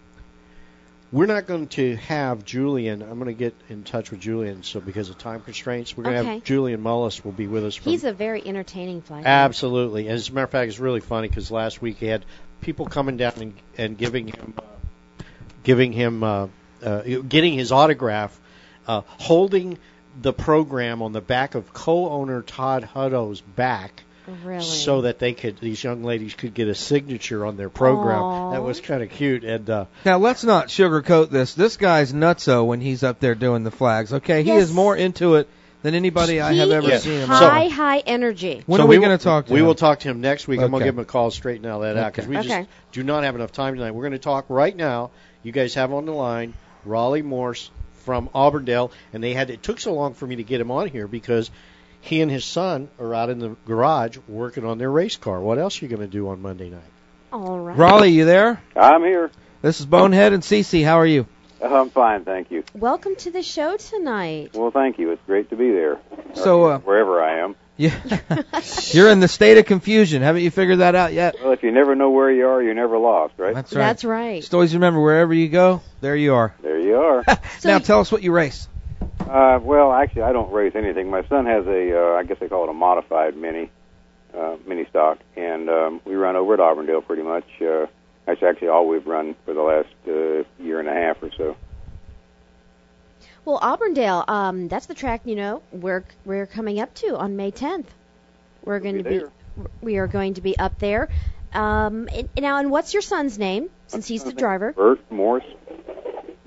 we're not going to have Julian. I'm going to get in touch with Julian. So because of time constraints, we're going to okay. have Julian Mullis will be with us. From, He's a very entertaining flight. Absolutely. And as a matter of fact, it's really funny because last week he had people coming down and, and giving him, uh, giving him, uh, uh, getting his autograph, uh, holding the program on the back of co-owner Todd Hutto's back. Really? So that they could, these young ladies could get a signature on their program. Aww. That was kind of cute. And uh, now let's not sugarcoat this. This guy's nutso when he's up there doing the flags. Okay, yes. He is more into it than anybody he I have ever yes. seen. High, so, high energy. When so are we, we going to talk to we him? We will talk to him next week. Okay. I'm going to give him a call, straighten out that okay. out because we okay. just do not have enough time tonight. We're going to talk right now. You guys have on the line Raleigh Morse from Auburndale, and they had it took so long for me to get him on here because. He and his son are out in the garage working on their race car. What else are you going to do on Monday night? All right. Raleigh, you there? I'm here. This is Bonehead and Cece. How are you? I'm fine, thank you. Welcome to the show tonight. Well, thank you. It's great to be there. So uh, wherever I am. Yeah. You're in the state of confusion. Haven't you figured that out yet? Well, if you never know where you are, you're never lost, right? That's right. That's right. Just always remember, wherever you go, there you are. There you are. So now tell us what you race. Uh, well, actually, I don't race anything. My son has a, uh, I guess they call it a modified mini, uh, mini stock, and um, we run over at Auburndale pretty much. Uh, that's actually all we've run for the last uh, year and a half or so. Well, Auburndale, um, that's the track, you know, we're we're coming up to on May tenth. We're going to be, we are going to be up there. Um, and, now, and what's your son's name? Since he's the driver, Bert Morse.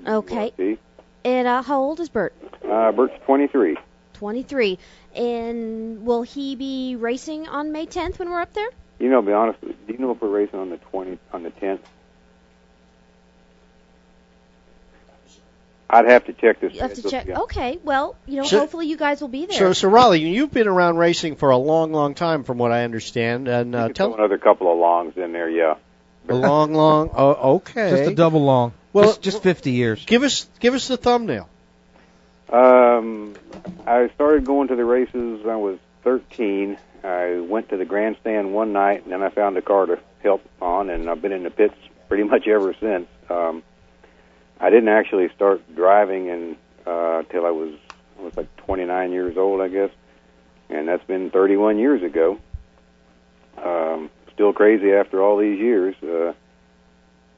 Okay. And uh, how old is Bert? Uh, Bert's twenty-three. twenty-three. And will he be racing on May tenth when we're up there? You know, to be honest, do you know if we're racing on the twentieth, on the tenth? I'd have to check this. You have to check. Again. Okay. Well, you know, so, hopefully you guys will be there. So, so Raleigh, you've been around racing for a long, long time, from what I understand, and uh, tell another couple of longs in there, yeah. A long, long. Oh, okay. Just a double long. Well, just, just fifty years. Give us, give us the thumbnail. Um, I started going to the races when I was thirteen. I went to the grandstand one night, and then I found a car to help on, and I've been in the pits pretty much ever since. Um, I didn't actually start driving in, uh, till I was, I was like twenty-nine years old, I guess, and that's been thirty-one years ago. Um, still crazy after all these years. Uh,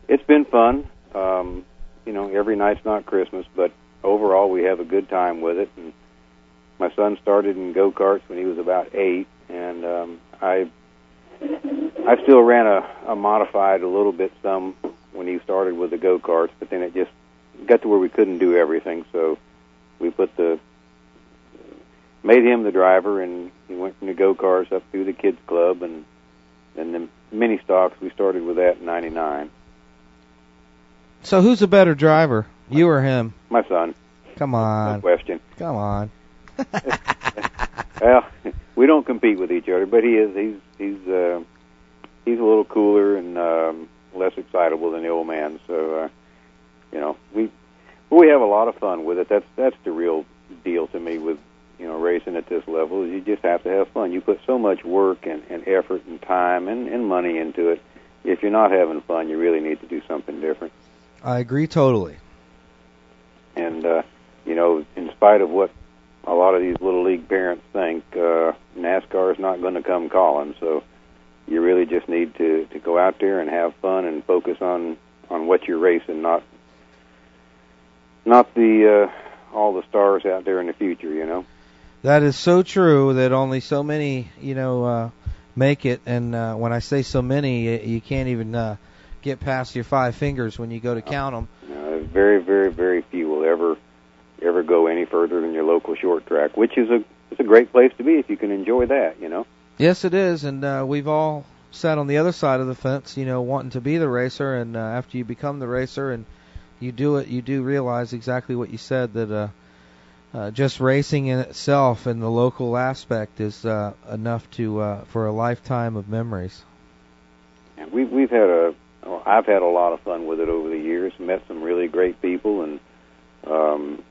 it's been fun. Um, you know, every night's not Christmas, but overall, we have a good time with it. And my son started in go-karts when he was about eight, and um, I I still ran a, a modified a little bit some when he started with the go-karts, but then it just got to where we couldn't do everything, so we put the made him the driver, and he went from the go-karts up through the kids' club, and then the mini stocks, we started with that in ninety-nine. So who's a better driver? You or him? My son. Come on. No question. Come on. Well, we don't compete with each other, but he is. He's he's uh, he's a little cooler and um, less excitable than the old man. So, uh, you know, we we have a lot of fun with it. That's that's the real deal to me with you know racing at this level. Is you just have to have fun. You put so much work and, and effort and time and, and money into it. If you're not having fun, you really need to do something different. I agree totally. And, uh, you know, in spite of what a lot of these Little League parents think, uh, NASCAR is not going to come calling. So you really just need to, to go out there and have fun and focus on, on what you're racing, not not the uh, all the stars out there in the future, you know. That is so true that only so many, you know, uh, make it. And uh, when I say so many, you can't even uh, get past your five fingers when you go to count them. Very, very, very few will ever, ever go any further than your local short track, which is a it's a great place to be if you can enjoy that, you know. Yes, it is, and uh, we've all sat on the other side of the fence, you know, wanting to be the racer. And uh, after you become the racer and you do it, you do realize exactly what you said, that uh, uh, just racing in itself and the local aspect is uh, enough to uh, for a lifetime of memories. And we've we've had a I've had a lot of fun with it over the years. Met some really great people, and um,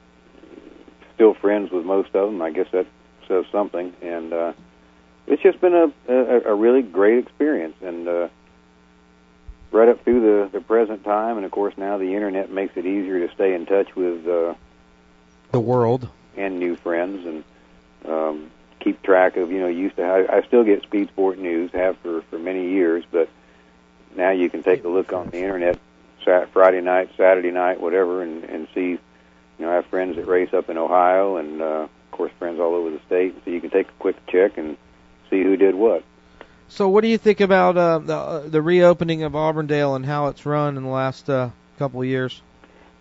still friends with most of them. I guess that says something. And uh, it's just been a, a, a really great experience, and uh, right up through the, the present time. And of course, now the internet makes it easier to stay in touch with uh, the world and new friends, and um, keep track of. You know, used to I, I still get Speed Sport News, have for, for many years, but now you can take a look on the internet Friday night, Saturday night, whatever, and, and see, you know, I have friends that race up in Ohio and, uh, of course, friends all over the state. So you can take a quick check and see who did what. So what do you think about uh, the, the reopening of Auburndale and how it's run in the last uh, couple of years?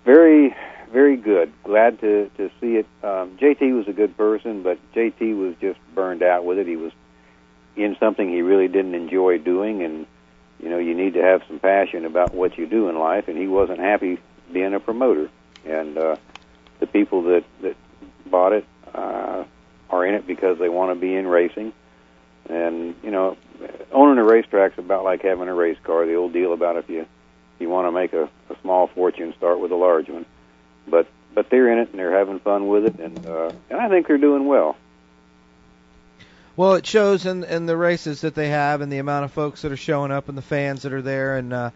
Very, very good. Glad to, to see it. Um, J T was a good person, but J T was just burned out with it. He was in something he really didn't enjoy doing, and you know, you need to have some passion about what you do in life, and he wasn't happy being a promoter. And uh, the people that, that bought it uh, are in it because they want to be in racing. And, you know, owning a racetrack's about like having a race car, the old deal about if you, you want to make a, a small fortune, start with a large one. But but they're in it, and they're having fun with it, and, uh, and I think they're doing well. Well, it shows in, in the races that they have and the amount of folks that are showing up and the fans that are there. And uh,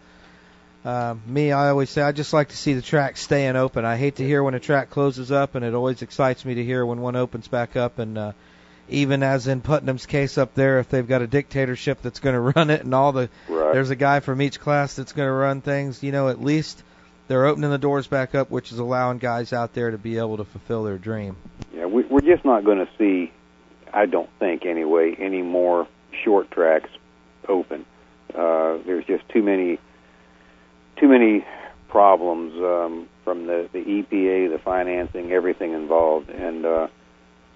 uh, me, I always say I just like to see the track staying open. I hate to hear when a track closes up, and it always excites me to hear when one opens back up. And uh, even as in Putnam's case up there, if they've got a dictatorship that's going to run it and all the right. There's a guy from each class that's going to run things, you know, at least they're opening the doors back up, which is allowing guys out there to be able to fulfill their dream. Yeah, we, we're just not going to see, I don't think, anyway, any more short tracks open. Uh, there's just too many too many problems um, from the, the E P A, the financing, everything involved. And uh,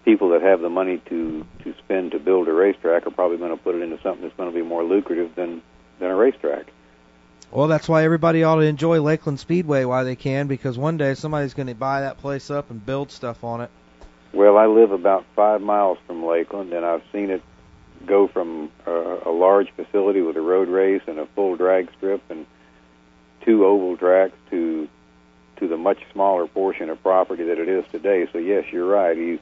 people that have the money to, to spend to build a racetrack are probably going to put it into something that's going to be more lucrative than, than a racetrack. Well, that's why everybody ought to enjoy Lakeland Speedway while they can, because one day somebody's going to buy that place up and build stuff on it. Well, I live about five miles from Lakeland, and I've seen it go from a, a large facility with a road race and a full drag strip and two oval tracks to to the much smaller portion of property that it is today. So, yes, you're right. You,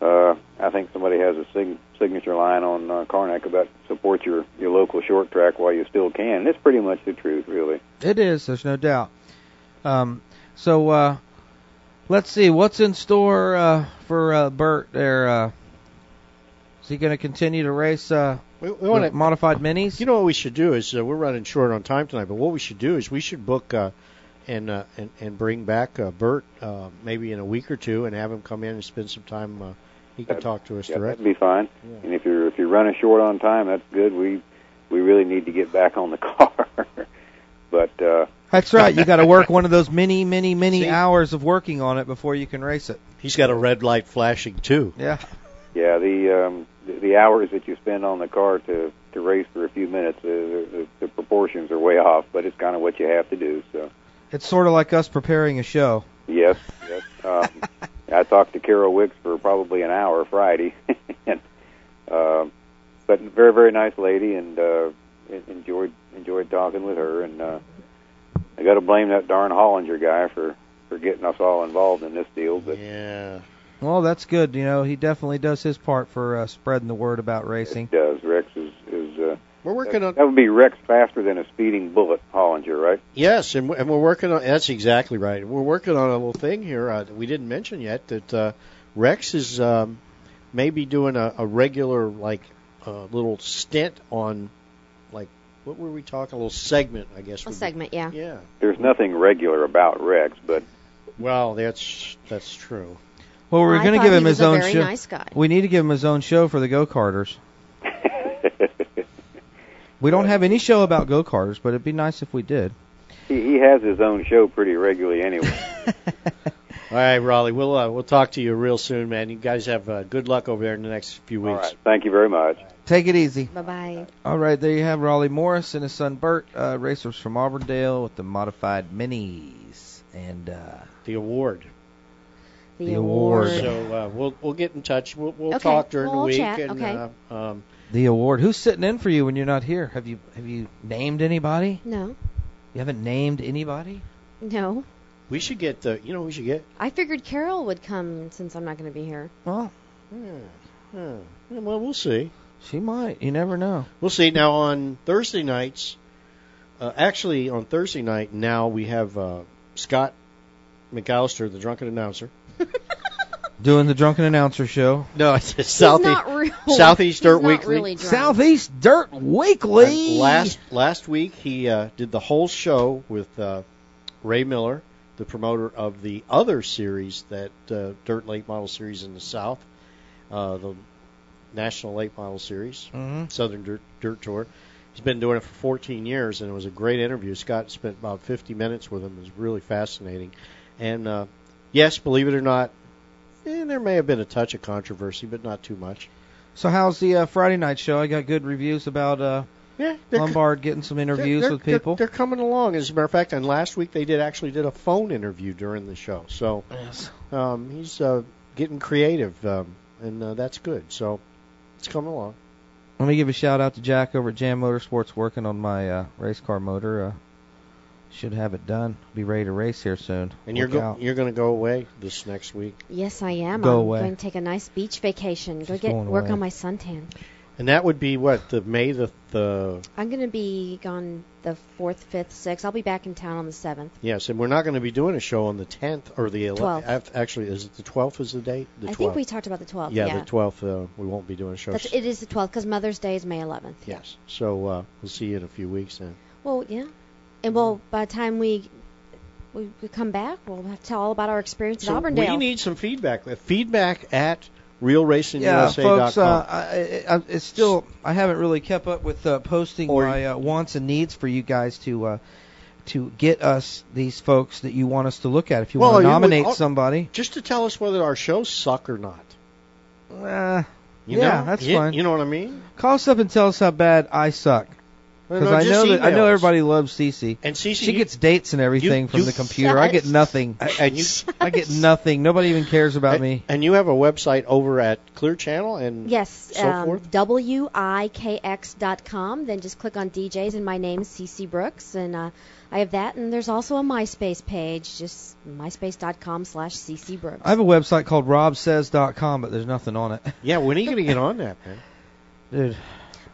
uh, I think somebody has a sig- signature line on uh, Karnak about support your, your local short track while you still can. And it's pretty much the truth, really. It is. There's no doubt. Um, so, uh, let's see, what's in store uh, for uh, Bert there? Uh, is he going to continue to race uh, we, we wanna, modified minis? You know what we should do is, uh, we're running short on time tonight, but what we should do is we should book uh, and, uh, and and bring back uh, Bert uh, maybe in a week or two and have him come in and spend some time. Uh, he can that'd, talk to us yeah, directly. That'd be fine. Yeah. And if you're, if you're running short on time, that's good. We, we really need to get back on the car. But uh, that's right. You got to work one of those many, many, many see? hours of working on it before you can race it. He's got a red light flashing too. Yeah, yeah. The um, the, the hours that you spend on the car to, to race for a few minutes, uh, the, the proportions are way off. But it's kind of what you have to do. So it's sort of like us preparing a show. Yes, yes. Um, I talked to Carol Wicks for probably an hour Friday, and, uh, but very, very nice lady, and uh, enjoyed. Enjoyed talking with her, and uh, I got to blame that darn Hollinger guy for, for getting us all involved in this deal. But yeah, well, that's good. You know, he definitely does his part for uh, spreading the word about racing. It does. Rex is is uh, we're working that, on that would be Rex faster than a speeding bullet, Hollinger, right? Yes, and and we're working on that's exactly right. We're working on a little thing here uh, that we didn't mention yet that uh, Rex is um, maybe doing a, a regular like uh, little stint on. What were we talking? A little segment, I guess. A little segment, yeah. Yeah. There's nothing regular about Rex, but. Well, that's that's true. Well, we're well, going to give him his own show. He's a very nice guy. We need to give him his own show for the go-karters. We don't have any show about go-karters, but it'd be nice if we did. He, he has his own show pretty regularly anyway. All right, Raleigh, we'll uh, we'll talk to you real soon, man. You guys have uh, good luck over there in the next few weeks. All right. Thank you very much. Take it easy. Bye-bye. All right, there you have Raleigh Morris and his son Bert, uh, racers from Auburndale with the modified minis and uh, the award. The, the award. award. So uh, we'll we'll get in touch. We'll, we'll okay. talk during we'll the week. Chat. And, okay. Uh, um, the award. Who's sitting in for you when you're not here? Have you have you named anybody? No. You haven't named anybody? No. We should get the. You know, what we should get. I figured Carol would come since I'm not going to be here. Well. Hmm. Hmm. Well, we'll see. She might. You never know. We'll see. Now, on Thursday nights, uh, actually, on Thursday night now, we have uh, Scott McAllister, the drunken announcer. Doing the drunken announcer show. No, it's He's Southeast, not real. Southeast Dirt He's Weekly. Not really drunk. Southeast Dirt Weekly. And last last week, he uh, did the whole show with uh, Ray Miller, the promoter of the other series, that uh, Dirt Late Model Series in the South, uh, the National Late Model Series, mm-hmm. Southern Dirt, Dirt Tour. He's been doing it for fourteen years, and it was a great interview. Scott spent about fifty minutes with him. It was really fascinating. And, uh, yes, believe it or not, eh, there may have been a touch of controversy, but not too much. So how's the uh, Friday night show? I got good reviews about uh, yeah, Lombard co- getting some interviews they're, they're, with people. They're, they're coming along. As a matter of fact, and last week they did actually did a phone interview during the show. So yes. um, he's uh, getting creative, um, and uh, that's good. So. It's coming along. Let me give a shout out to Jack over at Jam Motorsports working on my uh, race car motor. Uh, should have it done. Be ready to race here soon. And Look you're go- you're going to go away this next week. Yes, I am. Go I'm away. going to take a nice beach vacation. Go She's get work away. on my suntan. And that would be what the May the the. I'm going to be gone the fourth, fifth, sixth. I'll be back in town on the seventh. Yes, and we're not going to be doing a show on the tenth or the eleventh. Actually, is it the twelfth? Is the date? The I twelfth. think we talked about the twelfth. Yeah, yeah. the twelfth. Uh, we won't be doing a show. That's, it is the twelfth because Mother's Day is May eleventh. Yes. Yeah. So uh, we'll see you in a few weeks then. Well, yeah, and well, by the time we we come back, we'll have to tell all about our experience so at Auburndale. We need some feedback. Feedback at Real Racing U S A dot com. Yeah, folks, uh, I, I, it's still, I haven't really kept up with uh, posting or my uh, wants and needs for you guys to uh, to get us these folks that you want us to look at. If you well, want to nominate would, somebody. Just to tell us whether our shows suck or not. Uh, you yeah, know? that's you, fine. You know what I mean? Call us up and tell us how bad I suck. Because no, I know that, I know everybody loves Cece. And Cece, she gets dates and everything you, from you the computer. Such. I get nothing. I, and you, I get nothing. Nobody even cares about and, me. And you have a website over at Clear Channel and yes, so um, forth. W I K X dot com. Then just click on D Js and my name's Cece Brooks, and uh, I have that. And there's also a MySpace page, just myspace dot com slash Cece Brooks. I have a website called Rob Says dot com, but there's nothing on it. Yeah, when are you gonna get on that, man? Dude.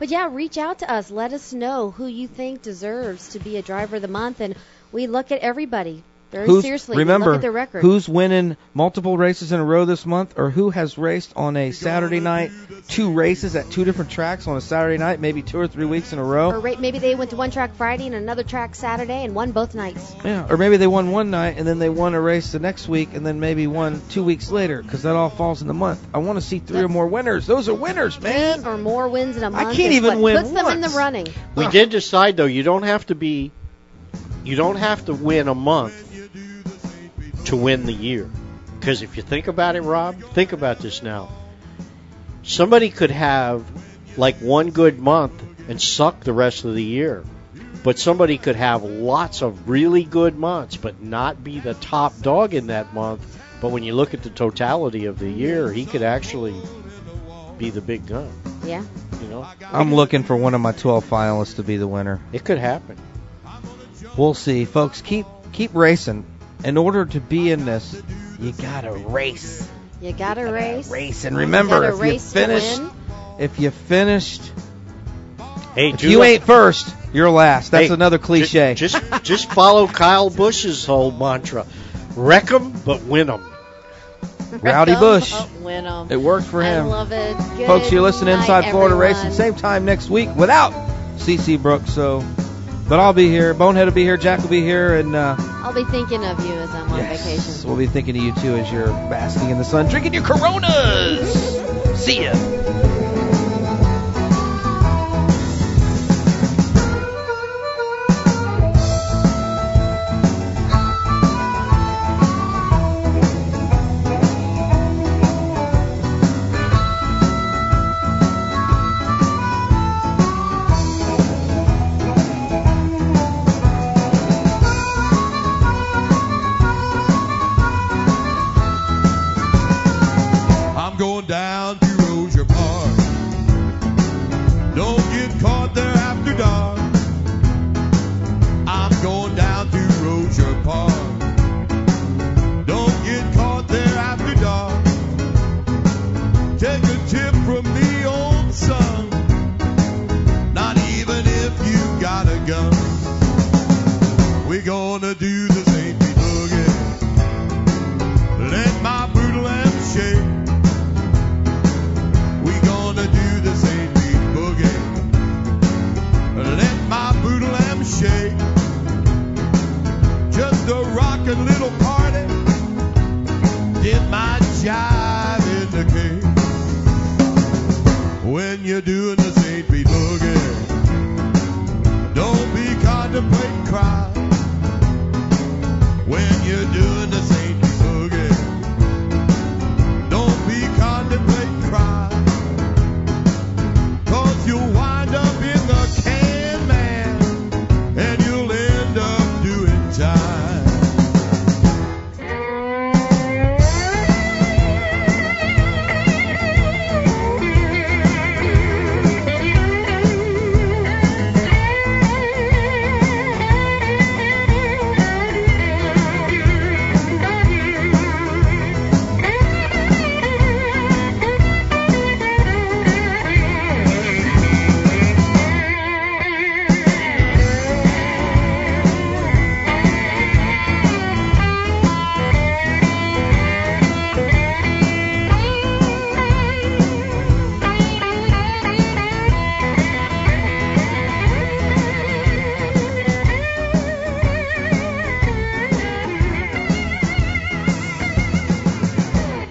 But, yeah, reach out to us. Let us know who you think deserves to be a driver of the month. And we look at everybody very who's, seriously. Remember, look at their record. Who's winning multiple races in a row this month, or who has raced on a Saturday night, two races at two different tracks on a Saturday night, maybe two or three weeks in a row. Or maybe they went to one track Friday and another track Saturday and won both nights. Yeah, or maybe they won one night and then they won a race the next week and then maybe won two weeks later because that all falls in the month. I want to see three That's or more winners. Those are winners, man. Three or more wins in a month. I can't even win puts once. Them in the running. We huh. did decide, though, you don't have to be, you don't have to win a month to win the year. Because if you think about it, Rob, think about this now. Somebody could have like one good month and suck the rest of the year. But somebody could have lots of really good months but not be the top dog in that month. But when you look at the totality of the year, he could actually be the big gun. Yeah. You know? I'm looking for one of my twelve finalists to be the winner. It could happen. We'll see. Folks, keep keep racing. In order to be in this, you gotta race. You gotta, you gotta race. Race, and remember, you if, race you finished, if you finished, hey, if you like, ain't first, you're last. That's hey, another cliche. Just, just, just follow Kyle Busch's whole mantra: wreck 'em, but win 'em. Rowdy Busch. Win 'em. It worked for him. I love it, Good folks. You listen to Inside night, Florida everyone. Racing, same time next week without Cece Brooks. So. But I'll be here. Bonehead will be here. Jack will be here. And uh, I'll be thinking of you as I'm on yes, vacation. We'll be thinking of you, too, as you're basking in the sun, drinking your Coronas. See ya.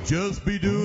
Just be doing